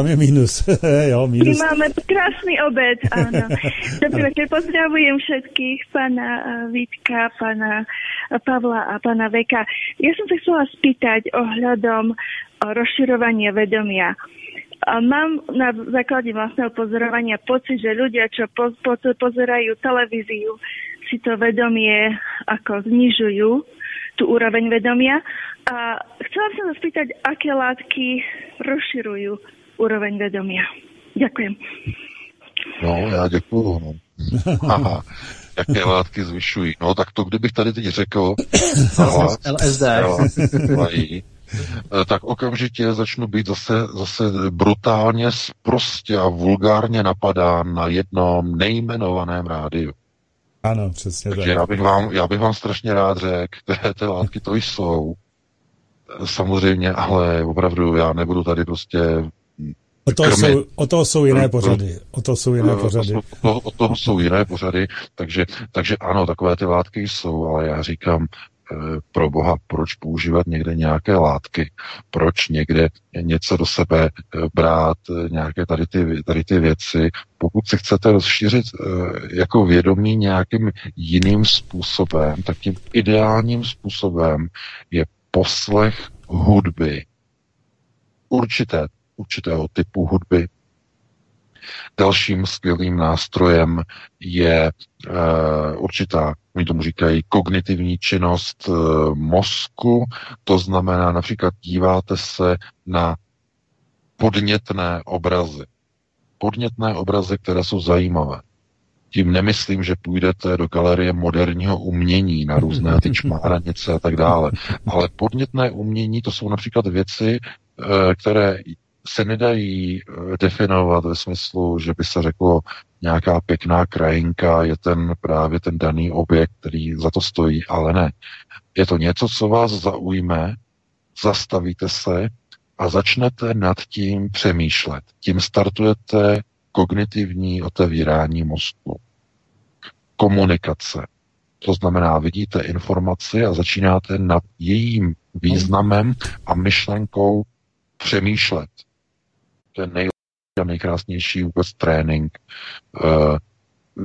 Jo, minus. Máme krásný oběd, ano. Dobrý večer, pozdravujem všetkých, pana Vítka, pana Pavla a pana Veka. Ja som sa chcela spýtať ohľadom rozširovania vedomia. A mám na základe vlastného pozorovania pocit, že ľudia, čo pozerajú televíziu, si to vedomie ako znižujú, tú úroveň vedomia. A chcela som sa spýtať, aké látky rozširujú úroveň vedomia. Ďakujem. No, ja ďakujem. jaké látky zvyšují. No tak to, kdybych tady teď řekl LSD, tak okamžitě začnu být zase brutálně, sprostě a vulgárně napadán na jednom nejmenovaném rádiu. Ano, přesně. Takže tak. Já bych vám strašně rád řekl, které ty látky to jsou. Samozřejmě, ale opravdu já nebudu tady prostě... O toho jsou jiné pořady. Od toho jsou jiné pořady, takže ano, takové ty látky jsou, ale já říkám, pro boha, proč používat někde nějaké látky, proč někde něco do sebe brát, nějaké tady ty věci, pokud se chcete rozšířit jako vědomí nějakým jiným způsobem, tak tím ideálním způsobem je poslech hudby. Určitého typu hudby. Dalším skvělým nástrojem je určitá, oni tomu říkají, kognitivní činnost mozku. To znamená, například díváte se na podnětné obrazy, které jsou zajímavé. Tím nemyslím, že půjdete do galerie moderního umění na různé ty čmáranice a tak dále. Ale podnětné umění, to jsou například věci, které se nedají definovat ve smyslu, že by se řeklo nějaká pěkná krajinka, je ten právě ten daný objekt, který za to stojí, ale ne. Je to něco, co vás zaujme, zastavíte se a začnete nad tím přemýšlet. Tím startujete kognitivní otevírání mozku. Komunikace. To znamená, vidíte informaci a začínáte nad jejím významem a myšlenkou přemýšlet. To je nejlepší a nejkrásnější vůbec trénink.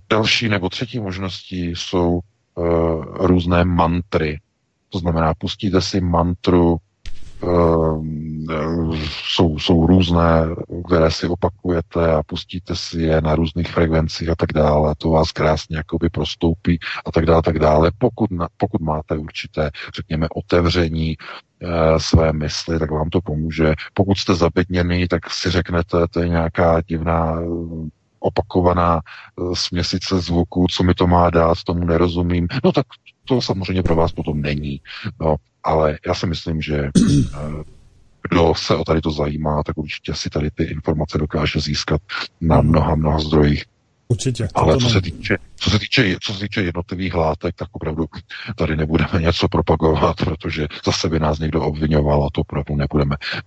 Další nebo třetí možností jsou různé mantry. To znamená, pustíte si mantru, jsou různé, které si opakujete a pustíte si je na různých frekvencích a tak dále. A to vás krásně jakoby prostoupí a tak dále, Pokud máte určité, řekněme, otevření své mysli, tak vám to pomůže. Pokud jste zabedněný, tak si řeknete, to je nějaká divná opakovaná směsice zvuků, co mi to má dát, tomu nerozumím. No tak to samozřejmě pro vás potom není. No, ale já si myslím, že kdo se o tady to zajímá, tak určitě si tady ty informace dokáže získat na mnoha zdrojích. Určitě. Ale co se týče jednotlivých látek, tak opravdu tady nebudeme něco propagovat, protože zase by nás někdo obvinoval a to opravdu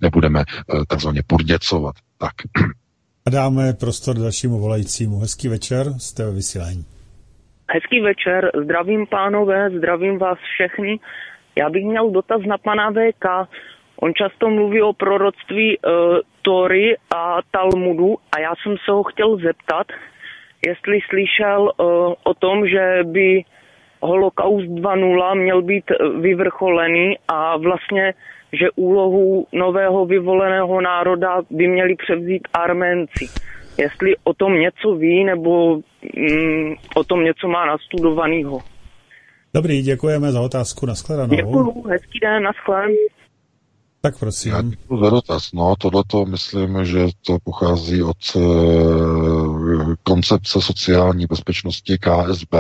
nebudeme takzvaně podněcovat. Tak. A dáme prostor dalšímu volajícímu. Hezký večer, jste ve vysílání. Hezký večer, zdravím pánové, zdravím vás všechny. Já bych měl dotaz na pana VK. On často mluví o proroctví Tory a Talmudu a já jsem se ho chtěl zeptat, jestli slyšel o tom, že by Holokaust 2.0 měl být vyvrcholený a vlastně, že úlohu nového vyvoleného národa by měli převzít Arménci. Jestli o tom něco ví, nebo o tom něco má nastudovanýho. Dobrý, děkujeme za otázku, nashledanou. Děkuju, hezký den, nashledanou. Tak prosím. Já děkuju za dotaz. No, tohleto myslím, že to pochází od koncepce sociální bezpečnosti KSB.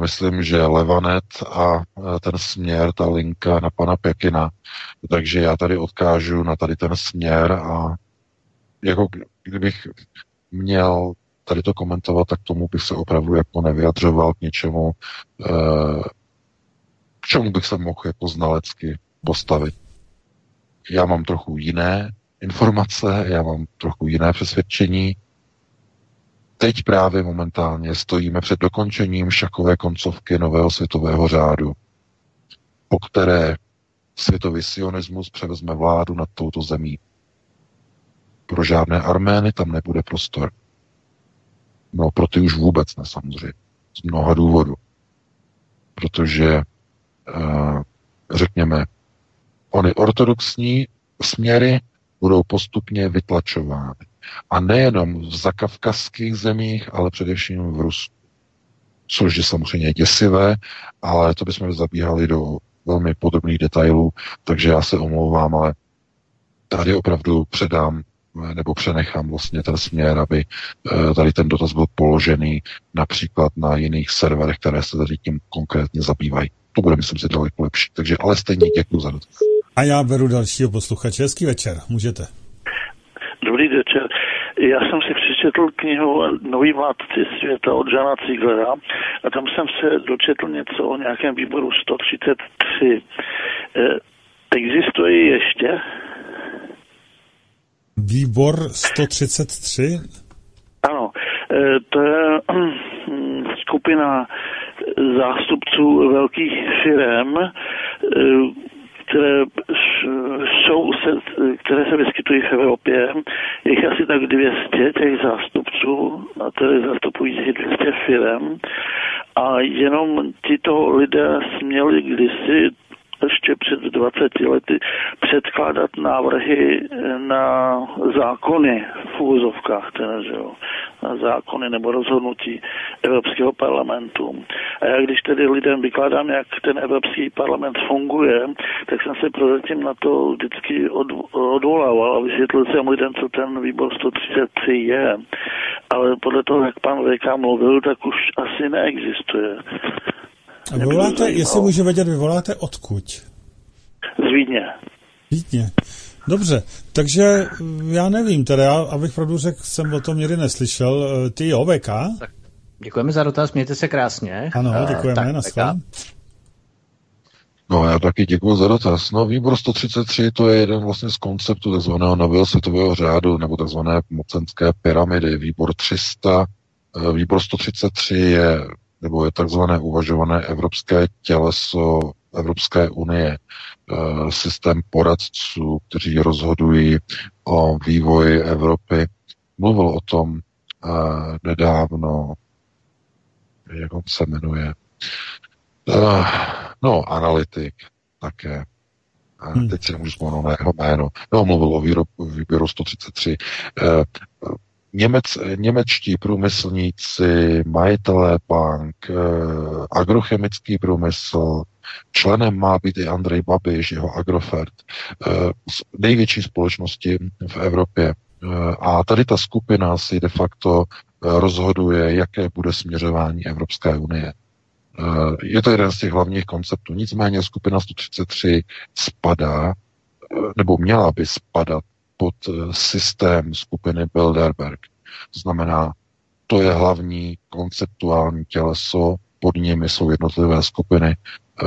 Myslím, že Levanet a ten směr, ta linka na pana Pekina. Takže já tady odkážu na tady ten směr a jako kdybych měl tady to komentovat, tak tomu bych se opravdu jako nevyjadřoval k něčemu, k čemu bych se mohl jako znalecky postavit. Já mám trochu jiné informace, já mám trochu jiné přesvědčení. Teď právě momentálně stojíme před dokončením šachové koncovky nového světového řádu, po které světový sionismus převezme vládu nad touto zemí. Pro žádné Armény tam nebude prostor. No, pro ty už vůbec ne, samozřejmě. Z mnoha důvodů. Protože, řekněme, ony ortodoxní směry budou postupně vytlačovány. A nejenom v zakavkazských zemích, ale především v Rusku. Což je samozřejmě děsivé, ale to bychom zabíhali do velmi podrobných detailů, takže já se omlouvám, ale tady opravdu předám nebo přenechám vlastně ten směr, aby tady ten dotaz byl položený například na jiných serverech, které se tady tím konkrétně zabývají. To bude, myslím si, daleko lepší. Takže ale stejně děkuji za dotaz. A já beru dalšího posluchače. Hezký večer, můžete. Dobrý večer. Já jsem si přečetl knihu Nový vládci světa od Jana Ziglera a tam jsem se dočetl něco o nějakém výboru 133. Existuje ještě? Výbor 133? Ano, to je skupina zástupců velkých firem, které se vyskytují v Evropě. Je jich asi tak 200 těch zástupců, a které zastupují 200 firem. A jenom tito lidé směli kdysi ještě před 20 lety předkládat návrhy na zákony v uvozovkách, na zákony nebo rozhodnutí Evropského parlamentu. A já když tedy lidem vykládám, jak ten Evropský parlament funguje, tak jsem se prozatím na to vždycky odvolával a vysvětlil jsem lidem, co ten výbor 133 je. Ale podle toho, jak pan Vejka mluvil, tak už asi neexistuje. A vyvoláte, jestli můžu vědět, vyvoláte odkud? Z Vídně. Vídně. Dobře, takže já nevím, teda já, abych pravdu řekl, jsem o tom někdy neslyšel. Ty jo, VK? Tak, děkujeme za dotaz, mějte se krásně. Ano, děkujeme, naschle. No, já taky děkuji za dotaz. No, výbor 133 to je jeden vlastně z konceptů takzvaného nového světového řádu nebo takzvané mocenské pyramidy. Výbor 133 je nebo je takzvané uvažované evropské těleso Evropské unie, systém poradců, kteří rozhodují o vývoji Evropy. Mluvil o tom nedávno, jak on se jmenuje, no, analytik také. Teď si nemůžu vzpomenout na jeho jméno. No, mluvil o výběru 133. Němečtí průmyslníci, majitelé bank, agrochemický průmysl, členem má být i Andrej Babiš, jeho Agrofert, největší společnosti v Evropě. A tady ta skupina si de facto rozhoduje, jaké bude směřování Evropské unie. Je to jeden z těch hlavních konceptů. Nicméně skupina 133 spadá, nebo měla by spadat pod systém skupiny Bilderberg. To znamená, to je hlavní konceptuální těleso, pod nimi jsou jednotlivé skupiny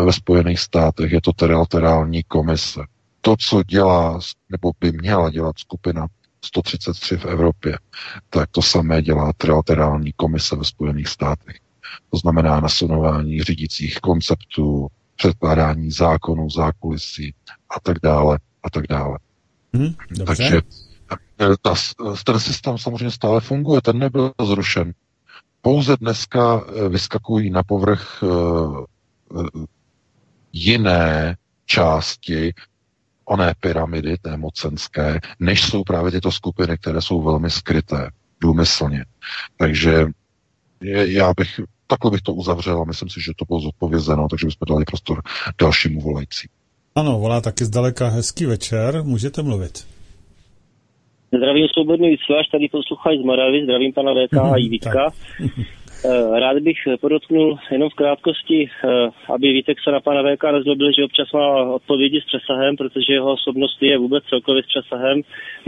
ve Spojených státech, je to trilaterální komise. To, co dělá, nebo by měla dělat skupina 133 v Evropě, tak to samé dělá trilaterální komise ve Spojených státech. To znamená nasunování řídících konceptů, předkládání zákonů, zákulisí a tak dále, a tak dále. Dobře. Takže ten systém samozřejmě stále funguje, ten nebyl zrušen. Pouze dneska vyskakují na povrch jiné části oné pyramidy, té mocenské, než jsou právě tyto skupiny, které jsou velmi skryté, důmyslně. Takže takhle bych to uzavřel a myslím si, že to bylo zodpovězeno, takže bychom dali prostor dalšímu volajícímu. Ano, volá taky zdaleka. Hezký večer, můžete mluvit. Zdravím Svobodný vysílač, tady posluchač z Moravy, zdravím pana Véka a Jivítka. Rád bych podotknul jenom v krátkosti, aby Vítek se na pana Véka nezlobil, že občas má odpovědi s přesahem, protože jeho osobnost je vůbec celkově s přesahem.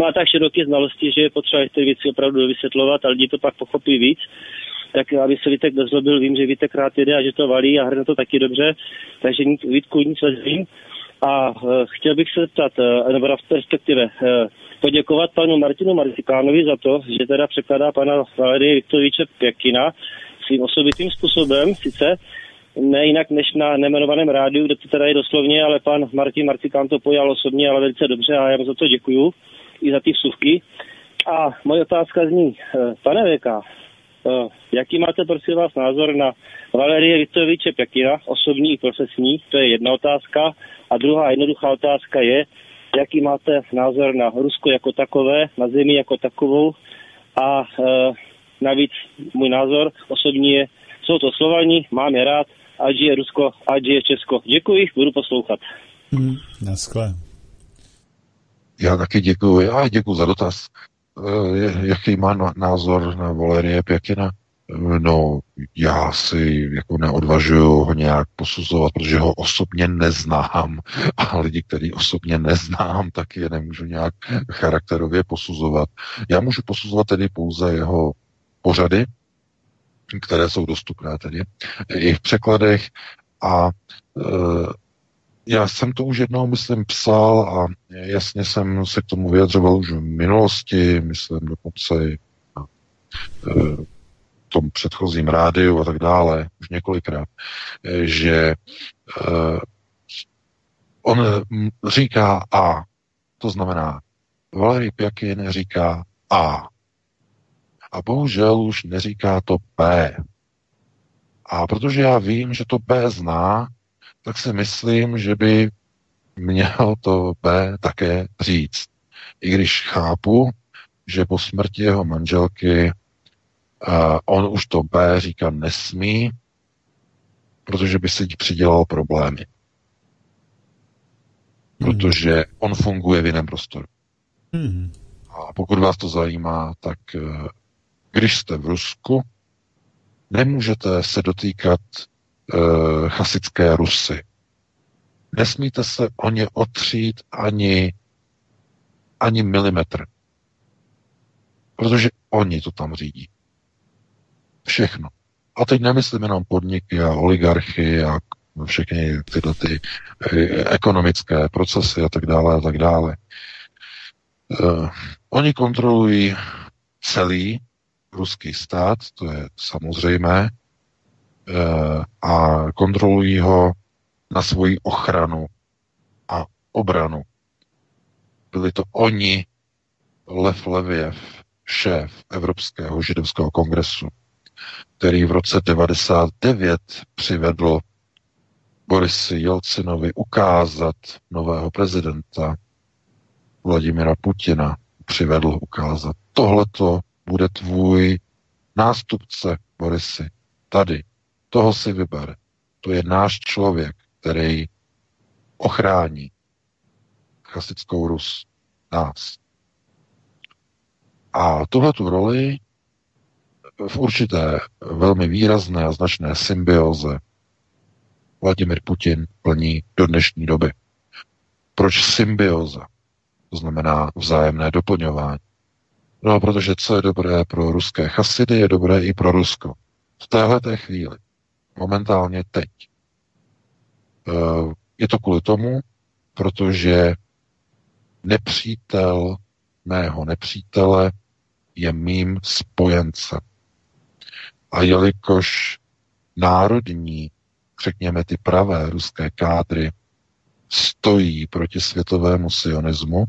Má tak široké znalosti, že je potřeba ty věci opravdu vysvětlovat a lidi to pak pochopí víc. Tak aby se Vítek nezlobil, vím, že Vítek rád jede a že to valí a hrne to taky dobře, takže Vítku nic nezvím. A chtěl bych se zeptat, nebo v perspektivě, poděkovat panu Martinu Martikánovi za to, že teda překládá pana Valerie Viktoviče Pěkina svým osobitým způsobem, sice ne jinak než na nejmenovaném rádiu, kde to teda je doslovně, ale pan Martin Martikán to pojal osobně, ale velice dobře a já mu za to děkuju, i za ty vsuvky. A moje otázka zní, pane Věka, jaký máte, prosím vás, názor na Valerie Viktoviče Pěkina, osobní i profesní, to je jedna otázka. A druhá jednoduchá otázka je, jaký máte názor na Rusko jako takové, na zemi jako takovou. A navíc můj názor osobní je, jsou to Slovani, mám je rád, ať je Rusko, ať je Česko. Děkuji, budu poslouchat. Naschle. Já taky děkuji. Já děkuji za dotaz. Jaký má názor na Valerie Pěkina? No, já si jako neodvažuji ho nějak posuzovat, protože ho osobně neznám. A lidi, který osobně neznám, tak je nemůžu nějak charakterově posuzovat. Já můžu posuzovat tedy pouze jeho pořady, které jsou dostupné tedy, i v překladech. A já jsem to už jednou, myslím, psal a jasně jsem se k tomu vyjadřoval už v minulosti, myslím dokonce i na tom předchozím rádiu a tak dále, už několikrát, že on říká A, to znamená Valerij Pjakin říká A. A bohužel už neříká to P. A protože já vím, že to B zná, tak si myslím, že by měl to B také říct. I když chápu, že po smrti jeho manželky on už to B říkat nesmí, protože by si přidělal problémy. Protože on funguje v jiném prostoru. A pokud vás to zajímá, tak když jste v Rusku, nemůžete se dotýkat chasidské Rusy. Nesmíte se o ně otřít ani milimetr. Protože oni to tam řídí. Všechno. A teď nemyslím jenom podniky a oligarchy a všechny tyhle ty ekonomické procesy a tak dále a tak dále. Oni kontrolují celý ruský stát, to je samozřejmé, a kontrolují ho na svoji ochranu a obranu. Byli to oni, Lev Leviev, šéf Evropského židovského kongresu, který v roce 1999 přivedl Borisi Jelcinovi ukázat nového prezidenta Vladimira Putina. Přivedl ukázat, tohleto bude tvůj nástupce, Borisi, tady. Toho si vyber. To je náš člověk, který ochrání chasidickou Rus, nás. A tuhletu roli v určité velmi výrazné a značné symbioze Vladimir Putin plní do dnešní doby. Proč symbioza? To znamená vzájemné doplňování. No, protože co je dobré pro ruské chasidy, je dobré i pro Rusko. V téhleté chvíli. Momentálně teď. Je to kvůli tomu, protože nepřítel mého nepřítele je mým spojencem. A jelikož národní, řekněme ty pravé ruské kádry, stojí proti světovému sionismu,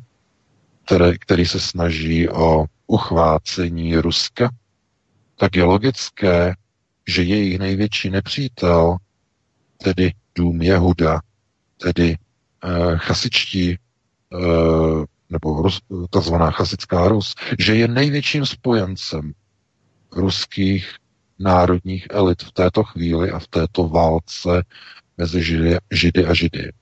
který se snaží o uchvácení Ruska, tak je logické, že jejich největší nepřítel, tedy dům Jehuda, tedy chasičtí, nebo takzvaná chasická Rus, že je největším spojencem ruských národních elit v této chvíli a v této válce mezi Židy a Židy.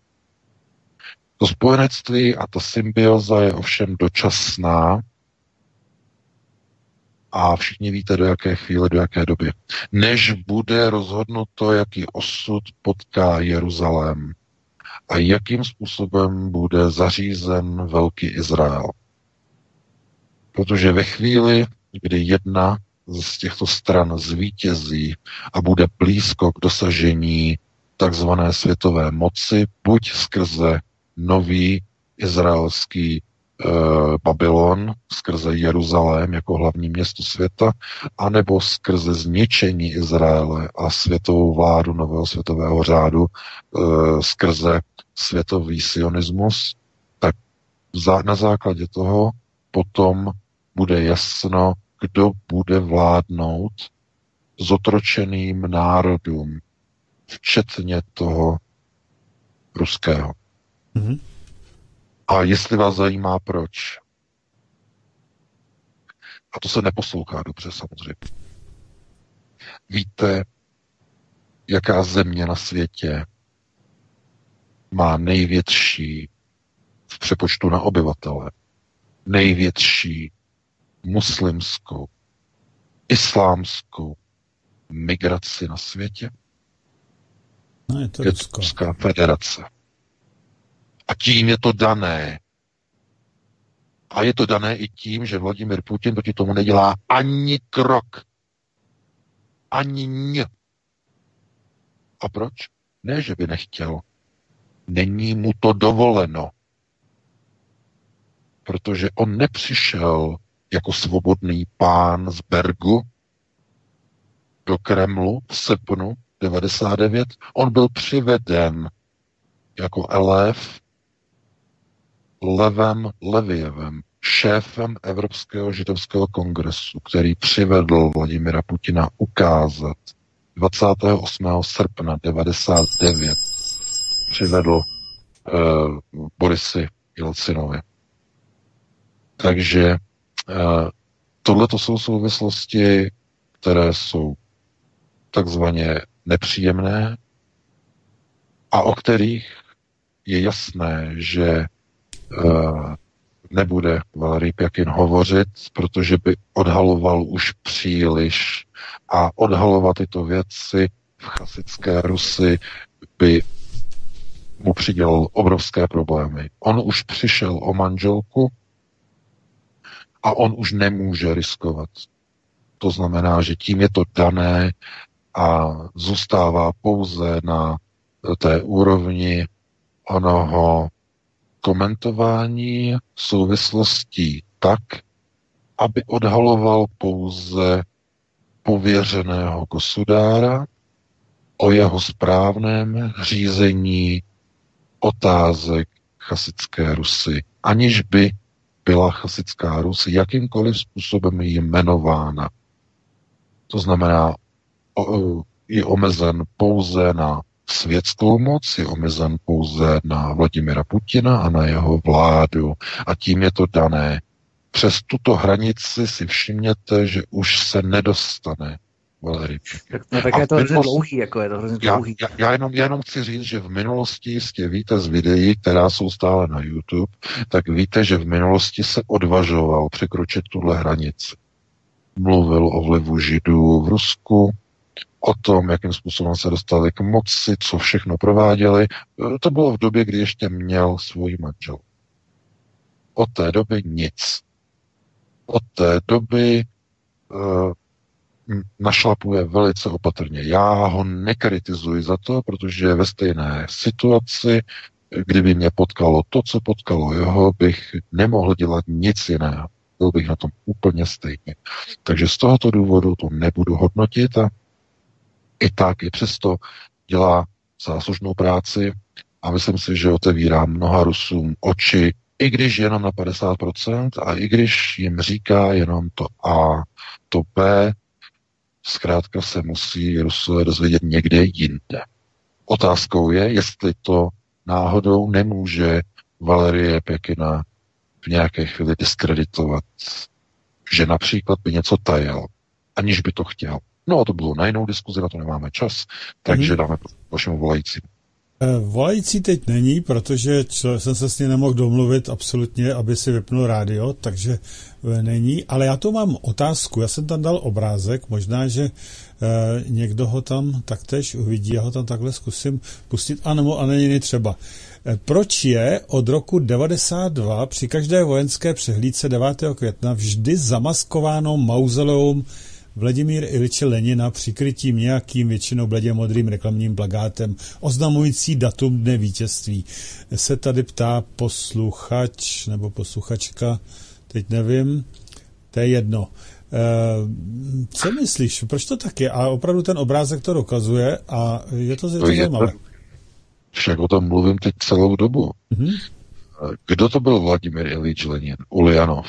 To spojenectví a ta symbioza je ovšem dočasná a všichni víte, do jaké chvíle, do jaké doby. Než bude rozhodnuto, jaký osud potká Jeruzalém a jakým způsobem bude zařízen Velký Izrael. Protože ve chvíli, kdy jedna z těchto stran zvítězí a bude blízko k dosažení takzvané světové moci, buď skrze nový izraelský Babylon, skrze Jeruzalém jako hlavní město světa, anebo skrze zničení Izraele a světovou vládu nového světového řádu, skrze světový sionismus, tak na základě toho potom bude jasno, kdo bude vládnout zotročeným národům, včetně toho ruského. Mm-hmm. A jestli vás zajímá, proč? A to se neposlouchá dobře, samozřejmě. Víte, jaká země na světě má největší v přepočtu na obyvatele největší muslimskou, islámskou migraci na světě? No, je to Ruská federace. A tím je to dané. A je to dané i tím, že Vladimír Putin proti tomu nedělá ani krok. Ani nic. A proč? Ne, že by nechtěl. Není mu to dovoleno. Protože on nepřišel jako svobodný pán z Bergu do Kremlu v srpnu 99. On byl přiveden jako elév Levem Levěvem, šéfem Evropského židovského kongresu, který přivedl Vladimira Putina ukázat 28. srpna 99. Přivedl Borisi Jelcinovi. Takže tohleto jsou souvislosti, které jsou takzvaně nepříjemné a o kterých je jasné, že nebude Valerij Pjakin hovořit, protože by odhaloval už příliš a odhalovat tyto věci v chasidské Rusi by mu přidělal obrovské problémy. On už přišel o manželku a on už nemůže riskovat. To znamená, že tím je to dané a zůstává pouze na té úrovni onoho komentování souvislostí tak, aby odhaloval pouze pověřeného gosudára o jeho správném řízení otázek chasidské Rusy, aniž by byla chasidská Rus jakýmkoliv způsobem jmenována. To znamená, je omezen pouze na světskou moc, je omezen pouze na Vladimira Putina a na jeho vládu. A tím je to dané. Přes tuto hranici si všimněte, že už se nedostane Valerij Pjakin. No, tak je to hrozně dlouhý. Já jenom chci říct, že v minulosti, jistě víte z videí, která jsou stále na YouTube, tak víte, že v minulosti se odvažoval překročit tuhle hranici. Mluvil o vlivu Židů v Rusku, o tom, jakým způsobem se dostali k moci, co všechno prováděli. To bylo v době, kdy ještě měl svůj manžel. Od té doby nic. Od té doby našlapuje velice opatrně. Já ho nekritizuji za to, protože ve stejné situaci, kdyby mě potkalo to, co potkalo jeho, bych nemohl dělat nic jiného. Byl bych na tom úplně stejně. Takže z tohoto důvodu to nebudu hodnotit a i tak, i přesto dělá záslužnou práci a myslím si, že otevírá mnoha Rusům oči, i když jenom na 50% a i když jim říká jenom to A, to B, zkrátka se musí Rusové dozvědět někde jinde. Otázkou je, jestli to náhodou nemůže Valerije Pjakina v nějaké chvíli diskreditovat, že například by něco tajel, aniž by to chtěl. No a to bylo na jinou diskuzi, na to nemáme čas, takže dáme vašemu volající. Volající teď není, protože jsem se s ním nemohl domluvit absolutně, aby si vypnul rádio, takže není. Ale já tu mám otázku, já jsem tam dal obrázek, možná, že někdo ho tam taktéž uvidí, já ho tam takhle zkusím pustit, anebo a není třeba. Proč je od roku 92 při každé vojenské přehlídce 9. května vždy zamaskováno mauzoleum Vladimír Iliče Lenina přikrytím nějakým většinou bledě modrým reklamním plakátem oznamující datum dne vítězství? Se tady ptá posluchač nebo posluchačka, teď nevím, to je jedno. Co myslíš, proč to tak je? A opravdu ten obrázek to dokazuje a je to zajímavé. Však o tom mluvím teď celou dobu. Mm-hmm. Kdo to byl Vladimír Ilič Lenin? Ulyanov.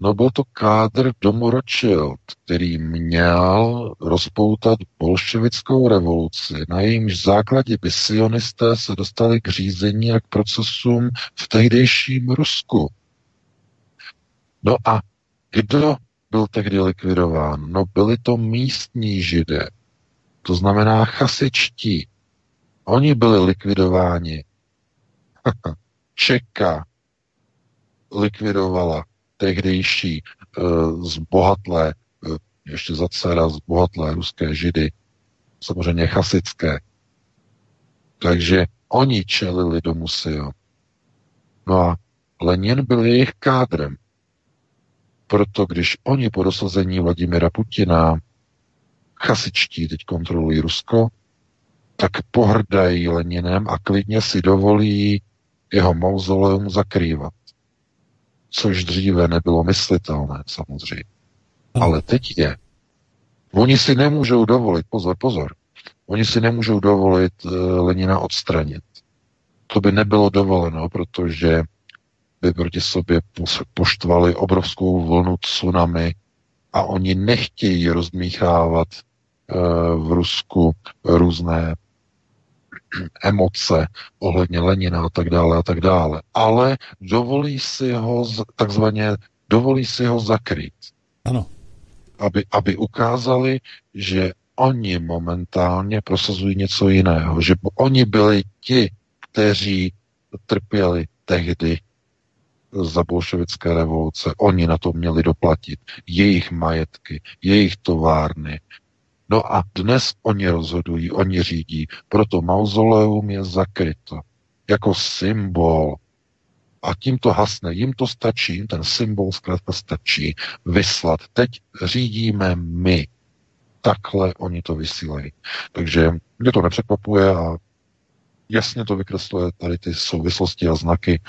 No byl to kádr domu Rothschild, který měl rozpoutat bolševickou revoluci, na jejímž základě by sionisté se dostali k řízení a k procesům v tehdejším Rusku. No a kdo byl tehdy likvidován? No byli to místní židé, to znamená chasičtí. Oni byli likvidováni. Čeka, likvidovala tehdejší zbohatlé, ještě za dcera zbohatlé ruské židy, samozřejmě chasidské. Takže oni čelili do Musio. No a Lenin byl jejich kádrem. Proto když oni po dosazení Vladimira Putina chasičtí teď kontrolují Rusko, tak pohrdají Leninem a klidně si dovolí jeho mauzoleum zakrývat. Což dříve nebylo myslitelné, samozřejmě. Ale teď je. Oni si nemůžou dovolit, pozor, oni si nemůžou dovolit Lenina odstranit. To by nebylo dovoleno, protože by proti sobě poštvali obrovskou vlnu tsunami a oni nechtějí rozmíchávat v Rusku různé emoce ohledně Lenina a tak dále, ale dovolí si ho takzvaně dovolí si ho zakrýt. Ano. Aby ukázali, že oni momentálně prosazují něco jiného, že oni byli ti, kteří trpěli tehdy za bolševické revoluce. Oni na to měli doplatit. Jejich majetky, jejich továrny. No a dnes oni rozhodují, oni řídí. Proto mauzoleum je zakryto. Jako symbol. A tím to hasne. Jim to stačí, ten symbol zkrátka stačí vyslat. Teď řídíme my. Takhle oni to vysílají. Takže mě to nepřekvapuje a jasně to vykresluje tady ty souvislosti a znaky.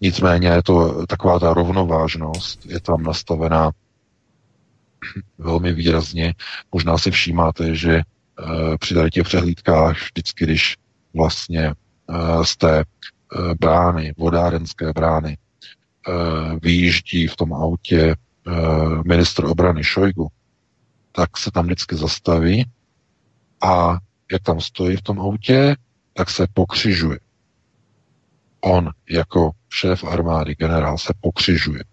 Nicméně je to taková ta rovnovážnost, je tam nastavená velmi výrazně. Možná si všímáte, že při tady těch přehlídkách vždycky, když vlastně z té brány, vodárenské brány, vyjíždí v tom autě ministr obrany Šojgu, tak se tam vždycky zastaví a jak tam stojí v tom autě, tak se pokřižuje. On jako šéf armády, generál, se pokřižuje.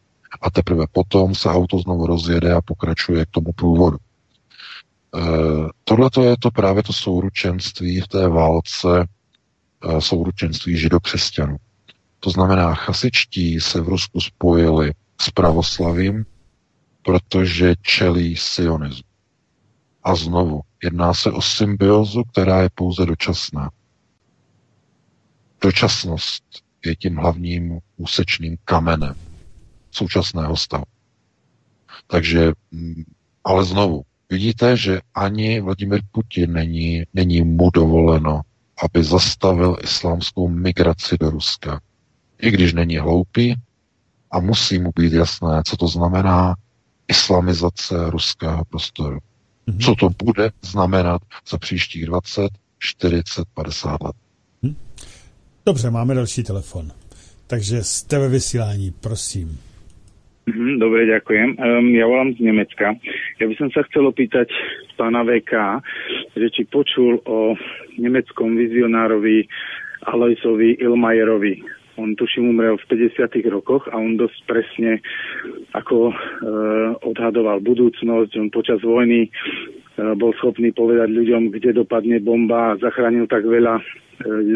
A teprve potom se auto znovu rozjede a pokračuje k tomu průvodu. Tohle je to právě to souručenství v té válce, souručenství židokřesťanů. To znamená, chasičtí se v Rusku spojili s pravoslavím, protože čelí sionismu. A znovu, jedná se o symbiózu, která je pouze dočasná. Dočasnost je tím hlavním úsečným kamenem současného stavu. Takže, ale znovu, vidíte, že ani Vladimír Putin není mu dovoleno, aby zastavil islámskou migraci do Ruska. I když není hloupý a musí mu být jasné, co to znamená islamizace ruského prostoru. Co to bude znamenat za příštích 20, 40, 50 let. Dobře, máme další telefon. Takže jste ve vysílání, prosím. Dobre, ďakujem. Ja volám z Nemecka. Ja by som sa chcel opýtať pána VK, že či počul o nemeckom vizionárovi Aloisovi Illmayerovi. On tuším umrel v 50. rokoch a on dosť presne ako odhadoval budúcnosť. On počas vojny bol schopný povedať ľuďom, kde dopadne bomba, a zachránil tak veľa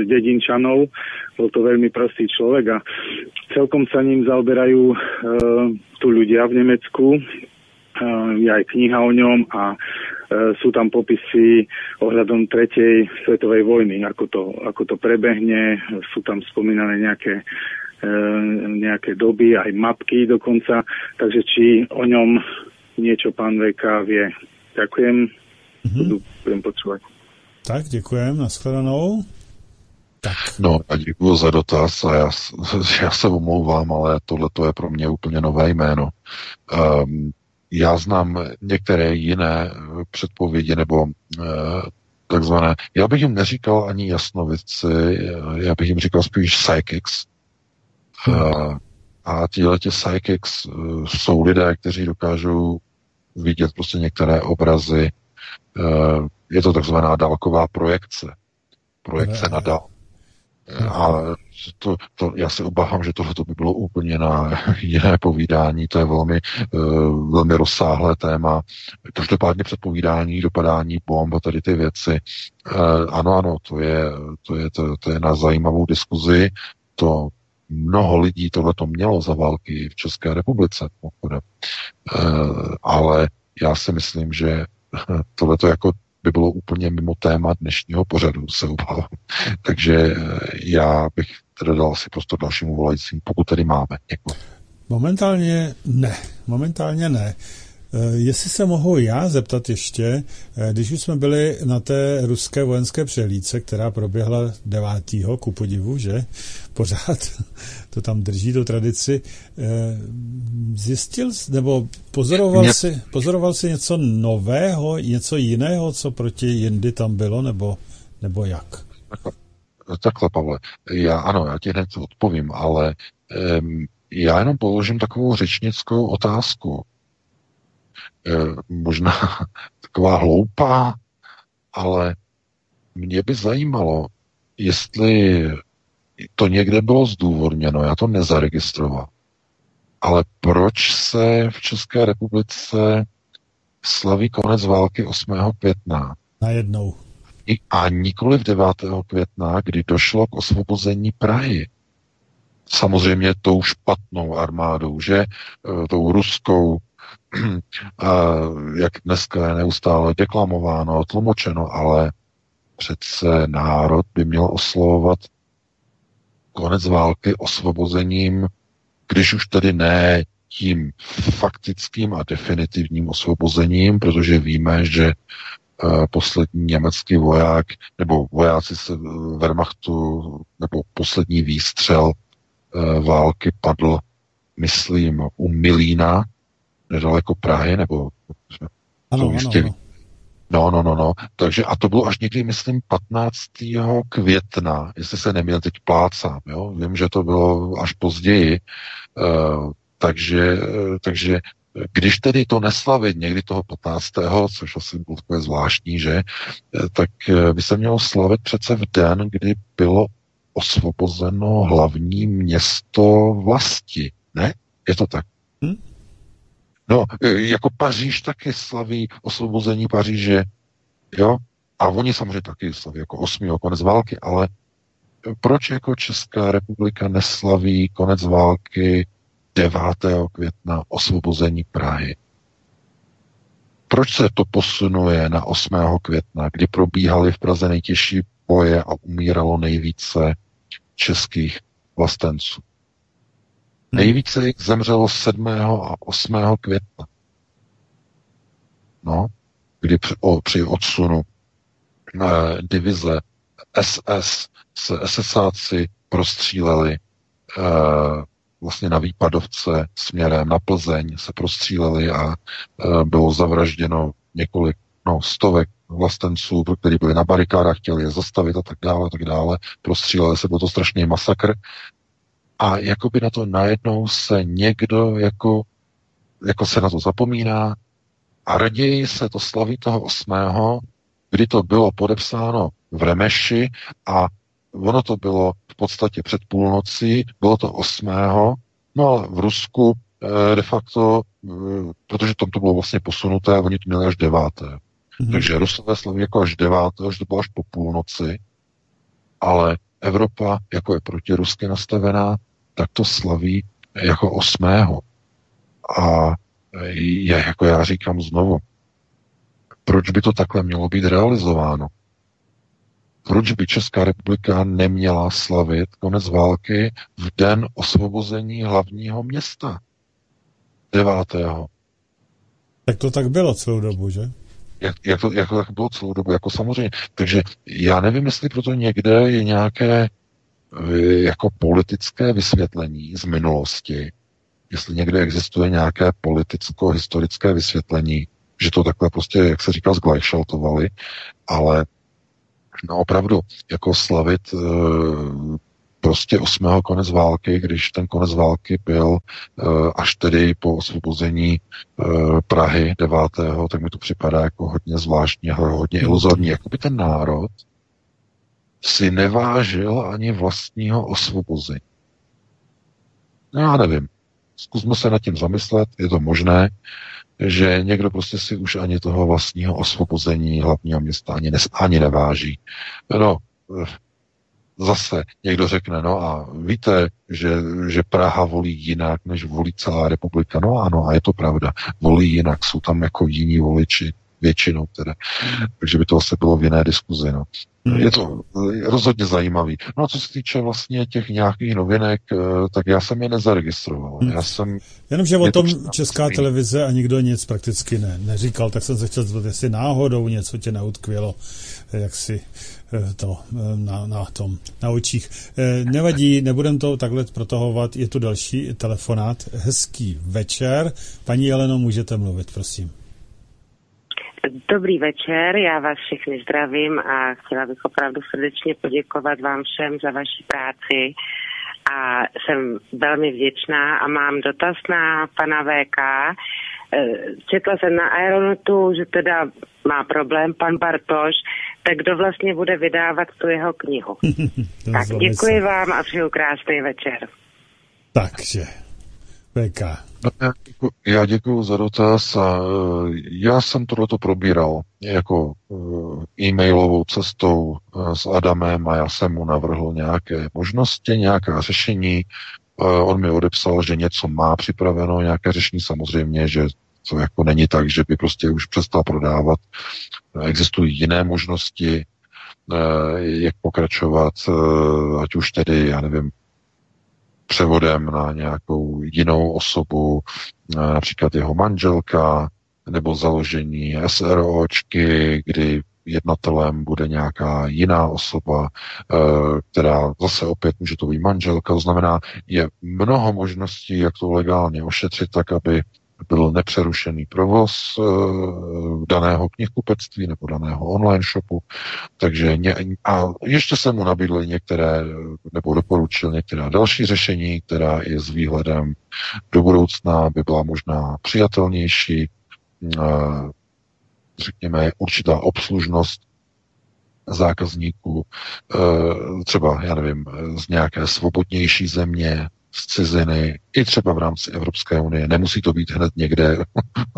dedinčanov. Bol to veľmi prostý človek a celkom sa ním zaoberajú tu ľudia v Nemecku. Je aj kniha o ňom a sú tam popisy ohľadom tretej svetovej vojny, ako to prebehne. Sú tam spomínané nejaké doby, aj mapky dokonca. Takže či o ňom niečo pán Vejka vie. Ďakujem. Budem počúvať. Tak, děkujem, nashledanou. Tak. No, a děkuju za dotaz a já se omlouvám, ale tohle je pro mě úplně nové jméno. Já znám některé jiné předpovědi nebo takzvané, já bych jim neříkal ani jasnovidci, já bych jim říkal spíš psychics. A tihleti psychics jsou lidé, kteří dokážou vidět prostě některé obrazy. Je to takzvaná dálková projekce na dál. A to, já se obávám, že tohle by bylo úplně na jiné povídání, to je velmi rozsáhlé téma. Každopádně předpovídání, dopadání bomb a tady ty věci. Ano, to je na zajímavou diskuzi, to Mnoho lidí tohleto mělo za války v České republice. Ale já si myslím, že tohleto jako by bylo úplně mimo téma dnešního pořadu, se obávám. Takže já bych teda dal si prostor dalšímu volajícím, pokud tady máme. Děkuji. Momentálně ne. Jestli se mohu já zeptat ještě, když už jsme byli na té ruské vojenské přehlídce, která proběhla 9. ku podivu, že? Pořád to tam drží do tradici. Zjistil nebo pozoroval si něco nového, něco jiného, co proti jindy tam bylo, nebo jak? Takhle, Pavle. Já ti hned odpovím, ale já jenom položím takovou řečnickou otázku. Možná taková hloupá, ale mě by zajímalo, jestli to někde bylo zdůvodněno, já to nezaregistroval, ale proč se v České republice slaví konec války 8. května? Najednou. A nikoli v 9. května, kdy došlo k osvobození Prahy. Samozřejmě tou špatnou armádou, že? Tou ruskou, jak dneska je neustále deklamováno, tlumočeno, ale přece národ by měl oslovovat konec války osvobozením, když už tedy ne tím faktickým a definitivním osvobozením, protože víme, že poslední německý voják nebo vojáci z Wehrmachtu nebo poslední výstřel války padl, myslím, u Mlýna, nedaleko Prahy, nebo ano, ano. No. Takže a to bylo až někdy, myslím, 15. května, jestli se neměl, teď plácám, jo. Vím, že to bylo až později, takže když tedy to neslavit někdy toho 15., což asi bylo takové zvláštní, že, tak by se mělo slavit přece v den, kdy bylo osvobozeno hlavní město vlasti, ne? Je to tak? No, jako Paříž taky slaví osvobození Paříže, jo? A oni samozřejmě taky slaví jako 8. konec války, ale proč jako Česká republika neslaví konec války 9. května osvobození Prahy? Proč se to posunuje na 8. května, kdy probíhaly v Praze nejtěžší boje a umíralo nejvíce českých vlastenců? Nejvíce jich zemřelo 7. a 8. května. No, kdy při odsunu divize SS se SSáci prostříleli vlastně na Výpadovce směrem na Plzeň se prostříleli a bylo zavražděno několik stovek vlastenců, kteří byli na barikádách, chtěli je zastavit a tak dále. Prostříleli se, byl to strašný masakr. A jakoby na to najednou se někdo jako se na to zapomíná a raději se to slaví toho 8., kdy to bylo podepsáno v Remeši a ono to bylo v podstatě před půlnocí, bylo to 8., no ale v Rusku de facto, protože tam to bylo vlastně posunuté, oni to měli až 9. Takže Rusové slaví jako až 9., až to bylo až po půlnoci, ale Evropa, jako je protirusky nastavená, tak to slaví jako 8. A já říkám znovu, proč by to takhle mělo být realizováno? Proč by Česká republika neměla slavit konec války v den osvobození hlavního města 9. Tak to tak bylo celou dobu, že? Jak to bylo celou dobu, jako samozřejmě. Takže já nevím, jestli proto někde je nějaké jako politické vysvětlení z minulosti, jestli někde existuje nějaké politicko-historické vysvětlení, že to takhle prostě, jak se říká, zglajšaltovali, ale no opravdu, jako slavit prostě 8. konec války, když ten konec války byl až tedy po osvobození Prahy 9., tak mi to připadá jako hodně zvláštní, hodně iluzorní. Jakoby ten národ si nevážil ani vlastního osvobození. No, já nevím. Zkusme se nad tím zamyslet, je to možné, že někdo prostě si už ani toho vlastního osvobození hlavního města ani neváží. No, zase někdo řekne, no a víte, že Praha volí jinak, než volí celá republika. No ano, a je to pravda. Volí jinak, jsou tam jako jiní voliči většinou teda. Takže by to asi bylo v jiné diskuzi, no. Je to rozhodně zajímavý. No a co se týče vlastně těch nějakých novinek, tak já jsem je nezaregistroval. Jenomže o tom Česká televize a nikdo nic prakticky neříkal, tak jsem se chtěl zeptat, jestli náhodou něco tě neutkvělo, jak si to na očích. Nevadí, nebudem to takhle protahovat, je tu další telefonát. Hezký večer. Paní Jeleno, můžete mluvit, prosím. Dobrý večer, já vás všechny zdravím a chtěla bych opravdu srdečně poděkovat vám všem za vaši práci a jsem velmi vděčná a mám dotaz na pana VK. Četla jsem na Aeronetu, že teda má problém pan Bartoš, tak kdo vlastně bude vydávat tu jeho knihu. Tak děkuji vám a přeju krásný večer. Takže, VK. Já děkuju za dotaz. Já jsem tohleto probíral jako e-mailovou cestou s Adamem a já jsem mu navrhl nějaké možnosti, nějaká řešení. On mi odepsal, že něco má připraveno, nějaké řešení samozřejmě, že to jako není tak, že by prostě už přestal prodávat. Existují jiné možnosti, jak pokračovat, ať už tedy, já nevím, převodem na nějakou jinou osobu, například jeho manželka, nebo založení SROčky, kdy jednatelem bude nějaká jiná osoba, která zase opět může to být manželka. To znamená, je mnoho možností, jak to legálně ošetřit tak, aby byl nepřerušený provoz daného knihkupectví nebo daného online shopu. Takže a ještě jsem mu nabídl některé, nebo doporučil některá další řešení, která i s výhledem do budoucna by byla možná přijatelnější. Řekněme, určitá obslužnost zákazníků, třeba, já nevím, z nějaké svobodnější země, z ciziny, i třeba v rámci Evropské unie. Nemusí to být hned někde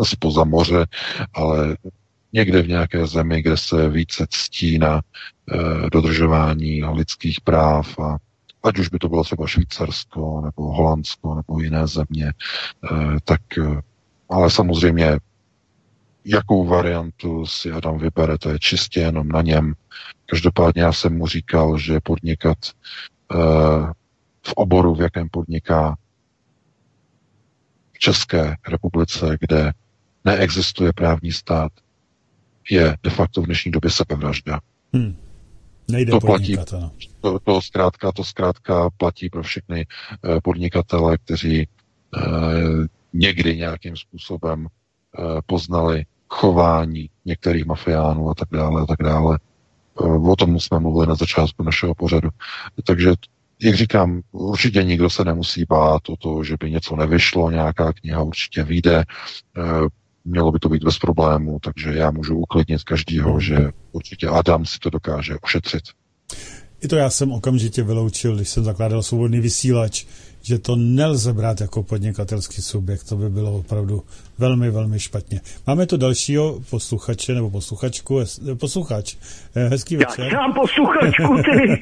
asi poza moře, ale někde v nějaké zemi, kde se více ctí na dodržování lidských práv, a ať už by to bylo třeba Švýcarsko, nebo Holandsko, nebo jiné země, tak ale samozřejmě jakou variantu si Adam vybere, to je čistě jenom na něm. Každopádně já jsem mu říkal, že podnikat v oboru, v jakém podniká v České republice, kde neexistuje právní stát, je de facto v dnešní době sebevražda. Nejde to podnikat, platí, to zkrátka platí pro všechny podnikatele, kteří někdy nějakým způsobem poznali chování některých mafiánů a tak dále. O tom jsme mluvili na začátku našeho pořadu. Takže jak říkám, určitě nikdo se nemusí bát o to, že by něco nevyšlo, nějaká kniha určitě vyjde, mělo by to být bez problému, takže já můžu uklidnit každýho, že určitě Adam si to dokáže ošetřit. I to já jsem okamžitě vyloučil, když jsem zakládal Svobodný vysílač, že to nelze brát jako podnikatelský subjekt, to by bylo opravdu velmi, velmi špatně. Máme tu dalšího posluchače nebo posluchačku, posluchač. Hezký večer. Já mám posluchačku, ty.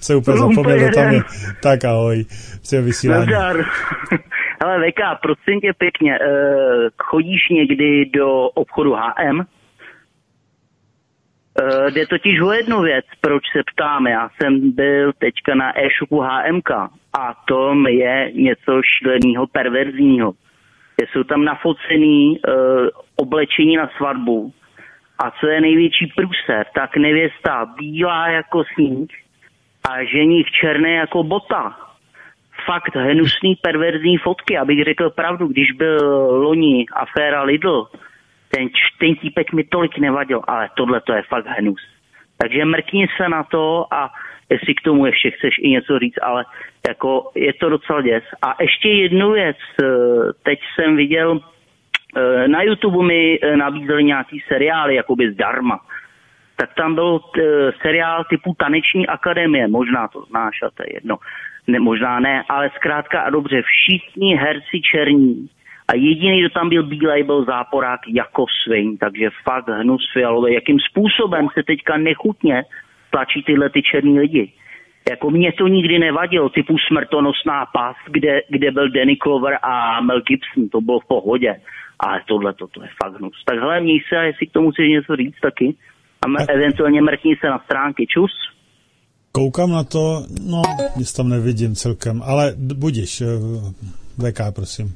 Se úplně zapomněl, tam je. Tak ahoj, přijde vysílání. Hele Veka, prosím tě pěkně, chodíš někdy do obchodu H&M? Jde totiž o jednu věc, proč se ptám. Já jsem byl teďka na e-shopu HMK a tom je něco šíleného, perverzního. Jsou tam nafocený oblečení na svatbu a co je největší průser, tak nevěsta bílá jako sníh a ženich černé jako bota. Fakt hnusný, perverzní fotky, abych řekl pravdu, když byl loni aféra Lidl, ten típek mi tolik nevadil, ale tohle to je fakt hnus. Takže mrkni se na to a jestli k tomu ještě chceš i něco říct, ale jako je to docela děs. A ještě jednu věc, teď jsem viděl, na YouTube mi nabízeli nějaký seriály, jakoby zdarma. Tak tam byl seriál typu Taneční akademie, možná to znáš, a to je jedno. Ne, možná ne, ale zkrátka a dobře, všichni herci černí. A jediný, kdo tam byl bílej, byl záporák jako svin, takže fakt hnus fialový. Jakým způsobem se teďka nechutně tlačí tyhle ty černý lidi. Jako mě to nikdy nevadilo, typu Smrtonosná pás, kde byl Danny Clover a Mel Gibson, to bylo v pohodě. Ale tohle to je fakt hnus. Tak hele, měj se, jestli k tomu chceš něco říct taky. A eventuálně mrkni se na stránky, čus. Koukám na to, no, nic tam nevidím celkem, ale budiš, VK, prosím.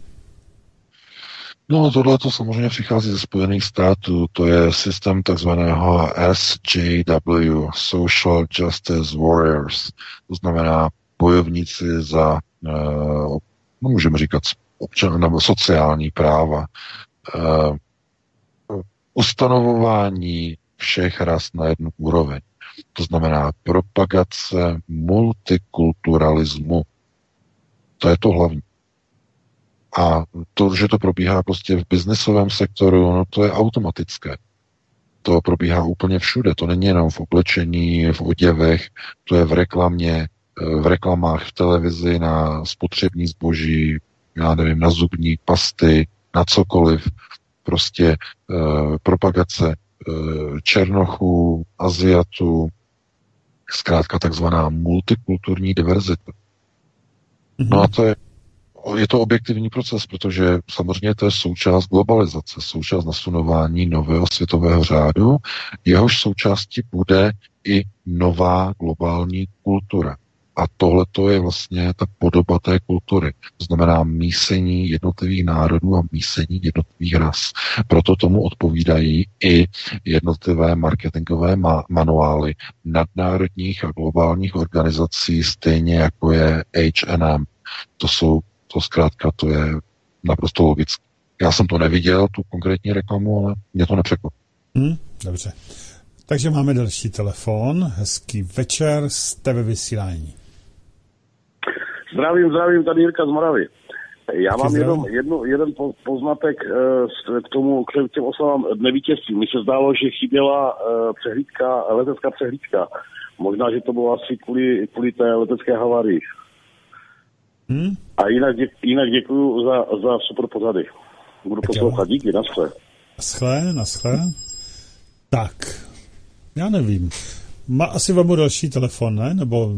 No, tohle to samozřejmě přichází ze Spojených států, to je systém takzvaného SJW, Social Justice Warriors, to znamená bojovníci za, no, můžeme říkat, občan, nebo sociální práva, ustanovování všech ras na jednu úroveň. To znamená propagace multikulturalismu. To je to hlavní. A to, že to probíhá prostě v biznesovém sektoru, no to je automatické. To probíhá úplně všude. To není jenom v oblečení, v oděvech, to je v reklamě, v reklamách, v televizi, na spotřební zboží, já nevím, na zubní pasty, na cokoliv. Prostě propagace černochů, Aziatů, zkrátka takzvaná multikulturní diverzita. No a to je to objektivní proces, protože samozřejmě to je součást globalizace, součást nasunování nového světového řádu, jehož součástí bude i nová globální kultura. A tohle to je vlastně ta podoba té kultury. To znamená mísení jednotlivých národů a mísení jednotlivých ras. Proto tomu odpovídají i jednotlivé marketingové manuály nadnárodních a globálních organizací, stejně jako je H&M. To je naprosto logické. Já jsem to neviděl, tu konkrétní reklamu, ale mě to nepřekvapilo. Dobře. Takže máme další telefon. Hezký večer, jste ve vysílání. Zdravím, tady Jirka z Moravy. Já mám jeden poznatek k tomu, k těm oslavám Dne vítězství. Mně se zdálo, že chyběla letecká přehlídka. Možná, že to bylo asi kvůli té letecké havárii. A jinak děkuju za super pořady. Budu poslouchat. Díky, naschle. Tak, já nevím. Asi vám další telefon, ne? Nebo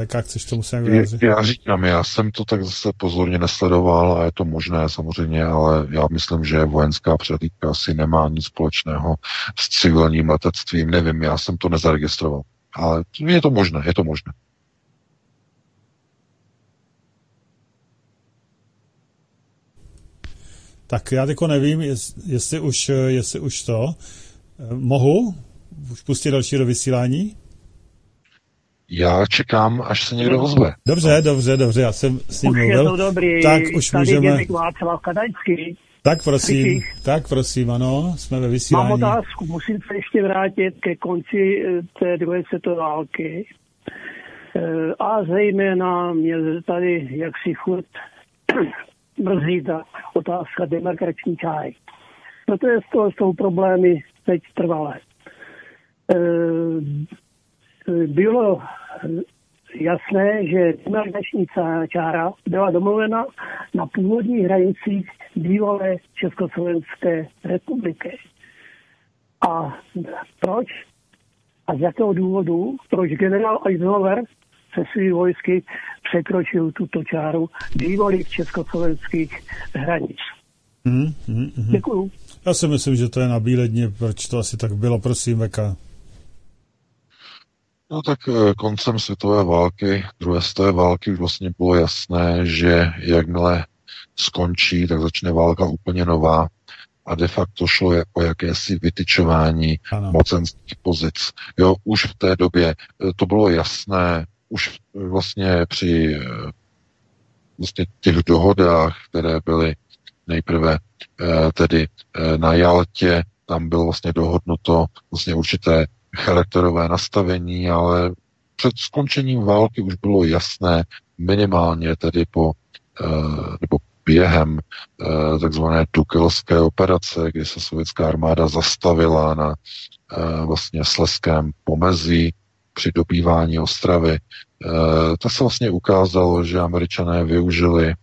jaká chceš tomu se nějak vyjádřit? Já říkám, já jsem to tak zase pozorně nesledoval a je to možné samozřejmě, ale já myslím, že vojenská přehlídka asi nemá nic společného s civilním letectvím. Nevím, já jsem to nezaregistroval. Ale je to možné. Tak já teďko nevím, jestli už to mohu už pustit další do vysílání? Já čekám, až se někdo ozve. Dobře, já jsem s ním mluvil. Tak už tady můžeme. Tak prosím, ano, jsme ve vysílání. Mám otázku, musím se ještě vrátit ke konci té druhé světové války. A zejména mě tady jaksi furt mrzí ta otázka demarkační čáry. Protože to jsou problémy teď trvalé. Bylo jasné, že demarkační čára byla domluvena na původních hranicích bývalé Československé republiky. A proč? A z jakého důvodu? Proč generál Eisenhower se svými vojsky překročil tuto čáru bývalých československých hranic? Děkuju. Já si myslím, že to je na bíledně, proč to asi tak bylo. Prosím, Veka. No tak koncem světové války, druhé světové války už vlastně bylo jasné, že jakmile skončí, tak začne válka úplně nová a de facto šlo o jakési vytyčování mocenských pozic. Jo, už v té době to bylo jasné, už vlastně při těch dohodách, které byly nejprve tedy na Jaltě, tam bylo vlastně dohodnuto vlastně určité charakterové nastavení, ale před skončením války už bylo jasné, minimálně tedy nebo během takzvané tukelské operace, kdy se sovětská armáda zastavila na vlastně Slezském pomezí při dobývání Ostravy, tak se vlastně ukázalo, že Američané využili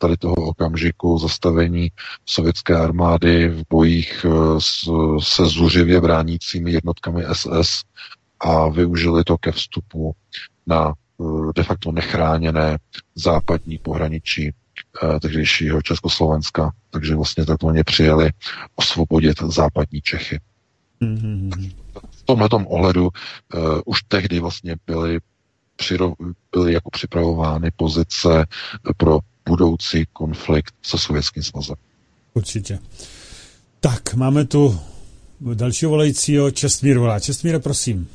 tady toho okamžiku zastavení sovětské armády v bojích se zuřivě bránícími jednotkami SS a využili to ke vstupu na de facto nechráněné západní pohraničí tehdejšího Československa, takže vlastně takhle přijeli osvobodit západní Čechy. Mm-hmm. V tomhletom ohledu už tehdy vlastně byly jako připravovány pozice pro budoucí konflikt se Sovětským svazem. Určitě. Tak, máme tu dalšího volajícího. Čestmír volá. Čestmíre, prosím.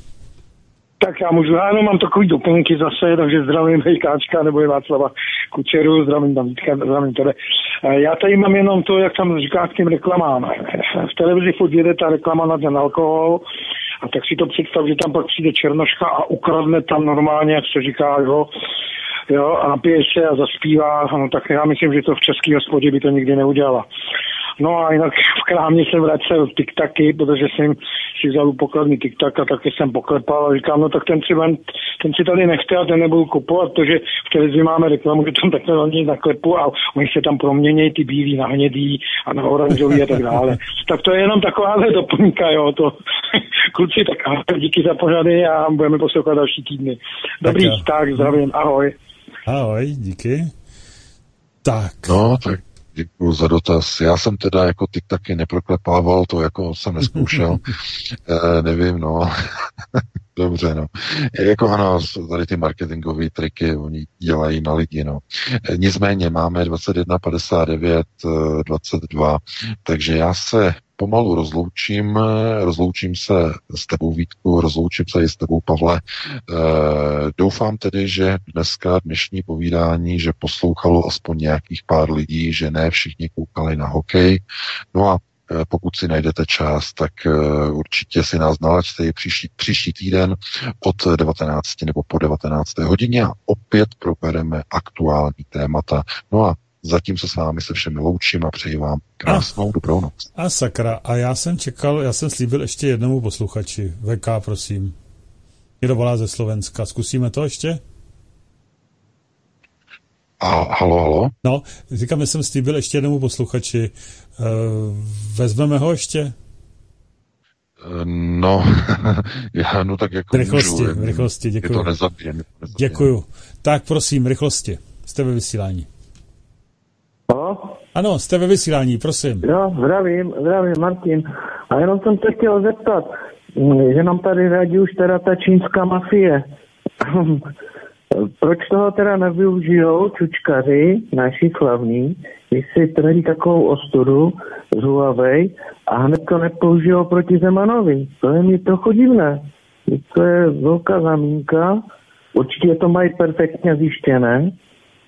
Tak já možná jenom mám takový doplňky zase, takže zdravím Vejkáčka nebo je Václava Kučeru, zdravím Davidka, zdravím tebe. Já tady mám jenom to, jak tam říká s tím reklamám. V televizi furt jede ta reklama na ten alkohol a tak si to představ, že tam pak přijde Černoška a ukradne tam normálně, jak se říká, jo, a napije se a zaspívá, no tak já myslím, že to v český hospodě by to nikdy neudělala. No a jinak v krámě jsem vracel tiktaky, protože jsem si vzal pokladný tiktak a taky jsem poklepal a říkám, no tak ten si tady nechte a ten nebudu kupovat, protože v televizi máme reklamu, že tam takhle hodně naklepu a oni se tam proměnějí ty bílý na hnědý a na oranžový a tak dále. Tak to je jenom takováhle doplňka, jo, to kluci, tak díky za pořady a budeme poslouchat další týdny. Dobrý, tak zdravím, ahoj. Ahoj, díky. Tak. No, tak. Děkuji za dotaz. Já jsem teda jako ty taky neproklepával, to jako jsem neskoušel. Nevím, no. Dobře, no. Jako ano, tady ty marketingové triky, oni dělají na lidi, no. Nicméně máme 21:59, 22, takže já se pomalu rozloučím se s tebou, Vítku, rozloučím se i s tebou, Pavle. Doufám tedy, že dnešní povídání, že poslouchalo aspoň nějakých pár lidí, že ne všichni koukali na hokej. No a pokud si najdete čas, tak určitě si nás nalaďte i příští týden od 19 nebo po 19. hodině a opět probereme aktuální témata. No a zatím se s vámi se všemi loučím a přeji vám krásnou dobrou noc. A sakra, a já jsem slíbil ještě jednomu posluchači. VK, prosím. Někdo volá ze Slovenska. Zkusíme to ještě? A halo, halo? No, říkám, že jsem slíbil ještě jednomu posluchači. Vezmeme ho ještě? No, já no tak jako rychlosti, děkuju. Je to nezabijem. Děkuju. Tak prosím, rychlosti. Jste ve vysílání. Halo? Ano, jste ve vysílání, prosím. Jo, zdravím, Martin. A jenom jsem se chtěl zeptat, že nám tady radí už teda ta čínská mafie. Proč toho teda nevyužijou čučkaři, naši slavní, když si trhli takovou ostudu z Huawei a hned to nepoužijou proti Zemanovi? To je mi trochu divné. To je velká zamínka. Určitě to mají perfektně zjištěné.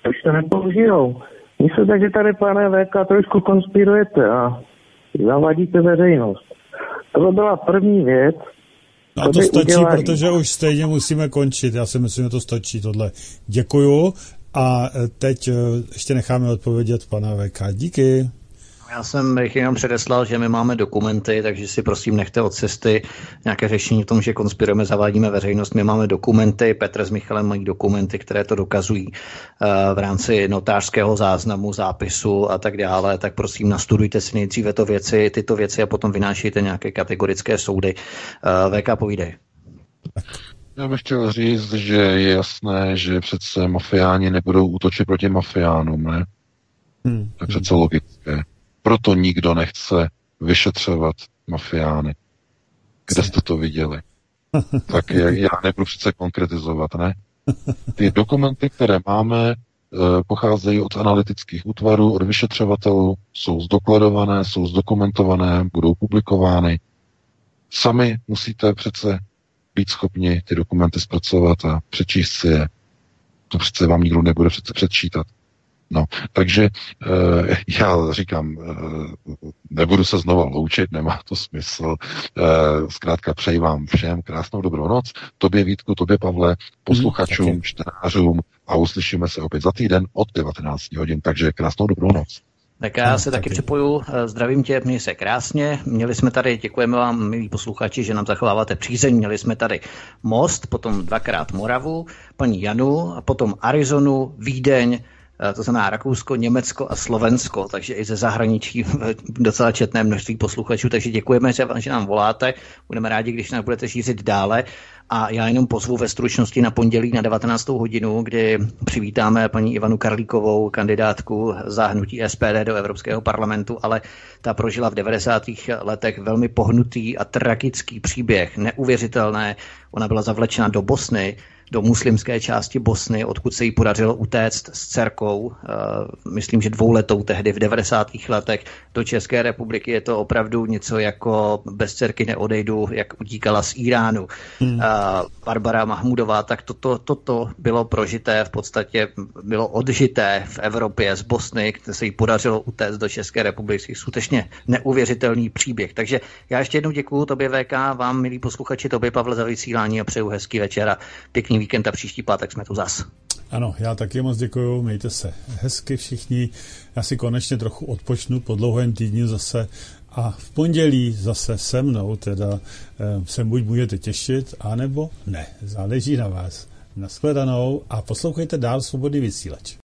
Proč to nepoužijou? Myslím tak, že tady, pane VK, trošku konspirujete a zavadíte veřejnost. To byla první věc. A to stačí, udělají. Protože už stejně musíme končit. Já si myslím, že to stačí tohle. Děkuju. A teď ještě necháme odpovědět pana VK. Díky. Já jsem jenom předeslal, že my máme dokumenty, takže si prosím nechte od cesty nějaké řešení v tom, že konspirujeme, zavádíme veřejnost. My máme dokumenty, Petr s Michalem mají dokumenty, které to dokazují v rámci notářského záznamu, zápisu a tak dále. Tak prosím, nastudujte si nejdříve tyto věci a potom vynášejte nějaké kategorické soudy. VK, povídej. Já bych chtěl říct, že je jasné, že přece mafiáni nebudou útočit proti mafiánům, ne? To je přece logické. Proto nikdo nechce vyšetřovat mafiány. Kde jste to viděli? Tak já nebudu přece konkretizovat, ne? Ty dokumenty, které máme, pocházejí od analytických útvarů, od vyšetřovatelů, jsou zdokladované, jsou zdokumentované, budou publikovány. Sami musíte přece být schopni ty dokumenty zpracovat a přečíst si je. To přece vám nikdo nebude přece předčítat. No, takže já říkám, nebudu se znova loučit, nemá to smysl. Zkrátka přeji vám všem krásnou dobrou noc. Tobě, Vítku, tobě, Pavle, posluchačům, čtenářům a uslyšíme se opět za týden od 19 hodin, takže krásnou dobrou noc. Tak já se taky připoju, zdravím tě, měj se krásně, měli jsme tady, děkujeme vám, milí posluchači, že nám zachováváte přízeň, měli jsme tady Most, potom dvakrát Moravu, paní Janu, a potom Arizonu, Vídeň, to znamená Rakousko, Německo a Slovensko, takže i ze zahraničí docela četné množství posluchačů, takže děkujeme, že nám voláte, budeme rádi, když nás budete šířit dále A já jenom pozvu ve stručnosti na pondělí na 19. hodinu, kdy přivítáme paní Ivanu Karlíkovou, kandidátku za hnutí SPD do Evropského parlamentu, ale ta prožila v 90. letech velmi pohnutý a tragický příběh, neuvěřitelné. Ona byla zavlečena do Bosny, do muslimské části Bosny, odkud se jí podařilo utéct s dcerkou, myslím, že dvouletou tehdy v 90. letech do České republiky. Je to opravdu něco jako bez dcerky neodejdu, jak utíkala z Iránu. Barbara Mahmudová, tak toto bylo prožité, v podstatě bylo odžité v Evropě z Bosny, kde se jí podařilo utéct do České republiky. Skutečně neuvěřitelný příběh. Takže já ještě jednou děkuju tobě, VK, vám, milí posluchači, tobě, Pavle, za vysílání a přeju hezký večer a pěkný víkend a příští pátek jsme tu zas. Ano, já taky moc děkuju, mějte se hezky všichni, já si konečně trochu odpočnu po dlouhém týdnu zase a v pondělí zase se mnou, teda se buď budete těšit, anebo ne, záleží na vás. Naschledanou a poslouchejte dál Svobodný vysílač.